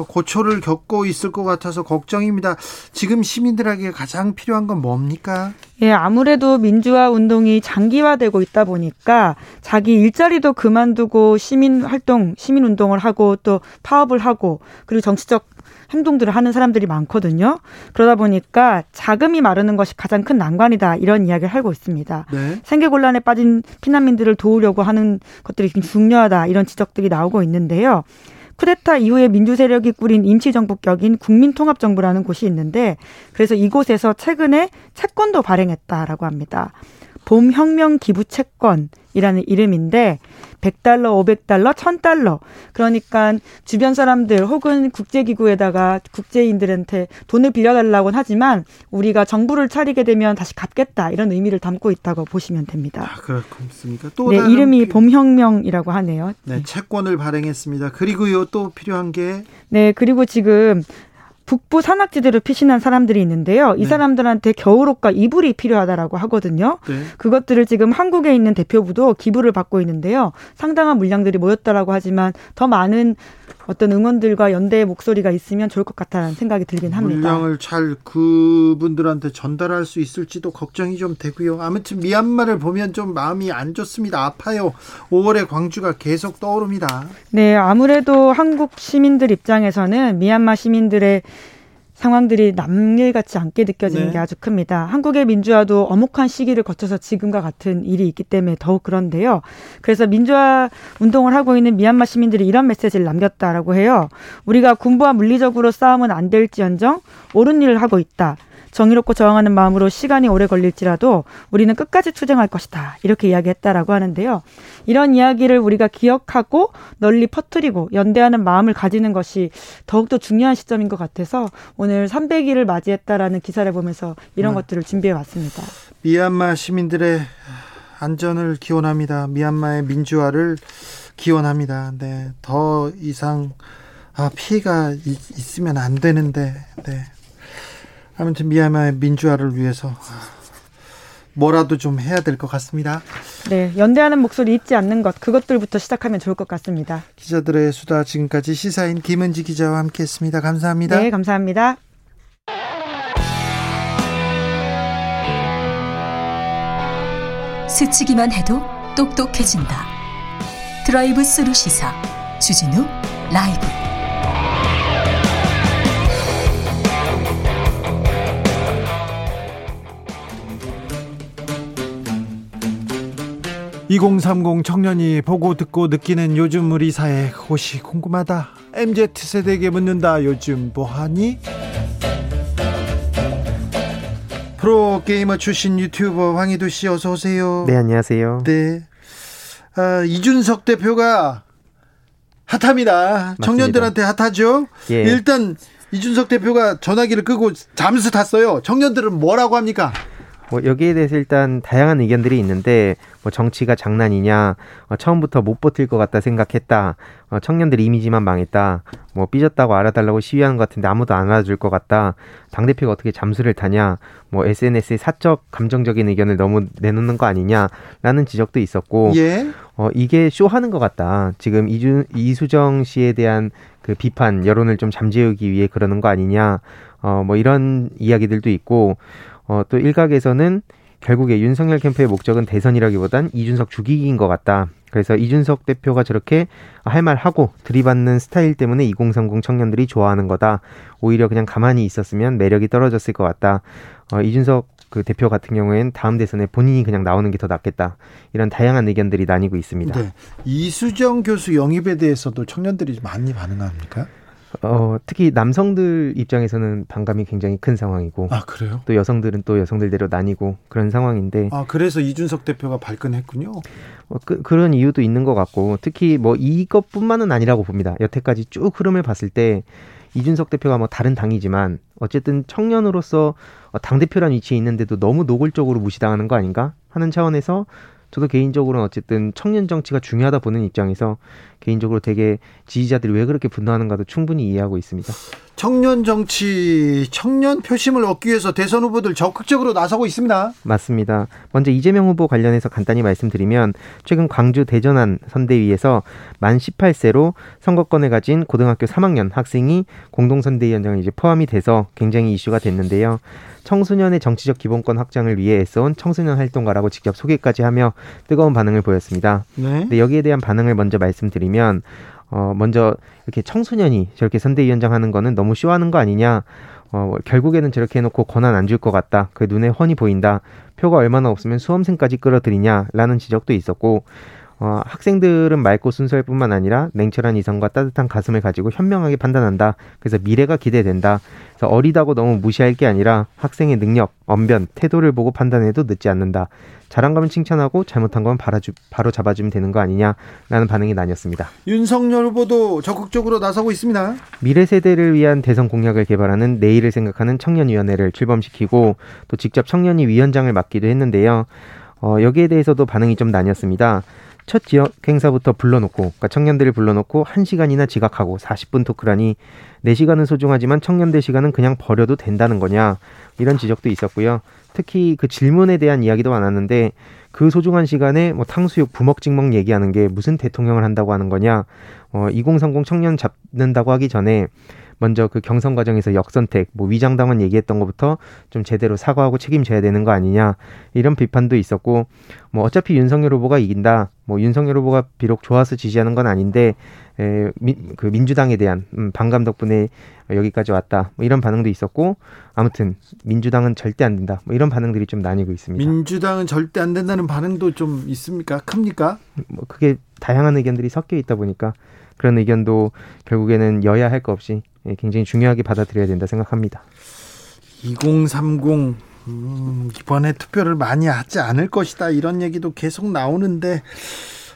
고초를 겪고 있을 것 같아서 걱정입니다. 지금 시민들에게 가장 필요한 건 뭡니까? 예, 아무래도 민주화 운동이 장기화되고 있다 보니까 자기 일자리도 그만두고 시민 활동, 시민 운동을 하고 또 파업을 하고, 그리고 정치적 행동들을 하는 사람들이 많거든요. 그러다 보니까 자금이 마르는 것이 가장 큰 난관이다, 이런 이야기를 하고 있습니다. 네. 생계곤란에 빠진 피난민들을 도우려고 하는 것들이 중요하다, 이런 지적들이 나오고 있는데요. 쿠데타 이후에 민주세력이 꾸린 임시정부격인 국민통합정부라는 곳이 있는데, 그래서 이곳에서 최근에 채권도 발행했다라고 합니다. 봄혁명 기부 채권이라는 이름인데 $100, $500, $1,000, 그러니까 주변 사람들 혹은 국제기구에다가 국제인들한테 돈을 빌려달라고는 하지만 우리가 정부를 차리게 되면 다시 갚겠다, 이런 의미를 담고 있다고 보시면 됩니다. 아, 그렇습니까? 또 네, 이름이 봄혁명이라고 하네요. 네, 채권을 발행했습니다. 그리고요, 또 필요한 게 네, 그리고 지금 북부 산악지대로 피신한 사람들이 있는데요. 이 사람들한테 겨울옷과 이불이 필요하다라고 하거든요. 네. 그것들을 지금 한국에 있는 대표부도 기부를 받고 있는데요. 상당한 물량들이 모였다라고 하지만 더 많은 어떤 응원들과 연대의 목소리가 있으면 좋을 것 같다는 생각이 들긴 합니다. 물량을 잘 그분들한테 전달할 수 있을지도 걱정이 좀 되고요. 아무튼 미얀마를 보면 좀 마음이 안 좋습니다. 아파요. 5월에 광주가 계속 떠오릅니다. 네, 아무래도 한국 시민들 입장에서는 미얀마 시민들의 상황들이 남일같지 않게 느껴지는 네. 게 아주 큽니다. 한국의 민주화도 엄혹한 시기를 거쳐서 지금과 같은 일이 있기 때문에 더욱 그런데요. 그래서 민주화 운동을 하고 있는 미얀마 시민들이 이런 메시지를 남겼다라고 해요. 우리가 군부와 물리적으로 싸움은 안 될지언정 옳은 일을 하고 있다. 정의롭고 저항하는 마음으로 시간이 오래 걸릴지라도 우리는 끝까지 투쟁할 것이다. 이렇게 이야기했다라고 하는데요. 이런 이야기를 우리가 기억하고 널리 퍼뜨리고 연대하는 마음을 가지는 것이 더욱더 중요한 시점인 것 같아서 오늘 300일을 맞이했다라는 기사를 보면서 이런 것들을 준비해왔습니다. 미얀마 시민들의 안전을 기원합니다. 미얀마의 민주화를 기원합니다. 네, 더 이상 피해가 있으면 안 되는데 네. 아무튼 미얀마의 민주화를 위해서 뭐라도 좀 해야 될 것 같습니다. 네, 연대하는 목소리 잊지 않는 것, 그것들부터 시작하면 좋을 것 같습니다. 기자들의 수다, 지금까지 시사인 김은지 기자와 함께했습니다. 감사합니다. 네, 감사합니다. 스치기만 해도 똑똑해진다. 드라이브 스루 시사 주진우 라이브. (2030) 청년이 보고 듣고 느끼는 요즘 우리 사회, 그것이 궁금하다. MZ세대에게 묻는다. 요즘 뭐하니? 프로게이머 출신 유튜버 황희두 씨, 어서 오세요. 네, 안녕하세요. 네, 이준석 대표가 핫합니다. 맞습니다. 청년들한테 핫하죠. 예. 일단 이준석 대표가 전화기를 끄고 잠수 탔어요. 청년들은 뭐라고 합니까? 여기에 대해서 일단 다양한 의견들이 있는데, 정치가 장난이냐, 처음부터 못 버틸 것 같다 생각했다, 청년들 이미지만 망했다, 삐졌다고 알아달라고 시위하는 것 같은데 아무도 안 알아줄 것 같다, 당대표가 어떻게 잠수를 타냐, SNS에 사적 감정적인 의견을 너무 내놓는 거 아니냐라는 지적도 있었고, 예? 이게 쇼하는 것 같다, 지금 이수정 씨에 대한 그 비판, 여론을 좀 잠재우기 위해 그러는 거 아니냐, 이런 이야기들도 있고, 또 일각에서는 결국에 윤석열 캠프의 목적은 대선이라기보단 이준석 죽이기인 것 같다. 그래서 이준석 대표가 저렇게 할 말 하고 들이받는 스타일 때문에 2030 청년들이 좋아하는 거다. 오히려 그냥 가만히 있었으면 매력이 떨어졌을 것 같다. 이준석 그 대표 같은 경우에는 다음 대선에 본인이 그냥 나오는 게 더 낫겠다. 이런 다양한 의견들이 나뉘고 있습니다. 네. 이수정 교수 영입에 대해서도 청년들이 많이 반응합니까? 특히 남성들 입장에서는 반감이 굉장히 큰 상황이고, 아, 그래요? 또 여성들은 또 여성들대로 나뉘고 그런 상황인데, 아, 그래서 이준석 대표가 발끈했군요. 그런 이유도 있는 것 같고, 특히 이것뿐만은 아니라고 봅니다. 여태까지 쭉 흐름을 봤을 때 이준석 대표가 다른 당이지만 어쨌든 청년으로서 당대표란 위치에 있는데도 너무 노골적으로 무시당하는 거 아닌가 하는 차원에서, 저도 개인적으로는 어쨌든 청년 정치가 중요하다 보는 입장에서 개인적으로 되게 지지자들이 왜 그렇게 분노하는가도 충분히 이해하고 있습니다. 청년 정치, 청년 표심을 얻기 위해서 대선 후보들 적극적으로 나서고 있습니다. 맞습니다. 먼저 이재명 후보 관련해서 간단히 말씀드리면, 최근 광주 대전안 선대위에서 만 18세로 선거권을 가진 고등학교 3학년 학생이 공동선대위원장에 포함이 돼서 굉장히 이슈가 됐는데요. 청소년의 정치적 기본권 확장을 위해 애써온 청소년 활동가라고 직접 소개까지 하며 뜨거운 반응을 보였습니다. 네? 근데 여기에 대한 반응을 먼저 말씀드리면, 먼저 이렇게 청소년이 저렇게 선대위원장 하는 거는 너무 쇼하는 거 아니냐, 결국에는 저렇게 해놓고 권한 안 줄 것 같다, 그 눈에 훤히 보인다, 표가 얼마나 없으면 수험생까지 끌어들이냐라는 지적도 있었고, 학생들은 맑고 순수할 뿐만 아니라 냉철한 이성과 따뜻한 가슴을 가지고 현명하게 판단한다. 그래서 미래가 기대된다. 그래서 어리다고 너무 무시할 게 아니라 학생의 능력, 언변, 태도를 보고 판단해도 늦지 않는다. 잘한 거면 칭찬하고 잘못한 건 바로 잡아주면 되는 거 아니냐라는 반응이 나뉘었습니다. 윤석열 후보도 적극적으로 나서고 있습니다. 미래 세대를 위한 대선 공약을 개발하는 내일을 생각하는 청년위원회를 출범시키고 또 직접 청년위 위원장을 맡기도 했는데요. 여기에 대해서도 반응이 좀 나뉘었습니다. 첫 지역 행사부터 그러니까 청년들을 불러놓고 1시간이나 지각하고 40분 토크라니, 내 시간은 소중하지만 청년들 시간은 그냥 버려도 된다는 거냐, 이런 지적도 있었고요. 특히 그 질문에 대한 이야기도 많았는데, 그 소중한 시간에 탕수육 부먹찍먹 얘기하는 게 무슨 대통령을 한다고 하는 거냐, 2030 청년 잡는다고 하기 전에 먼저 그 경선 과정에서 역선택, 위장당원 얘기했던 것부터 좀 제대로 사과하고 책임져야 되는 거 아니냐, 이런 비판도 있었고, 어차피 윤석열 후보가 이긴다, 윤석열 후보가 비록 좋아서 지지하는 건 아닌데 그 민주당에 대한 반감 덕분에 여기까지 왔다, 이런 반응도 있었고, 아무튼 민주당은 절대 안 된다, 이런 반응들이 좀 나뉘고 있습니다. 민주당은 절대 안 된다는 반응도 좀 있습니까? 큽니까? 그게 다양한 의견들이 섞여 있다 보니까 그런 의견도 결국에는 여야 할 거 없이 굉장히 중요하게 받아들여야 된다 생각합니다. 2030 이번에 투표를 많이 하지 않을 것이다, 이런 얘기도 계속 나오는데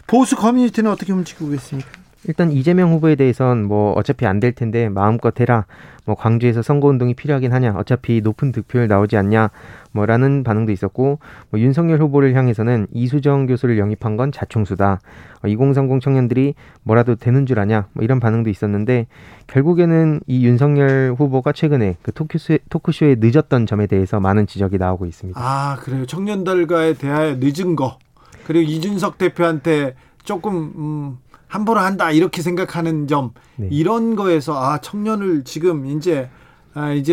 보수 커뮤니티는 어떻게 움직이고 있습니까? 일단 이재명 후보에 대해서는 어차피 안 될 텐데 마음껏 해라, 광주에서 선거운동이 필요하긴 하냐, 어차피 높은 득표율 나오지 않냐, 라는 반응도 있었고, 윤석열 후보를 향해서는 이수정 교수를 영입한 건 자충수다, 2030 청년들이 뭐라도 되는 줄 아냐, 이런 반응도 있었는데, 결국에는 이 윤석열 후보가 최근에 그 토크쇼에 늦었던 점에 대해서 많은 지적이 나오고 있습니다. 아, 그래요. 청년들과에 대하여 늦은 거, 그리고 이준석 대표한테 조금 함부로 한다 이렇게 생각하는 점, 네. 이런 거에서 청년을 지금 이제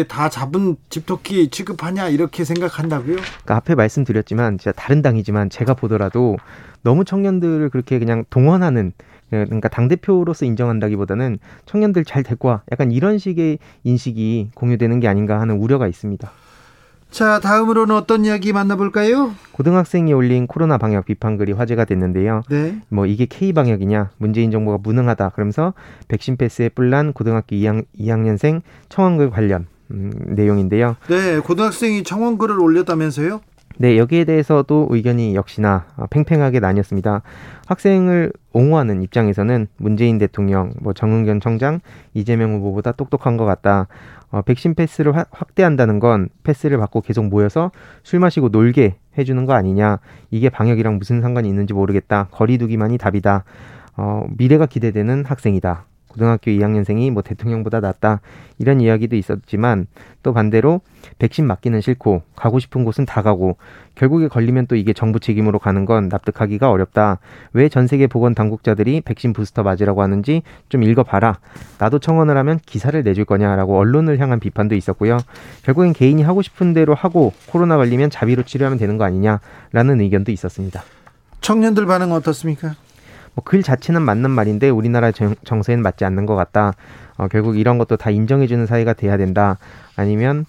다 잡은 집토끼 취급하냐 이렇게 생각한다고요? 그러니까 앞에 말씀드렸지만 진짜 다른 당이지만 제가 보더라도 너무 청년들을 그렇게 그냥 동원하는, 그러니까 당대표로서 인정한다기보다는 청년들 잘 데리고 와, 약간 이런 식의 인식이 공유되는 게 아닌가 하는 우려가 있습니다. 자, 다음으로는 어떤 이야기 만나볼까요? 고등학생이 올린 코로나 방역 비판글이 화제가 됐는데요. 네. 이게 K방역이냐, 문재인 정부가 무능하다, 그러면서 백신 패스에 뿔난 고등학교 2학년생 청원글 관련 내용인데요. 네, 고등학생이 청원글을 올렸다면서요? 네, 여기에 대해서도 의견이 역시나 팽팽하게 나뉘었습니다. 학생을 옹호하는 입장에서는 문재인 대통령, 정은경 청장, 이재명 후보보다 똑똑한 것 같다. 백신 패스를 확대한다는 건 패스를 받고 계속 모여서 술 마시고 놀게 해주는 거 아니냐, 이게 방역이랑 무슨 상관이 있는지 모르겠다, 거리 두기만이 답이다, 미래가 기대되는 학생이다, 고등학교 2학년생이 대통령보다 낫다, 이런 이야기도 있었지만, 또 반대로 백신 맞기는 싫고 가고 싶은 곳은 다 가고 결국에 걸리면 또 이게 정부 책임으로 가는 건 납득하기가 어렵다, 왜 전 세계 보건 당국자들이 백신 부스터 맞으라고 하는지 좀 읽어봐라, 나도 청원을 하면 기사를 내줄 거냐라고 언론을 향한 비판도 있었고요. 결국엔 개인이 하고 싶은 대로 하고 코로나 걸리면 자비로 치료하면 되는 거 아니냐라는 의견도 있었습니다. 청년들 반응은 어떻습니까? 글 자체는 맞는 말인데 우리나라 정서에는 맞지 않는 것 같다. 결국 이런 것도 다 인정해주는 사회가 돼야 된다. 아니면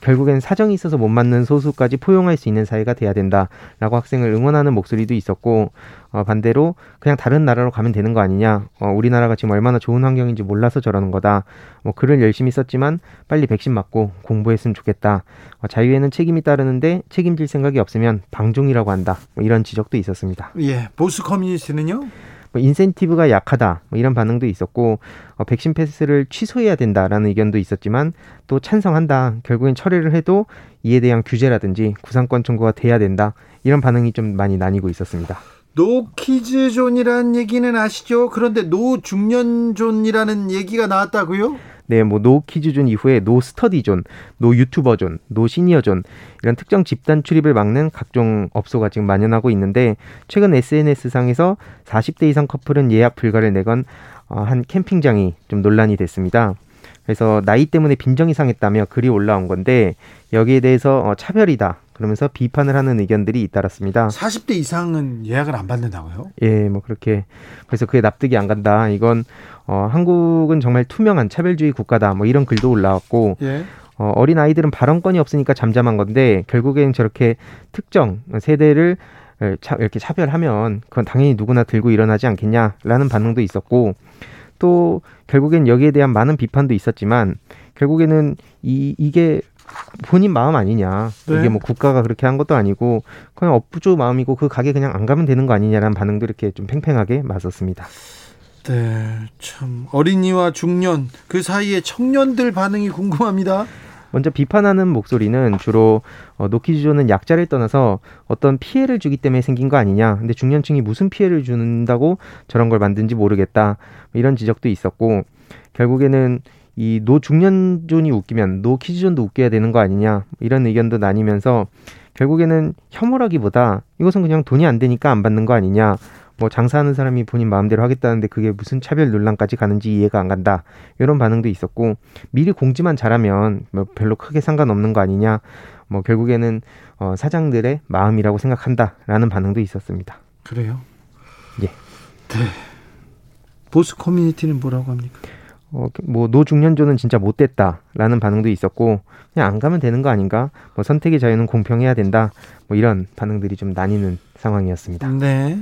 결국엔 사정이 있어서 못 맞는 소수까지 포용할 수 있는 사회가 돼야 된다라고 학생을 응원하는 목소리도 있었고, 반대로 그냥 다른 나라로 가면 되는 거 아니냐, 우리나라가 지금 얼마나 좋은 환경인지 몰라서 저러는 거다, 글을 열심히 썼지만 빨리 백신 맞고 공부했으면 좋겠다, 자유에는 책임이 따르는데 책임질 생각이 없으면 방종이라고 한다, 이런 지적도 있었습니다. 예, 보수 커뮤니티는요? 인센티브가 약하다, 이런 반응도 있었고, 백신 패스를 취소해야 된다라는 의견도 있었지만 또 찬성한다, 결국엔 철회를 해도 이에 대한 규제라든지 구상권 청구가 돼야 된다, 이런 반응이 좀 많이 나뉘고 있었습니다. 노키즈존이라는 얘기는 아시죠? 그런데 노중년존이라는 얘기가 나왔다고요? 네, 노키즈존 이후에 노스터디존, 노유튜버존, 노시니어존, 이런 특정 집단 출입을 막는 각종 업소가 지금 만연하고 있는데, 최근 SNS상에서 40대 이상 커플은 예약 불가를 내건 한 캠핑장이 좀 논란이 됐습니다. 그래서 나이 때문에 빈정이 상했다며 글이 올라온 건데, 여기에 대해서 차별이다, 그러면서 비판을 하는 의견들이 잇따랐습니다. 40대 이상은 예약을 안 받는다고요? 예, 뭐 그렇게. 그래서 그게 납득이 안 간다. 이건 한국은 정말 투명한 차별주의 국가다. 뭐 이런 글도 올라왔고 예. 어린 아이들은 발언권이 없으니까 잠잠한 건데 결국엔 저렇게 특정 세대를 이렇게 차별하면 그건 당연히 누구나 들고 일어나지 않겠냐라는 반응도 있었고 또 결국엔 여기에 대한 많은 비판도 있었지만 결국에는 이게 본인 마음 아니냐 네. 이게 뭐 국가가 그렇게 한 것도 아니고 그냥 업주 마음이고 그 가게 그냥 안 가면 되는 거 아니냐라는 반응도 이렇게 좀 팽팽하게 맞섰습니다. 네, 참 어린이와 중년 그 사이에 청년들 반응이 궁금합니다. 먼저 비판하는 목소리는 주로 노키즈조는 약자를 떠나서 어떤 피해를 주기 때문에 생긴 거 아니냐. 근데 중년층이 무슨 피해를 준다고 저런 걸 만든지 모르겠다. 이런 지적도 있었고 결국에는 이 노중년존이 웃기면 노키즈존도 웃겨야 되는 거 아니냐. 이런 의견도 나뉘면서 결국에는 혐오라기보다 이것은 그냥 돈이 안 되니까 안 받는 거 아니냐. 뭐 장사하는 사람이 본인 마음대로 하겠다는데 그게 무슨 차별 논란까지 가는지 이해가 안 간다. 이런 반응도 있었고 미리 공지만 잘하면 뭐 별로 크게 상관없는 거 아니냐. 뭐 결국에는 사장들의 마음이라고 생각한다라는 반응도 있었습니다. 그래요? 예. 네. 보수 커뮤니티는 뭐라고 합니까? 뭐 노중년조는 진짜 못됐다라는 반응도 있었고 그냥 안 가면 되는 거 아닌가? 뭐 선택의 자유는 공평해야 된다. 뭐 이런 반응들이 좀 나뉘는 상황이었습니다. 네.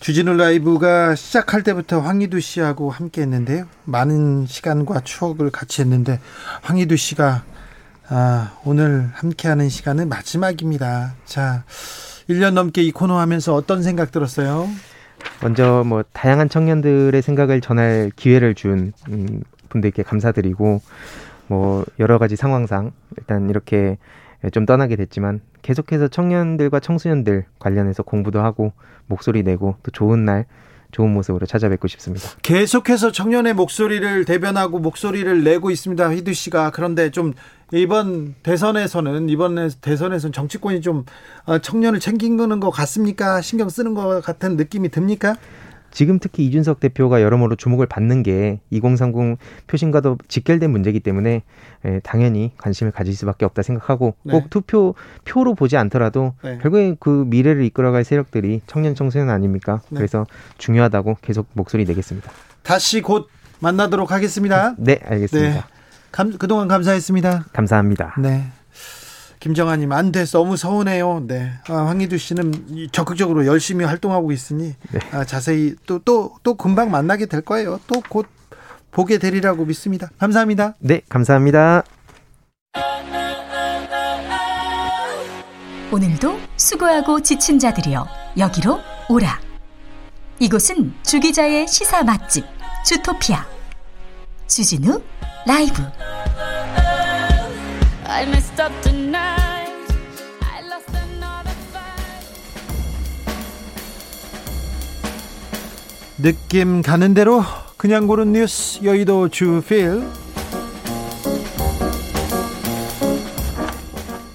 주진우 라이브가 시작할 때부터 황희두 씨하고 함께 했는데요. 많은 시간과 추억을 같이 했는데 황희두 씨가 오늘 함께하는 시간은 마지막입니다. 자, 1년 넘게 이 코너 하면서 어떤 생각 들었어요? 먼저 뭐 다양한 청년들의 생각을 전할 기회를 준 분들께 감사드리고 뭐 여러 가지 상황상 일단 이렇게 좀 떠나게 됐지만 계속해서 청년들과 청소년들 관련해서 공부도 하고 목소리 내고 또 좋은 날 좋은 모습으로 찾아뵙고 싶습니다. 계속해서 청년의 목소리를 대변하고 목소리를 내고 있습니다. 희두 씨가. 그런데 좀 이번 대선에서는 정치권이 좀 청년을 챙기는 것 같습니까? 신경 쓰는 것 같은 느낌이 듭니까? 지금 특히 이준석 대표가 여러모로 주목을 받는 게 2030 표심과도 직결된 문제이기 때문에 당연히 관심을 가질 수밖에 없다 생각하고 네. 꼭 표로 보지 않더라도 네. 결국에 그 미래를 이끌어갈 세력들이 청년 청소년 아닙니까? 네. 그래서 중요하다고 계속 목소리 내겠습니다. 다시 곧 만나도록 하겠습니다. 네, 알겠습니다. 네. 그동안 감사했습니다. 감사합니다. 네. 김정아님 안 돼, 너무 서운해요. 네, 황희두 씨는 적극적으로 열심히 활동하고 있으니 네. 자세히 또 금방 만나게 될 거예요. 또 곧 보게 되리라고 믿습니다. 감사합니다. 네, 감사합니다. 오늘도 수고하고 지친 자들이여 여기로 오라. 이곳은 주 기자의 시사 맛집 주토피아 주진우 라이브. I messed up tonight. I lost another fight. 느낌 가는 대로 그냥 고른 뉴스 여의도 주필.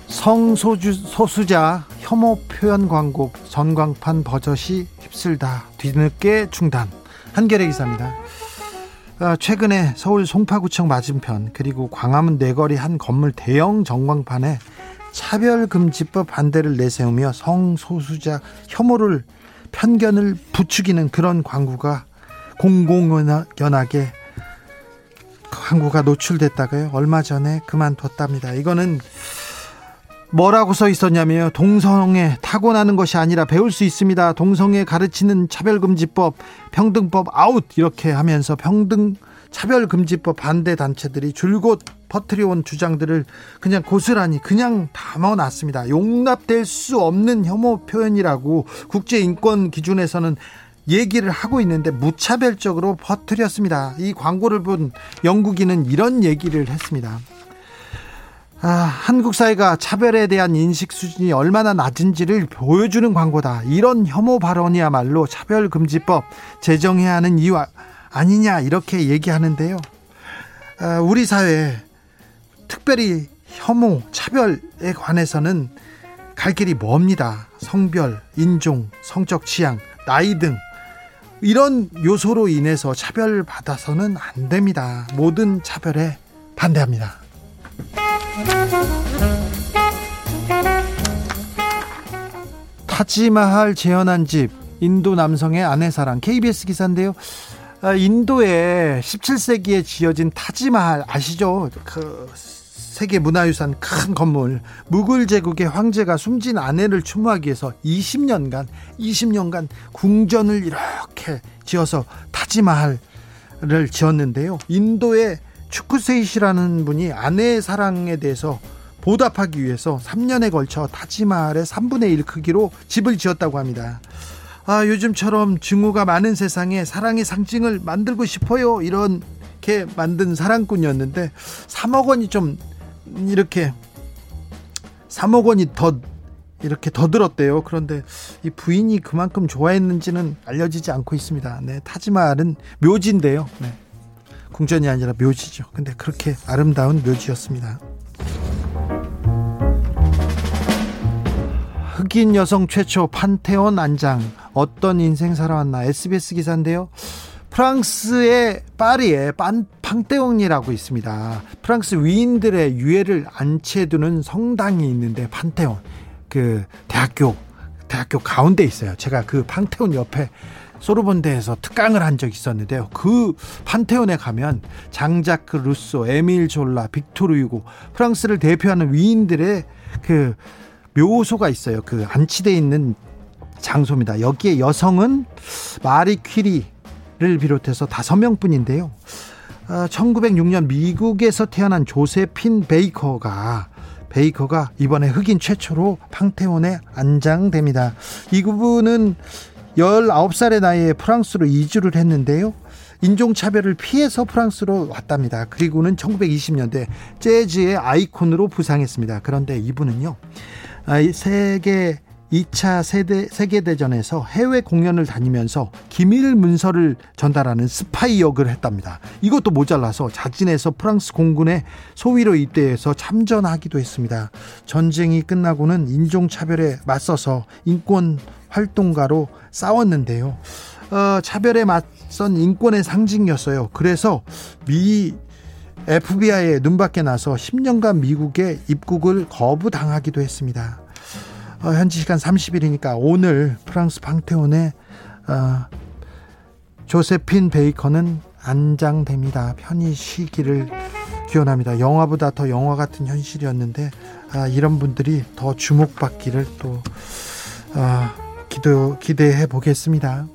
성소수자 혐오 표현 광고 전광판 버젓이 휩쓸다 뒤늦게 중단. 한겨레 기사입니다. 최근에 서울 송파구청 맞은편 그리고 광화문 내거리 한 건물 대형 전광판에 차별금지법 반대를 내세우며 성소수자 혐오를 편견을 부추기는 그런 광고가 공공연하게 광고가 노출됐다고요. 얼마 전에 그만뒀답니다. 이거는 뭐라고 써 있었냐면요. 동성애 타고나는 것이 아니라 배울 수 있습니다. 동성애 가르치는 차별금지법, 평등법 아웃 이렇게 하면서 평등 차별금지법 반대 단체들이 줄곧 퍼뜨려온 주장들을 그냥 고스란히 그냥 담아놨습니다. 용납될 수 없는 혐오 표현이라고 국제인권 기준에서는 얘기를 하고 있는데 무차별적으로 퍼뜨렸습니다. 이 광고를 본 영국인은 이런 얘기를 했습니다. 한국 사회가 차별에 대한 인식 수준이 얼마나 낮은지를 보여주는 광고다. 이런 혐오 발언이야말로 차별금지법 제정해야 하는 이유 아니냐 이렇게 얘기하는데요. 우리 사회 특별히 혐오, 차별에 관해서는 갈 길이 멉니다. 성별, 인종, 성적 취향, 나이 등 이런 요소로 인해서 차별받아서는 안 됩니다. 모든 차별에 반대합니다. 타지마할 재현한 집, 인도 남성의 아내 사랑. KBS 기사인데요. 인도에 17세기에 지어진 타지마할 아시죠? 그 세계문화유산 큰 건물. 무굴 제국의 황제가 숨진 아내를 추모하기 위해서 20년간 궁전을 이렇게 지어서 타지마할을 지었는데요. 인도의 추크세이시라는 분이 아내의 사랑에 대해서 보답하기 위해서 3년에 걸쳐 타지마할의 3분의 1 크기로 집을 지었다고 합니다. 아, 요즘처럼 증오가 많은 세상에 사랑의 상징을 만들고 싶어요. 이렇게 만든 사랑꾼이었는데 3억 원이 좀 이렇게 3억 원이 더 이렇게 더 들었대요. 그런데 이 부인이 그만큼 좋아했는지는 알려지지 않고 있습니다. 네, 타지마할은 묘지인데요. 네. 궁전이 아니라 묘지죠. 근데 그렇게 아름다운 묘지였습니다. 흑인 여성 최초 판테온 안장. 어떤 인생 살아왔나. SBS 기사인데요. 프랑스의 파리에 판테온이라고 있습니다. 프랑스 위인들의 유해를 안치해두는 성당이 있는데 판테온, 그 대학교 가운데 있어요. 제가 그 판테온 옆에 소르본대에서 특강을 한 적이 있었는데요. 그 판테온에 가면 장자크 루소, 에밀 졸라, 빅토르 휴고, 프랑스를 대표하는 위인들의 그 묘소가 있어요. 그 안치되어 있는 장소입니다. 여기에 여성은 마리 퀴리를 비롯해서 5명뿐인데요 1906년 미국에서 태어난 조세핀 베이커가 이번에 흑인 최초로 판테온에 안장됩니다. 이 부분은 19살의 나이에 프랑스로 이주를 했는데요. 인종차별을 피해서 프랑스로 왔답니다. 그리고는 1920년대 재즈의 아이콘으로 부상했습니다. 그런데 이분은요, 세계 2차 세계대전에서 해외 공연을 다니면서 기밀 문서를 전달하는 스파이 역을 했답니다. 이것도 모자라서 자진해서 프랑스 공군의 소위로 입대해서 참전하기도 했습니다. 전쟁이 끝나고는 인종차별에 맞서서 인권 활동가로 싸웠는데요. 차별에 맞선 인권의 상징이었어요. 그래서 미 FBI에 눈밖에 나서 10년간 미국에 입국을 거부당하기도 했습니다. 현지 시간 30일이니까 오늘 프랑스 판테온에 조세핀 베이커는 안장됩니다. 편히 쉬기를 기원합니다. 영화보다 더 영화 같은 현실이었는데 이런 분들이 더 주목받기를 또 기대해 보겠습니다.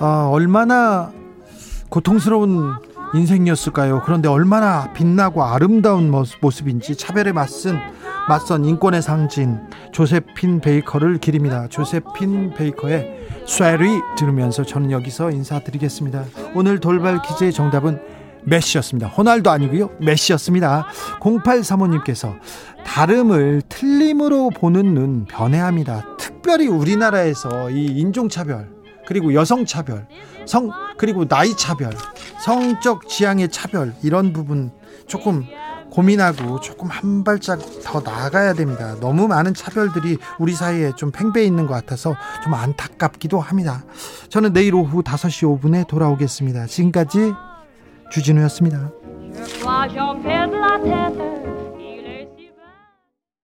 얼마나 고통스러운 인생이었을까요? 그런데 얼마나 빛나고 아름다운 모습인지 차별에 맞선 인권의 상징 조세핀 베이커를 기립니다. 조세핀 베이커의 쇠리 들으면서 저는 여기서 인사드리겠습니다. 오늘 돌발 퀴즈의 정답은 메시였습니다. 호날두 아니고요, 메시였습니다. 0835님께서 다름을 틀림으로 보는 눈 변해합니다. 특별히 우리나라에서 이 인종차별, 그리고 여성차별, 그리고 나이차별, 성적 지향의 차별, 이런 부분 조금 고민하고 조금 한 발짝 더 나아가야 됩니다. 너무 많은 차별들이 우리 사이에 좀 팽배해 있는 것 같아서 좀 안타깝기도 합니다. 저는 내일 오후 5시 5분에 돌아오겠습니다. 지금까지 주진우였습니다.